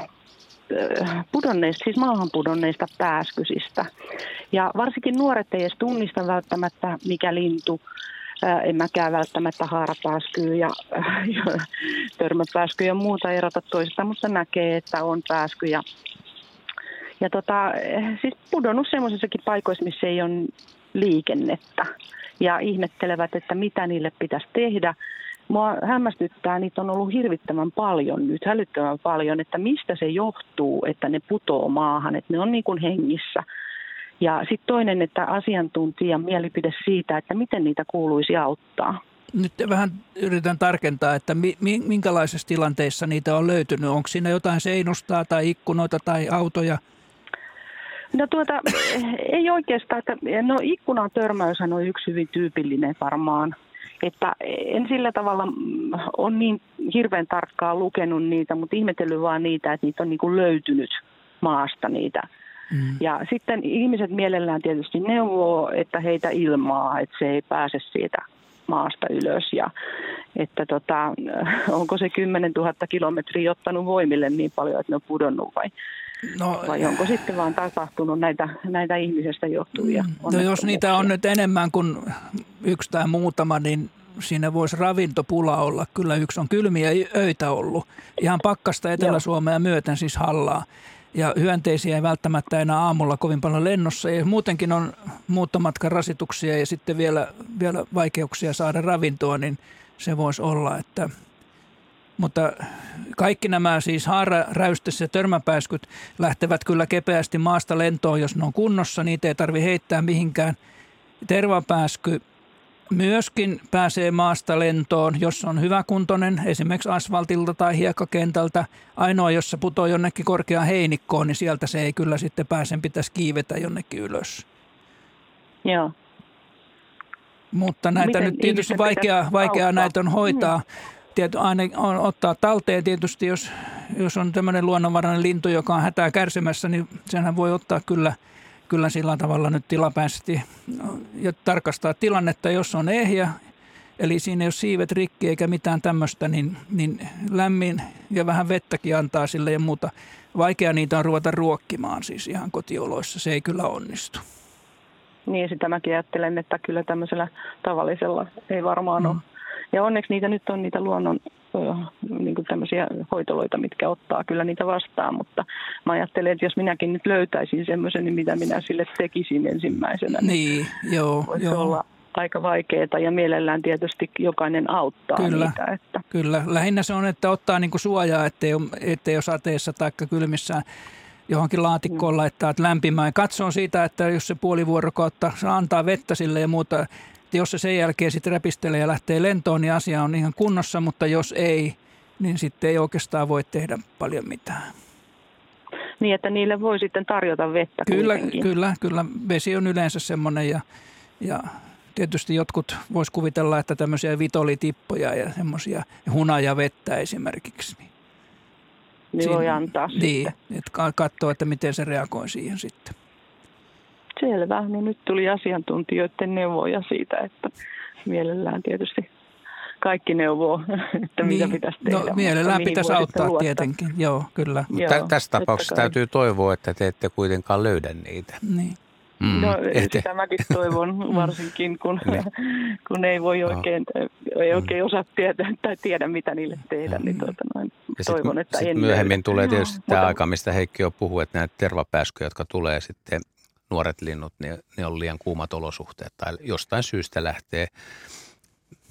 äh, pudonneista, siis maahan pudonneista pääskysistä. Ja varsinkin nuoret ei edes tunnista välttämättä, mikä lintu. En mäkään välttämättä haarapääskyä ja, ja törmäpääskyä ja muuta erota toisistaan, mutta näkee, että on pääsky. Ja, ja tota, siis pudonnut semmoisissakin paikoissa, missä ei ole liikennettä ja ihmettelevät, että mitä niille pitäisi tehdä. Mua hämmästyttää, niitä on ollut hirvittävän paljon nyt, hälyttävän paljon, että mistä se johtuu, että ne putoo maahan, että ne on niin kuin hengissä. Ja sitten toinen, että asiantuntijan mielipide siitä, että miten niitä kuuluisi auttaa. Nyt vähän yritän tarkentaa, että minkälaisissa tilanteissa niitä on löytynyt. Onko siinä jotain seinustaa tai ikkunoita tai autoja? No tuota, ei oikeastaan. Että, no ikkunan törmäyshän on yksi hyvin tyypillinen varmaan. Että en sillä tavalla ole niin hirveän tarkkaan lukenut niitä, mutta ihmetellyt vaan niitä, että niitä on niin kuin löytynyt maasta niitä. Mm. Ja sitten ihmiset mielellään tietysti neuvoo, että heitä ilmaa, että se ei pääse siitä maasta ylös. Ja että tota, onko se kymmenentuhatta kilometriä ottanut voimille niin paljon, että ne on pudonnut vai, no, vai onko sitten vaan tapahtunut näitä, näitä ihmisestä johtuvia? No jos niitä on nyt enemmän kuin yksi tai muutama, niin siinä voisi ravintopula olla. Kyllä yksi on kylmiä öitä ollut. Ihan pakkasta Etelä-Suomea myöten siis hallaa. Ja hyönteisiä ei välttämättä enää aamulla kovin paljon lennossa. Ja muutenkin on muuttomatkan rasituksia ja sitten vielä, vielä vaikeuksia saada ravintoa, niin se voisi olla. Että. Mutta kaikki nämä siis haara, räystäs ja törmäpääskyt lähtevät kyllä kepeästi maasta lentoon, jos ne on kunnossa. Niitä ei tarvitse heittää mihinkään. Tervapääsky myöskin pääsee maasta lentoon, jos on hyväkuntoinen, esimerkiksi asfaltilta tai hiekkakentältä. Ainoa, jos se putoo jonnekin korkeaan heinikkoon, niin sieltä se ei kyllä sitten pääsen pitäisi kiivetä jonnekin ylös. Joo. Mutta näitä Miten nyt tietysti vaikea, vaikea näitä on hoitaa. Tiety, aina on ottaa talteen tietysti, jos, jos on tämmöinen luonnonvarainen lintu, joka on hätää kärsimässä, niin senhän voi ottaa kyllä. Kyllä sillä tavalla nyt tilapäisesti ja tarkastaa tilannetta, jos on ehjä, eli siinä ei ole siivet rikki eikä mitään tämmöistä, niin, niin lämmin ja vähän vettäkin antaa sille ja muuta. Vaikea niitä on ruveta ruokkimaan siis ihan kotioloissa, se ei kyllä onnistu. Niin sitä mäkin ajattelen, että kyllä tämmöisellä tavallisella ei varmaan mm. ole Ja onneksi niitä nyt on niitä luonnon niin kuin tämmöisiä hoitoloita, mitkä ottaa kyllä niitä vastaan, mutta mä ajattelen, että jos minäkin nyt löytäisin semmoisen, niin mitä minä sille tekisin ensimmäisenä, niin, niin joo, voisi joo. olla aika vaikeaa ja mielellään tietysti jokainen auttaa kyllä, niitä. Että. Kyllä, lähinnä se on, että ottaa niin kuin suojaa, ettei, ettei ole sateessa tai kylmissään johonkin laatikkoon laittaa lämpimään. Katsoo siitä, että jos se puoli vuorokautta antaa vettä sille ja muuta, että jos se sen jälkeen sitten räpistelee ja lähtee lentoon, niin asia on ihan kunnossa, mutta jos ei, niin sitten ei oikeastaan voi tehdä paljon mitään. Niin, että niille voi sitten tarjota vettä kyllä, kuitenkin. Kyllä, kyllä. Vesi on yleensä semmoinen ja, ja tietysti jotkut vois kuvitella, että tämmöisiä vitolitippoja ja semmoisia hunajavettä esimerkiksi. Niin Siin, voi antaa niin, sitten. Että katsoo, että miten se reagoi siihen sitten. Selvä. No nyt tuli asiantuntijoiden neuvoja siitä, että mielellään tietysti kaikki neuvoo, että niin, mitä pitäisi tehdä. No, mielellään pitäisi auttaa tietenkin, joo, kyllä. Joo, Tä, tässä tapauksessa täytyy toivoa, että te ette kuitenkaan löydä niitä. Niin. Mm, no ette. Sitä mäkin toivon varsinkin, kun, kun ei voi oikein, no. ei oikein osaa tietää tai tiedä, mitä niille tehdä, mm. niin tuota noin, toivon, sit, että sit en myöhemmin löydä. Tulee tietysti no, tämä mutta... aika, mistä Heikki on puhunut, että näitä tervapääskyjä, jotka tulee sitten, nuoret linnut, ne, ne on liian kuumat olosuhteet tai jostain syystä lähtee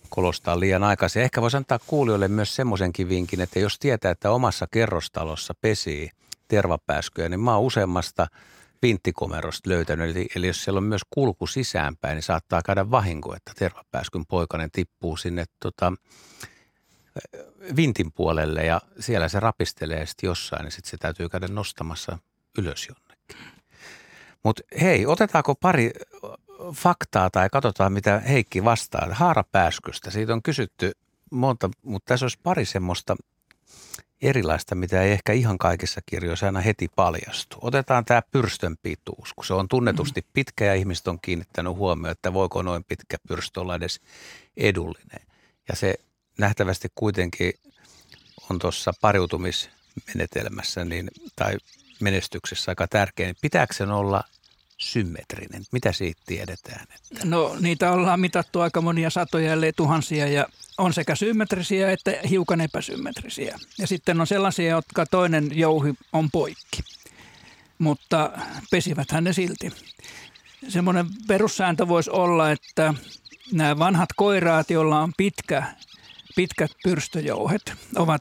kolostaa liian aikaisin. Ehkä voisi antaa kuulijoille myös semmoisenkin vinkin, että jos tietää, että omassa kerrostalossa pesii tervapääskyjä, niin mä oon useammasta vinttikomerosta löytänyt. Eli, eli jos siellä on myös kulku sisäänpäin, niin saattaa käydä vahinko, että tervapääskyn poikainen tippuu sinne tota, vintin puolelle ja siellä se rapistelee sitten jossain, niin sitten se täytyy käydä nostamassa ylös jonnekin. Mutta hei, otetaanko pari faktaa tai katsotaan, mitä Heikki vastaa. Haarapääskystä, siitä on kysytty monta, mutta tässä olisi pari semmoista erilaista, mitä ei ehkä ihan kaikissa kirjoissa aina heti paljastu. Otetaan tämä pyrstön pituus, kun se on tunnetusti pitkä ja ihmiset on kiinnittänyt huomioon, että voiko noin pitkä pyrstö olla edes edullinen. Ja se nähtävästi kuitenkin on tuossa pariutumismenetelmässä niin, tai menestyksessä aika tärkeä. Pitääkö sen olla symmetrinen? Mitä siitä tiedetään? Että? No niitä ollaan mitattu aika monia satoja, ellei tuhansia ja on sekä symmetrisiä että hiukan epäsymmetrisiä. Ja sitten on sellaisia, jotka toinen jouhi on poikki, mutta pesiväthän ne silti. Semmoinen perussääntö voisi olla, että nämä vanhat koiraat, joilla on pitkä, pitkät pyrstöjouhet, ovat...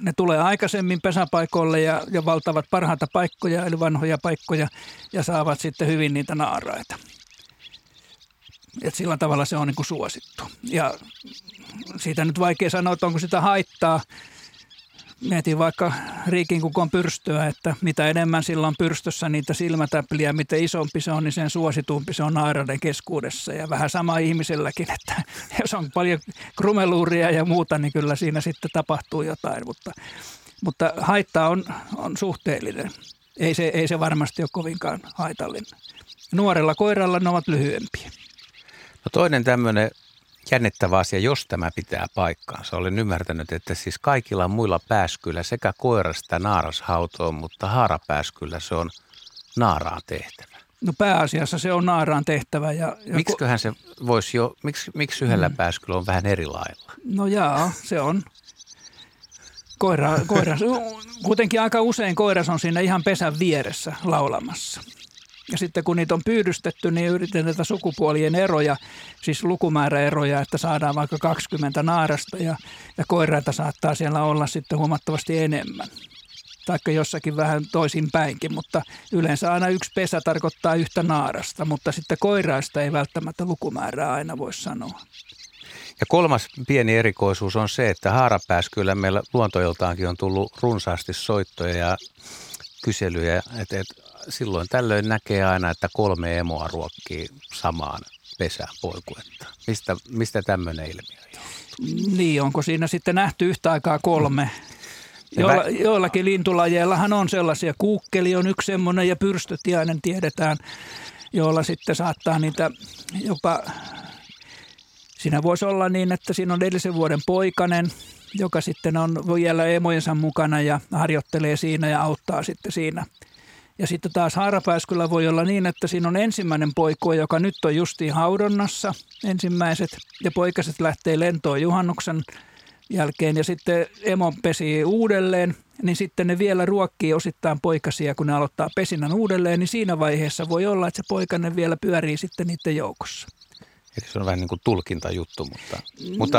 Ne tulee aikaisemmin pesäpaikolle ja, ja valtavat parhaita paikkoja, eli vanhoja paikkoja, ja saavat sitten hyvin niitä naaraita. Et sillä tavalla se on niin kuin suosittu. Ja siitä nyt vaikea sanoa, että onko sitä haittaa. Mietin vaikka riikinkukon pyrstöä, että mitä enemmän sillä on pyrstössä niitä silmätäpliä, mitä isompi se on, niin sen suositumpi se on naaraiden keskuudessa. Ja vähän sama ihmiselläkin, että jos on paljon krumeluuria ja muuta, niin kyllä siinä sitten tapahtuu jotain. Mutta, mutta haittaa on, on suhteellinen. Ei se, ei se varmasti ole kovinkaan haitallinen. Nuorella koiralla ne ovat lyhyempiä. No toinen tämmöinen... jännittävä asia, jos tämä pitää paikkaansa. Olen ymmärtänyt, että siis kaikilla muilla pääskyillä sekä koirasta naaras hautoon, mutta haarapääskyllä se on naaraan tehtävä. No pääasiassa se on naaraan tehtävä. Ja, ja Miksiköhän se voisi jo, miksi, miksi yhdellä mm. pääskyllä on vähän eri lailla? No jaa, se on. Koira, koiras, kuitenkin aika usein koiras on siinä ihan pesän vieressä laulamassa. Ja sitten kun niitä on pyydystetty, niin yritetään sukupuolien eroja, siis lukumääräeroja, että saadaan vaikka kaksikymmentä naarasta ja, ja koiraita saattaa siellä olla sitten huomattavasti enemmän. Taikka jossakin vähän toisinpäinkin, mutta yleensä aina yksi pesä tarkoittaa yhtä naarasta, mutta sitten koiraista ei välttämättä lukumäärää aina voi sanoa. Ja kolmas pieni erikoisuus on se, että haarapääskyllä meillä luontoiltaankin on tullut runsaasti soittoja ja kyselyjä, että silloin tällöin näkee aina, että kolme emoa ruokkii samaan pesään poikuetta. Mistä, mistä tämmöinen ilmiö johtuu? Niin, onko siinä sitten nähty yhtä aikaa kolme? Joilla, joillakin lintulajeillahan on sellaisia. Kuukkeli on yksi semmoinen ja pyrstötiainen tiedetään, joilla sitten saattaa niitä jopa... Siinä voisi olla niin, että siinä on edellisen vuoden poikanen, joka sitten on vielä emojensa mukana ja harjoittelee siinä ja auttaa sitten siinä. Ja sitten taas haarapääskyllä voi olla niin, että siinä on ensimmäinen poikue, joka nyt on justiin haudonnassa, ensimmäiset, ja poikaset lähtee lentoon juhannuksen jälkeen, ja sitten emo pesii uudelleen, niin sitten ne vielä ruokkii osittain poikasia, kun ne aloittaa pesinnän uudelleen, niin siinä vaiheessa voi olla, että se poikainen vielä pyörii sitten niiden joukossa. Eli se on vähän niin kuin tulkintajuttu, mutta,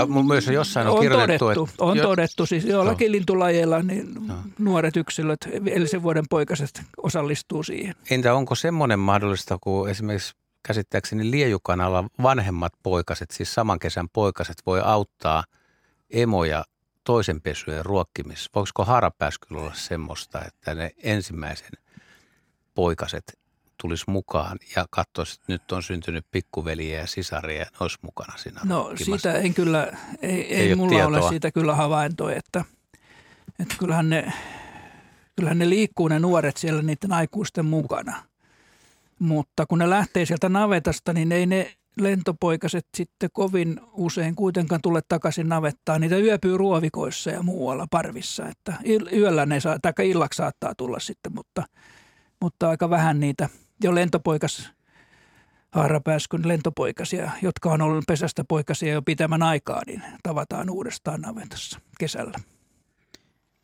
mutta myös jossain on, on kirjoitettu. Todettu, että, on jo, todettu, siis jollakin no. lintulajeilla niin no. nuoret yksilöt, edellisen vuoden poikaset osallistuu siihen. Entä onko semmoinen mahdollista, kun esimerkiksi käsittääkseni liejukanalla vanhemmat poikaset, siis saman kesän poikaset, voi auttaa emoja toisen pesyjen ruokkimisessa? Voiko haarapääskyllä olla semmoista, että ne ensimmäisen poikaset tulisi mukaan ja katsoisi, että nyt on syntynyt pikkuveliä ja sisaria ja ne olisi mukana siinä ruokkimassa? No sitä en kyllä, ei, ei, ei mulla ole, ole siitä kyllä havaintoa, että, että kyllähän, ne, kyllähän ne liikkuu ne nuoret siellä niiden aikuisten mukana. Mutta kun ne lähtee sieltä navetasta, niin ei ne lentopoikaset sitten kovin usein kuitenkaan tule takaisin navettaan. Niitä yöpyy ruovikoissa ja muualla parvissa, että yöllä ne saa, tai illaksi saattaa tulla sitten, mutta, mutta aika vähän niitä jo lentopoikas, haarapääskyn lentopoikasia, jotka on ollut pesästä poikasia jo pitemmän aikaa, niin tavataan uudestaan navetassa kesällä.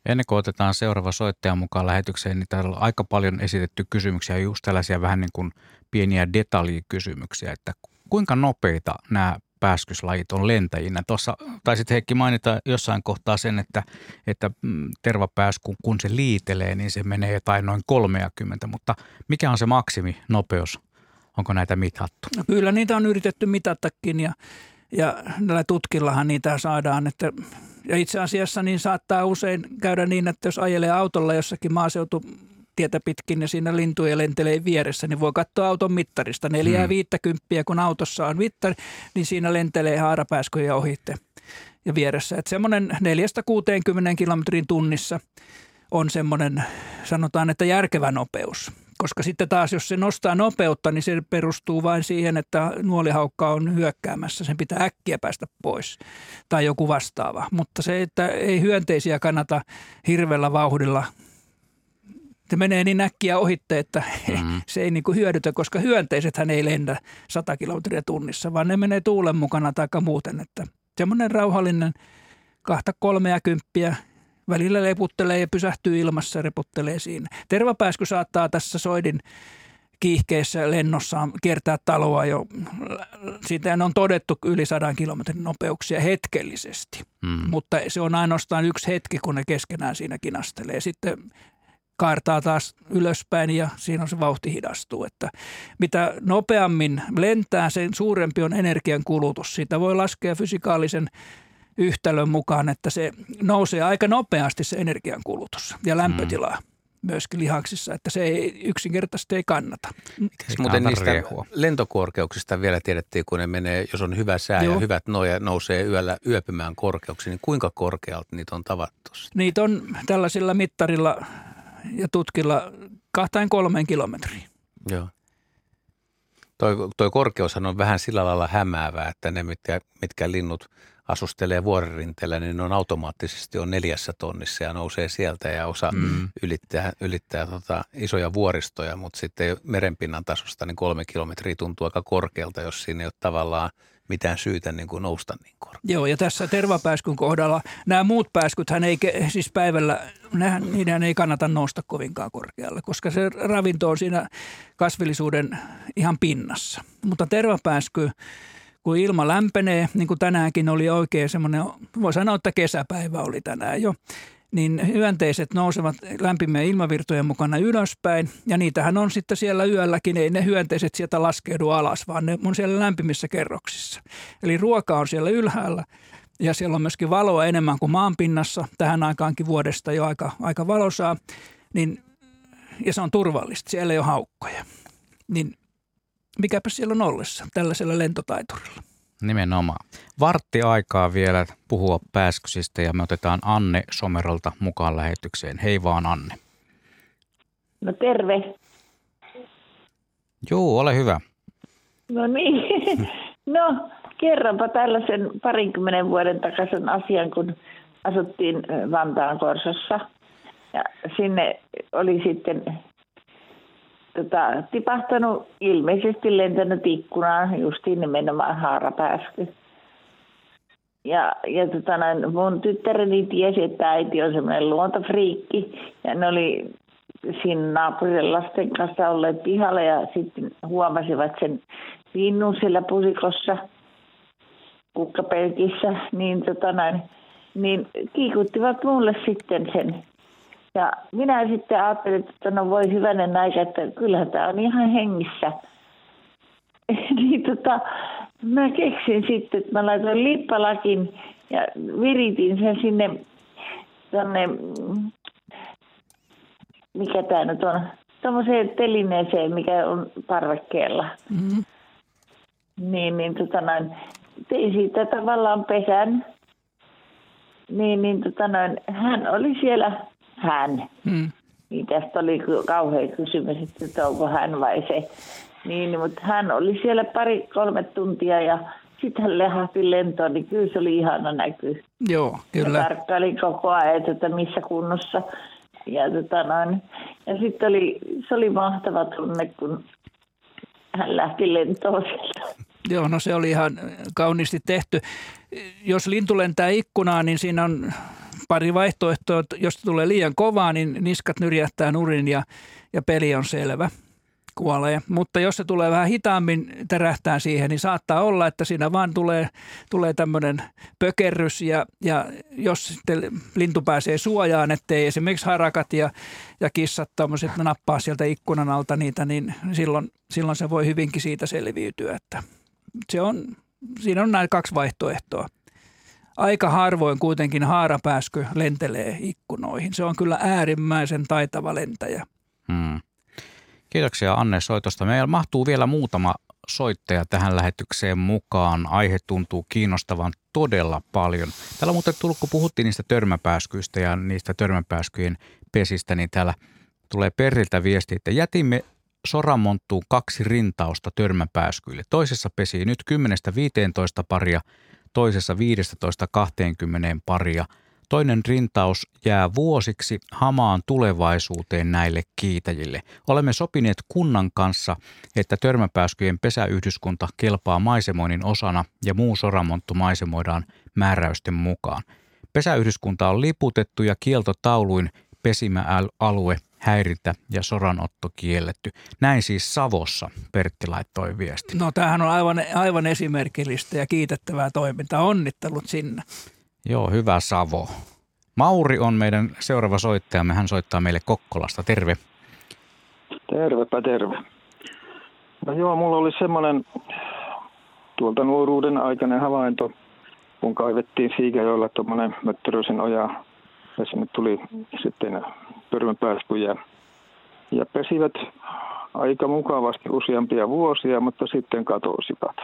Ennen kuin otetaan seuraava soittaja mukaan lähetykseen, niin täällä on aika paljon esitetty kysymyksiä, just tällaisia vähän niin kuin pieniä detaljikysymyksiä, että kuinka nopeita nämä pääskyslajit on lentäjinä? Tuossa taisit Heikki mainita jossain kohtaa sen, että, että tervapääsky, kun se liitelee, niin se menee jotain noin kolmekymmentä, mutta mikä on se maksiminopeus? Onko näitä mitattu? No kyllä niitä on yritetty mitattakin ja, ja näillä tutkillahan niitä saadaan, että ja itse asiassa niin saattaa usein käydä niin, että jos ajelee autolla jossakin maaseutu tietä pitkin ja siinä lintuja lentelee vieressä, niin voi katsoa auton mittarista. Neljää hmm. viittäkymppiä, kun autossa on mittari, niin siinä lentelee haarapääskyjä ohitte ja vieressä. Että semmoinen neljästä kuuteenkymmeneen kilometrin tunnissa on semmoinen, sanotaan, että järkevä nopeus. Koska sitten taas, jos se nostaa nopeutta, niin se perustuu vain siihen, että nuolihaukka on hyökkäämässä. Sen pitää äkkiä päästä pois tai joku vastaava. Mutta se, että ei hyönteisiä kannata hirveällä vauhdilla. Se menee niin äkkiä ohitte, että mm-hmm. se ei niin kuin hyödytä, koska hyönteisethän ei lennä sata kilometriä tunnissa, vaan ne menee tuulen mukana tai muuten. Että semmoinen rauhallinen kahta kolmea kymppiä välillä leputtelee ja pysähtyy ilmassa, reputtelee siinä. Tervapääsky saattaa tässä soidin kiihkeessä lennossaan kiertää taloa jo. Siitä on todettu yli sadan kilometrin nopeuksia hetkellisesti, mm-hmm. mutta se on ainoastaan yksi hetki, kun ne keskenään siinä kinastelee. Sitten kaartaa taas ylöspäin ja siinä on se vauhti hidastuu. Että mitä nopeammin lentää, sen suurempi on energian kulutus. Siitä voi laskea fysikaalisen yhtälön mukaan, että se nousee aika nopeasti se energian kulutus ja lämpötilaa mm. myöskin lihaksissa, että se ei yksinkertaisesti ei kannata. Mitäs muuten niistä riehua? Lentokorkeuksista vielä tiedettiin, kun ne menee, jos on hyvä sää Joo. ja hyvät noja nousee yöllä yöpymään korkeuksiin, niin kuinka korkealta niitä on tavattu? Niitä on tällaisilla mittarilla ja tutkilla kahtain kolmeen kilometriin. Joo. Toi, toi korkeushan on vähän sillä lailla hämäävää, että ne, mitkä, mitkä linnut asustelee vuoririnteellä, niin ne on automaattisesti on neljässä tonnissa ja nousee sieltä ja osa mm. ylittää, ylittää tota isoja vuoristoja, mutta sitten merenpinnan tasosta niin kolme kilometriä tuntuu aika korkealta, jos siinä ei ole tavallaan mitään syytä niin kuin nousta niin korkeaa. Joo, ja tässä tervapääskyn kohdalla nämä muut pääskythän ei, siis päivällä, niiden ei kannata nousta kovinkaan korkealle, koska se ravinto on siinä kasvillisuuden ihan pinnassa. Mutta tervapääsky, kun ilma lämpenee, niin kuin tänäänkin oli oikein semmoinen, voi sanoa, että kesäpäivä oli tänään jo, niin hyönteiset nousevat lämpimien ilmavirtojen mukana ylöspäin, ja niitähän on sitten siellä yölläkin, ei ne hyönteiset sieltä laskeudu alas, vaan ne on siellä lämpimissä kerroksissa. Eli ruoka on siellä ylhäällä, ja siellä on myöskin valoa enemmän kuin maanpinnassa, tähän aikaankin vuodesta jo aika, aika valosaa, niin, ja se on turvallista, siellä ei ole haukkoja. Niin mikäpä siellä on ollessa tällaisella lentotaiturilla? Nimenomaan. Vartti aikaa vielä puhua pääskysistä ja me otetaan Anne Somerolta mukaan lähetykseen. Hei vaan Anne. No terve. Juu, ole hyvä. No niin. No kerranpa tällaisen parinkymmenen vuoden takaisen asian, kun asuttiin Vantaan Korsossa. Ja sinne oli sitten tota, tipahtanut, ilmeisesti lentänyt ikkunaan, justiin nimenomaan haarapääsky. Ja, ja tota, mun tyttäreni tiesi, että äiti on semmoinen luontofriikki, ja ne oli siinä naapurin lasten kanssa olleet pihalla, ja sitten huomasivat sen linnun siellä pusikossa, kukkapelkissä, niin, tota, niin kiikuttivat mulle sitten sen. Ja minä sitten ajattelin, että no voi hyvänen aika, että kyllähän tämä on ihan hengissä. Niin tota, mä keksin sitten, että mä laitoin lippalakin ja viritin sen sinne tonne, mikä tää nyt on, tommoseen telineeseen, mikä on parvekkeella. Mm-hmm. Niin, niin tota noin, tein siitä tavallaan pesän. Niin, niin tota noin, hän oli siellä, hän. Mm. Niin tästä oli kauhean kysymys, että onko hän vai se. Niin, mutta hän oli siellä pari, kolme tuntia ja sitten hän lehahti lentoon, niin kyllä se oli ihana näky. Joo, kyllä. Ja tarkkailin koko ajan, että missä kunnossa. Ja, tota noin. Ja sitten oli, se oli mahtava tunne, kun hän lähti lentoon sieltä. Joo, no se oli ihan kauniisti tehty. Jos lintu lentää ikkunaan, niin siinä on pari vaihtoehtoa. Jos tulee liian kovaa, niin niskat nyrjähtää nurin ja, ja peli on selvä. Kuolee. Mutta jos se tulee vähän hitaammin tärähtää siihen, niin saattaa olla, että siinä vaan tulee, tulee tämmöinen pökerrys ja, ja jos sitten lintu pääsee suojaan, ettei esimerkiksi harakat ja, ja kissat tämmöiset nappaa sieltä ikkunan alta niitä, niin silloin, silloin se voi hyvinkin siitä selviytyä. Että se on, siinä on näin kaksi vaihtoehtoa. Aika harvoin kuitenkin haarapääsky lentelee ikkunoihin. Se on kyllä äärimmäisen taitava lentäjä. Hmm. Kiitoksia Anne soitosta. Meillä mahtuu vielä muutama soittaja tähän lähetykseen mukaan. Aihe tuntuu kiinnostavan todella paljon. Täällä muuten tullut, kun puhuttiin niistä törmäpääskyistä ja niistä törmäpääskyjen pesistä, niin täällä tulee Perriltä viesti, että jätimme Soramonttuun kaksi rintausta törmäpääskyille. Toisessa pesii nyt kymmenestä viiteentoista paria, toisessa viidestätoista kahteenkymmeneen paria. Toinen rintaus jää vuosiksi hamaan tulevaisuuteen näille kiitäjille. Olemme sopineet kunnan kanssa, että törmäpääskyjen pesäyhdyskunta kelpaa maisemoinnin osana ja muu soramonttu maisemoidaan määräysten mukaan. Pesäyhdyskunta on liputettu ja kieltotauluin pesimäalue, häirintä ja soranotto kielletty. Näin siis Savossa, Pertti laittoi viesti. No tämähän on aivan, aivan esimerkillistä ja kiitettävää toimintaa. Onnittelut sinne. Joo, hyvä Savo. Mauri on meidän seuraava soittajamme. Hän soittaa meille Kokkolasta. Terve. Tervepä terve. No joo, mulla oli semmoinen tuolta nuoruuden aikainen havainto, kun kaivettiin Siikäjoella tuommoinen Möttörösen oja. Ja sinne tuli sitten törmäpääskyjä. Ja pesivät aika mukavasti useampia vuosia, mutta sitten katosivat.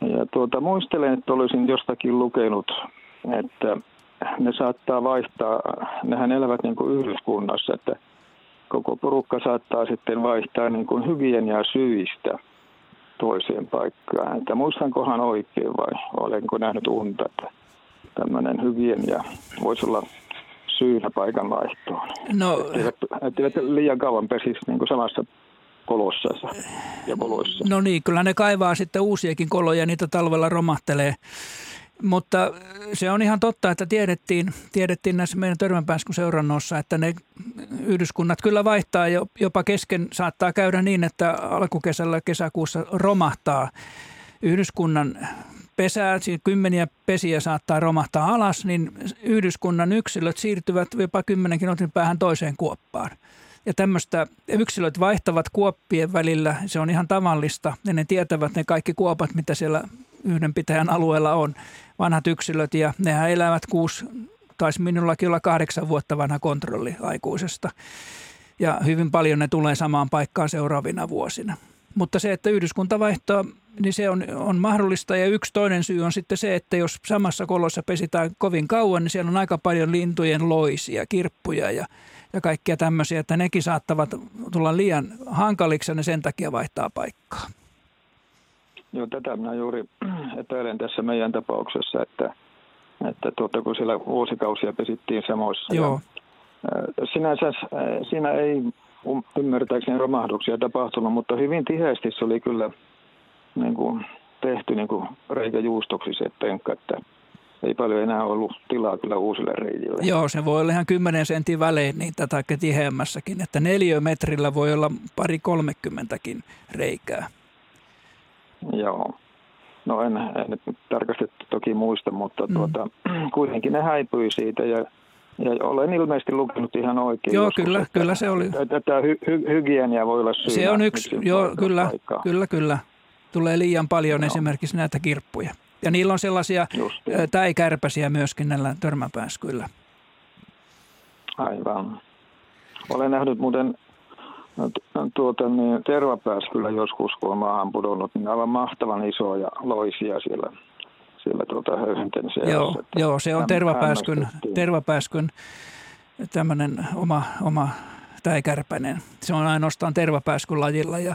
Ja tuota, muistelen, että olisin jostakin lukenut, että ne saattaa vaihtaa, nehän elävät niin kuin yhdyskunnassa, että koko porukka saattaa sitten vaihtaa niin kuin hygieniaa syistä toiseen paikkaan. Että muistankohan oikein vai olenko nähnyt unta, että tämmöinen hygienia voisi olla syynä paikan vaihtoon. No, etteivät liian kauan pesisi niin kuin samassa kolossansa ja poloissa. No niin, kyllä ne kaivaa sitten uusiakin koloja, niitä talvella romahtelee. Mutta se on ihan totta, että tiedettiin, tiedettiin näissä meidän törmänpääskyseurannossa, että ne yhdyskunnat kyllä vaihtaa, jopa kesken saattaa käydä niin, että alkukesällä kesäkuussa romahtaa yhdyskunnan pesää, siis kymmeniä pesiä saattaa romahtaa alas, niin yhdyskunnan yksilöt siirtyvät jopa kymmenen kilometrin päähän toiseen kuoppaan. Ja tämmöistä yksilöt vaihtavat kuoppien välillä, se on ihan tavallista, ja ne tietävät ne kaikki kuopat, mitä siellä yhdenpitäjän alueella on, vanhat yksilöt, ja nehän elävät kuusi, taisi minullakin olla kahdeksan vuotta vanha kontrolli aikuisesta, ja hyvin paljon ne tulee samaan paikkaan seuraavina vuosina. Mutta se, että yhdyskunta vaihtaa, niin se on, on mahdollista, ja yksi toinen syy on sitten se, että jos samassa kolossa pesitään kovin kauan, niin siellä on aika paljon lintujen loisia, kirppuja ja ja kaikkia tämmöisiä, että nekin saattavat tulla liian hankaliksi ja ne sen takia vaihtaa paikkaa. Joo, tätä minä juuri epäilen tässä meidän tapauksessa, että, että tuota, kun siellä vuosikausia pesittiin samoissa. Joo. Ja sinänsä siinä ei ymmärtääkseni romahduksia tapahtunut, mutta hyvin tiheästi se oli kyllä niin kuin tehty niin kuin reikäjuustoksi se penkka, että ei paljon enää ollut tilaa kyllä uusille reijille. Joo, se voi olla ihan kymmenen sentin välein niitä tai tiheämmässäkin, että neliömetrillä voi olla pari kolmekymmentäkin reikää. Joo. No en, en tarkastettu toki muista, mutta mm. tuota, kuitenkin ne häipyi siitä ja, ja olen ilmeisesti lukenut ihan oikein. Joo, joskus, kyllä, että, kyllä se oli. Tätä hy, hy, hygienia voi olla syynä. Se on yksi, joo, kyllä, kyllä, kyllä. Tulee liian paljon no. esimerkiksi näitä kirppuja. Ja niillä on sellaisia täikärpäsiä myöskin näillä törmäpääskyillä. Aivan. Olen nähnyt muuten tuota, niin, tervapääskyllä joskus, kun on maahan pudonnut, niin aivan mahtavan isoja loisia siellä, siellä tuota, höyhenten seassa. Joo, joo, se on tervapääskyn, tervapääskyn tämmöinen oma, oma täikärpäinen. Se on ainoastaan tervapääskyn lajilla ja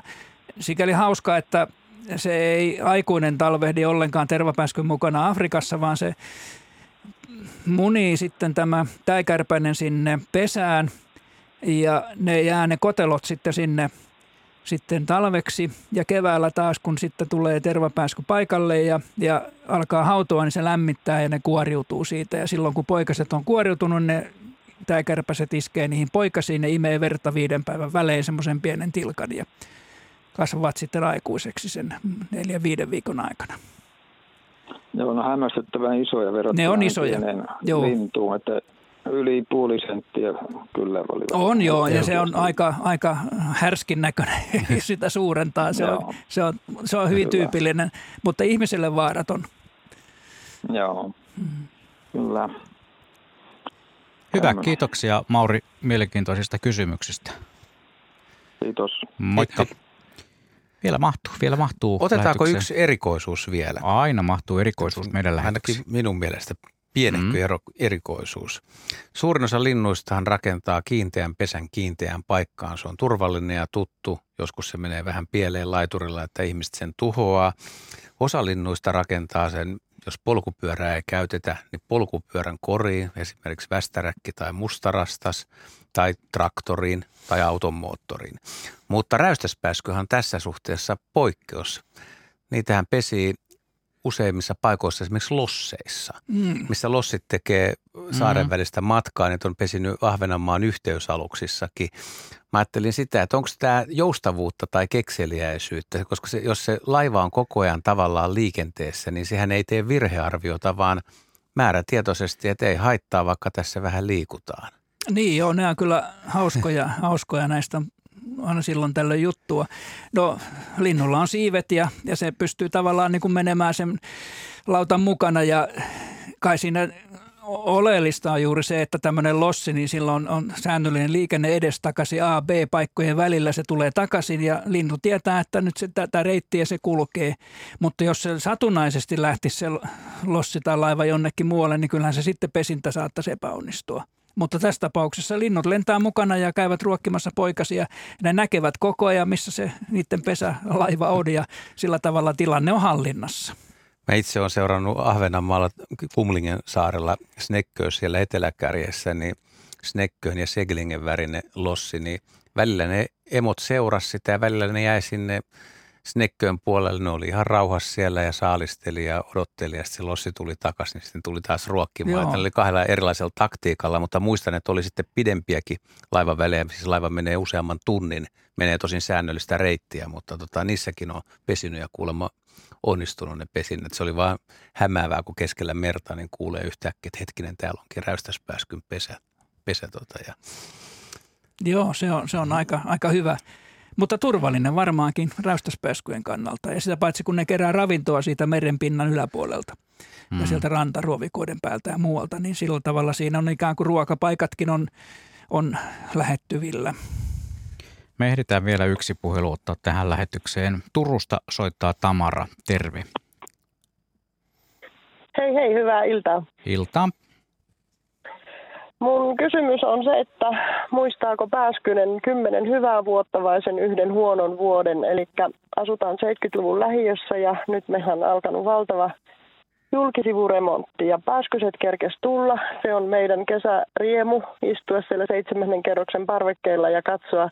sikäli hauskaa, että se ei aikuinen talvehdi ollenkaan tervapääskyn mukana Afrikassa, vaan se munii sitten tämä täikärpäinen sinne pesään ja ne jää ne kotelot sitten sinne sitten talveksi. Ja keväällä taas, kun sitten tulee tervapääsky paikalle ja, ja alkaa hautoa, niin se lämmittää ja ne kuoriutuu siitä. Ja silloin kun poikaset on kuoriutunut, ne täikärpäset iskee niihin poikasiin, ne imee verta viiden päivän välein semmoisen pienen tilkan ja kasvavat sitten aikuiseksi sen neljän viiden viikon aikana. Ne on hämmästyttävän isoja verrattuna. Ne on isoja. Lintuun, että yli puoli senttiä kyllä oli. On joo, ja se on aika, aika härskin näköinen, sitä suurentaa. Se, on, se, on, se on hyvin kyllä. tyypillinen, mutta ihmiselle vaaraton. Joo, mm. kyllä. Hyvä, Hämmönen. Kiitoksia Mauri mielenkiintoisista kysymyksistä. Kiitos. Moikka. Vielä mahtuu, vielä mahtuu. Otetaanko yksi erikoisuus vielä? Aina mahtuu erikoisuus meidän lähetykseen. Ainakin minun mielestä pienehkö mm. erikoisuus. Suurin osa linnuistahan rakentaa kiinteän pesän kiinteään paikkaan. Se on turvallinen ja tuttu. Joskus se menee vähän pieleen laiturilla, että ihmiset sen tuhoaa. Osa linnuista rakentaa sen, jos polkupyörää ei käytetä, niin polkupyörän koriin, esimerkiksi västäräkki tai mustarastas tai traktoriin tai auton moottoriin. Mutta räystäspääskyhän on tässä suhteessa poikkeus. Niitähän pesii useimmissa paikoissa esimerkiksi losseissa, mm. missä lossit tekee saaren välistä matkaa, niin on pesinyt Ahvenanmaan yhteysaluksissakin. Mä ajattelin sitä, että onko tämä joustavuutta tai kekseliäisyyttä, koska se, jos se laiva on koko ajan tavallaan liikenteessä, niin sehän ei tee virhearviota, vaan määrätietoisesti, että ei haittaa, vaikka tässä vähän liikutaan. Niin joo, nämä on kyllä hauskoja, hauskoja näistä aina silloin tällöin juttua. No linnulla on siivet ja, ja se pystyy tavallaan niin kuin menemään sen lautan mukana ja kai siinä oleellista on juuri se, että tämmöinen lossi, niin silloin on säännöllinen liikenne edestakaisin A, B-paikkojen välillä, se tulee takaisin ja lintu tietää, että nyt se tätä reittiä se kulkee, mutta jos se satunnaisesti lähtisi se lossi tai laiva jonnekin muualle, niin kyllähän se sitten pesintä saattaisi epäonnistua. Mutta tässä tapauksessa linnut lentää mukana ja käyvät ruokkimassa poikasia ja ne näkevät koko ajan, missä se niiden pesälaiva on ja sillä tavalla tilanne on hallinnassa. Mä itse olen seurannut Ahvenanmaalla Kumlingen saarella snekköä siellä eteläkärjessä, niin snekköön ja seglingen värinen lossi, niin välillä ne emot seurasi sitä ja välillä ne jäi sinne snekköön puolelle, ne oli ihan rauhassa siellä ja saalisteli ja odotteli ja sitten se lossi tuli takaisin, niin sitten tuli taas ruokkimaan. Tämä oli kahdella erilaisella taktiikalla, mutta muistan, että oli sitten pidempiäkin laivan välejä, siis laiva menee useamman tunnin, menee tosin säännöllistä reittiä, mutta tota, niissäkin on pesinyt ja kuulemma onnistunut ne pesinnät. Se oli vaan hämäävää, kun keskellä merta niin kuulee yhtäkkiä, että hetkinen, täällä onkin räystäspääskyn pesä. pesä tota, ja... Joo, se on, se on aika, aika hyvä. Mutta turvallinen varmaankin räystäspääskyjen kannalta ja sitä paitsi kun ne kerää ravintoa siitä merenpinnan yläpuolelta mm. ja sieltä rantaruovikoiden päältä ja muualta, niin sillä tavalla siinä on ikään kuin ruokapaikatkin on, on lähettyvillä. Me ehditään vielä yksi puhelu ottaa tähän lähetykseen. Turusta soittaa Tamara. Terve. Hei hei, hyvää iltaa. Iltaa. Mun kysymys on se, että muistaako pääskynen kymmenen hyvää vuotta vai sen yhden huonon vuoden. Eli asutaan seitsemänkymmentäluvun lähiössä ja nyt mehän on alkanut valtava julkisivuremontti ja pääskyset kerkesi tulla. Se on meidän kesäriemu istua siellä seitsemännen kerroksen parvekkeilla ja katsoa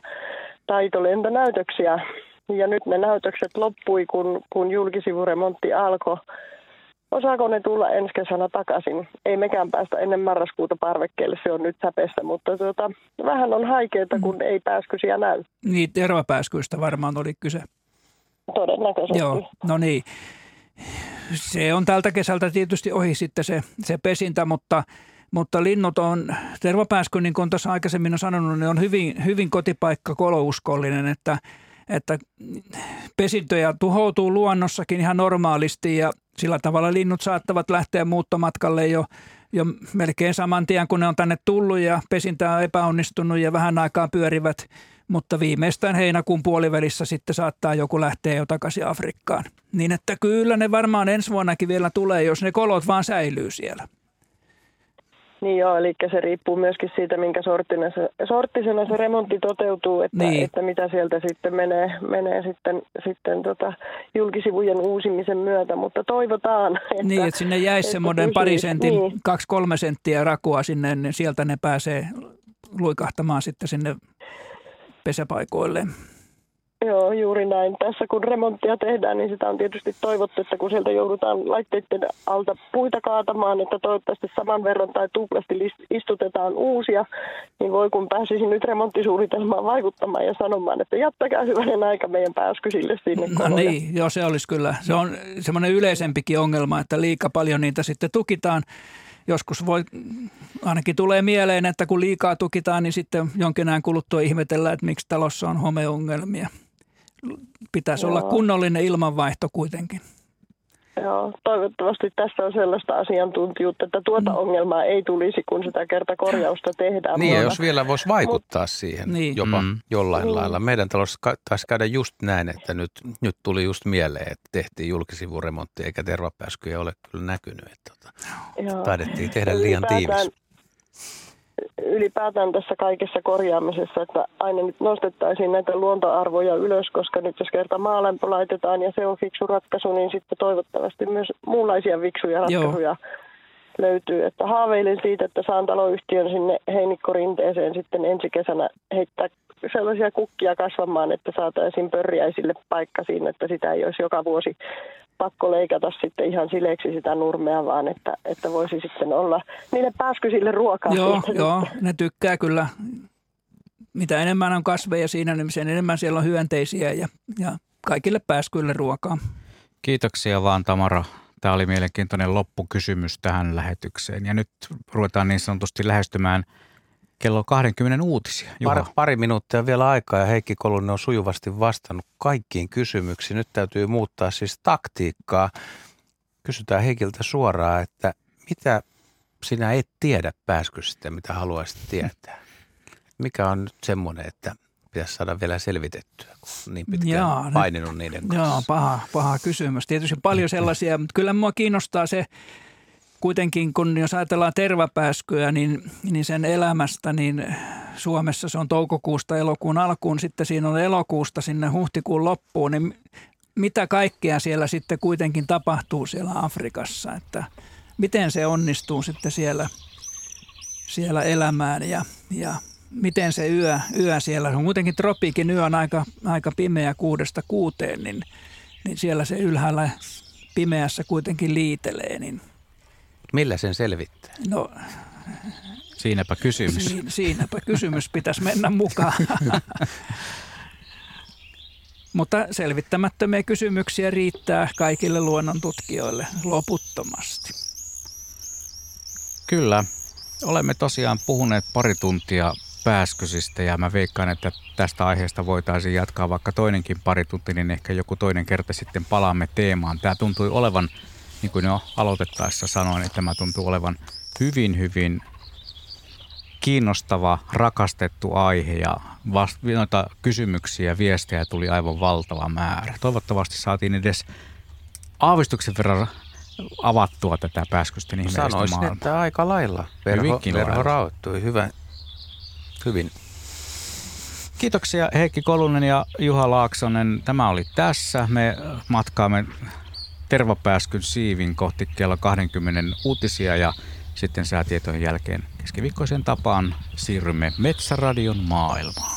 taitolentönäytöksiä. Ja nyt ne näytökset loppui, kun, kun julkisivuremontti alkoi. Osaako ne tulla ensi kesänä takaisin? Ei mekään päästä ennen marraskuuta parvekkeelle, se on nyt säpessä, mutta tuota, vähän on haikeeta, kun ei pääskysiä näy. Niin, tervapääskyistä varmaan oli kyse. Todennäköisesti. Joo, no niin. Se on tältä kesältä tietysti ohi sitten se, se pesintä, mutta, mutta linnut on, tervapääsky, niin kuin tässä aikaisemmin on sanonut, niin on hyvin, hyvin kotipaikka kolouskollinen, että, että pesintöjä tuhoutuu luonnossakin ihan normaalisti ja sillä tavalla linnut saattavat lähteä muuttomatkalle jo, jo melkein saman tien, kun ne on tänne tullut ja pesintä on epäonnistunut ja vähän aikaa pyörivät, mutta viimeistään heinäkuun puolivälissä sitten saattaa joku lähteä jo takaisin Afrikkaan. Niin että kyllä ne varmaan ensi vuonnakin vielä tulee, jos ne kolot vaan säilyy siellä. Niin joo, eli se riippuu myöskin siitä, minkä sorttina se, sorttisena se remontti toteutuu, että, niin. että mitä sieltä sitten menee, menee sitten, sitten tota julkisivujen uusimisen myötä, mutta toivotaan. Että, niin, että sinne jäisi semmoinen pari sentin, niin. kaksi kolme senttiä rakua sinne, niin sieltä ne pääsee luikahtamaan sitten sinne pesäpaikoilleen. Joo, juuri näin. Tässä kun remonttia tehdään, niin sitä on tietysti toivottu, että kun sieltä joudutaan laitteiden alta puita kaatamaan, että toivottavasti saman verran tai tuplasti istutetaan uusia, niin voi kun pääsisin nyt remonttisuunnitelmaan vaikuttamaan ja sanomaan, että jättäkää hyvänen aika meidän pääskysille sinne. No koloja. Niin, joo, se olisi kyllä. Se on semmoinen yleisempikin ongelma, että liika paljon niitä sitten tukitaan. Joskus voi, ainakin tulee mieleen, että kun liikaa tukitaan, niin sitten jonkin ajan kuluttua ihmetellään, että miksi talossa on homeongelmia. Pitäisi Joo. olla kunnollinen ilmanvaihto kuitenkin. Joo, toivottavasti tässä on sellaista asiantuntijuutta, että tuota mm. ongelmaa ei tulisi, kun sitä kerta korjausta tehdään. Niin, jos vielä voisi vaikuttaa Mut, siihen niin. jopa mm. jollain mm. lailla. Meidän talossa taisi käydä just näin, että nyt, nyt tuli just mieleen, että tehtiin julkisivuremontti, eikä tervapääskyjä ole kyllä näkynyt. Että Joo. taidettiin tehdä liian tiivis. Ylipäätään tässä kaikessa korjaamisessa, että aina nyt nostettaisiin näitä luontoarvoja ylös, koska nyt jos kerta maalämpö laitetaan ja se on fiksu ratkaisu, niin sitten toivottavasti myös muunlaisia fiksuja ratkaisuja Joo. löytyy. Että haaveilin siitä, että saan taloyhtiön sinne heinikkorinteeseen sitten ensi kesänä heittää sellaisia kukkia kasvamaan, että saataisiin pörjäisille paikka siinä, että sitä ei olisi joka vuosi pakko leikata sitten ihan sileeksi sitä nurmea, vaan että, että voisi sitten olla niille pääskysille ruokaa. Joo, joo, ne tykkää kyllä. Mitä enemmän on kasveja siinä, niin sen enemmän siellä on hyönteisiä ja, ja kaikille pääskyille ruokaa. Kiitoksia vaan, Tamara. Tämä oli mielenkiintoinen loppukysymys tähän lähetykseen. Ja nyt ruvetaan niin sanotusti lähestymään kello kaksikymmentä uutisia. Pari, pari minuuttia vielä aikaa ja Heikki Kolunen on sujuvasti vastannut kaikkiin kysymyksiin. Nyt täytyy muuttaa siis taktiikkaa. Kysytään Heikiltä suoraan, että mitä sinä et tiedä pääskystä, mitä haluaisit tietää? Mikä on nyt semmoinen, että pitäisi saada vielä selvitettyä, kun niin pitkään paininut niiden kanssa? Joo, paha, paha kysymys. Tietysti paljon sellaisia, mutta kyllä minua kiinnostaa se, kuitenkin kun jos ajatellaan tervapääskyä, niin, niin sen elämästä, niin Suomessa se on toukokuusta elokuun alkuun, sitten siinä on elokuusta sinne huhtikuun loppuun, niin mitä kaikkea siellä sitten kuitenkin tapahtuu siellä Afrikassa, että miten se onnistuu sitten siellä, siellä elämään ja, ja miten se yö, yö siellä, on kuitenkin tropiikin yö on aika, aika pimeä kuudesta kuuteen, niin, niin siellä se ylhäällä pimeässä kuitenkin liitelee, niin millä sen selvittää? No, siinäpä kysymys. Si- siinäpä kysymys, pitäisi mennä mukaan. Mutta selvittämättömiä kysymyksiä riittää kaikille luonnontutkijoille loputtomasti. Kyllä, olemme tosiaan puhuneet pari tuntia pääskysistä ja mä veikkaan, että tästä aiheesta voitaisiin jatkaa vaikka toinenkin pari tuntia, niin ehkä joku toinen kerta sitten palaamme teemaan. Tämä tuntui olevan... Niin kuin jo aloitettaessa sanoin, että tämä tuntuu olevan hyvin, hyvin kiinnostava, rakastettu aihe ja vast- noita kysymyksiä ja viestejä tuli aivan valtava määrä. Toivottavasti saatiin edes aavistuksen verran avattua tätä pääskysten ihmeellistä maailmaa. Sanoisin, että aika lailla. Verho, verho rauhoittui. Hyvä. Hyvin. Kiitoksia Heikki Kolunen ja Juha Laaksonen. Tämä oli tässä. Me matkaamme tervapääskyn siivin kohti kello kaksikymmentä uutisia ja sitten säätietojen jälkeen keskiviikkoisen tapaan siirrymme Metsäradion maailmaan.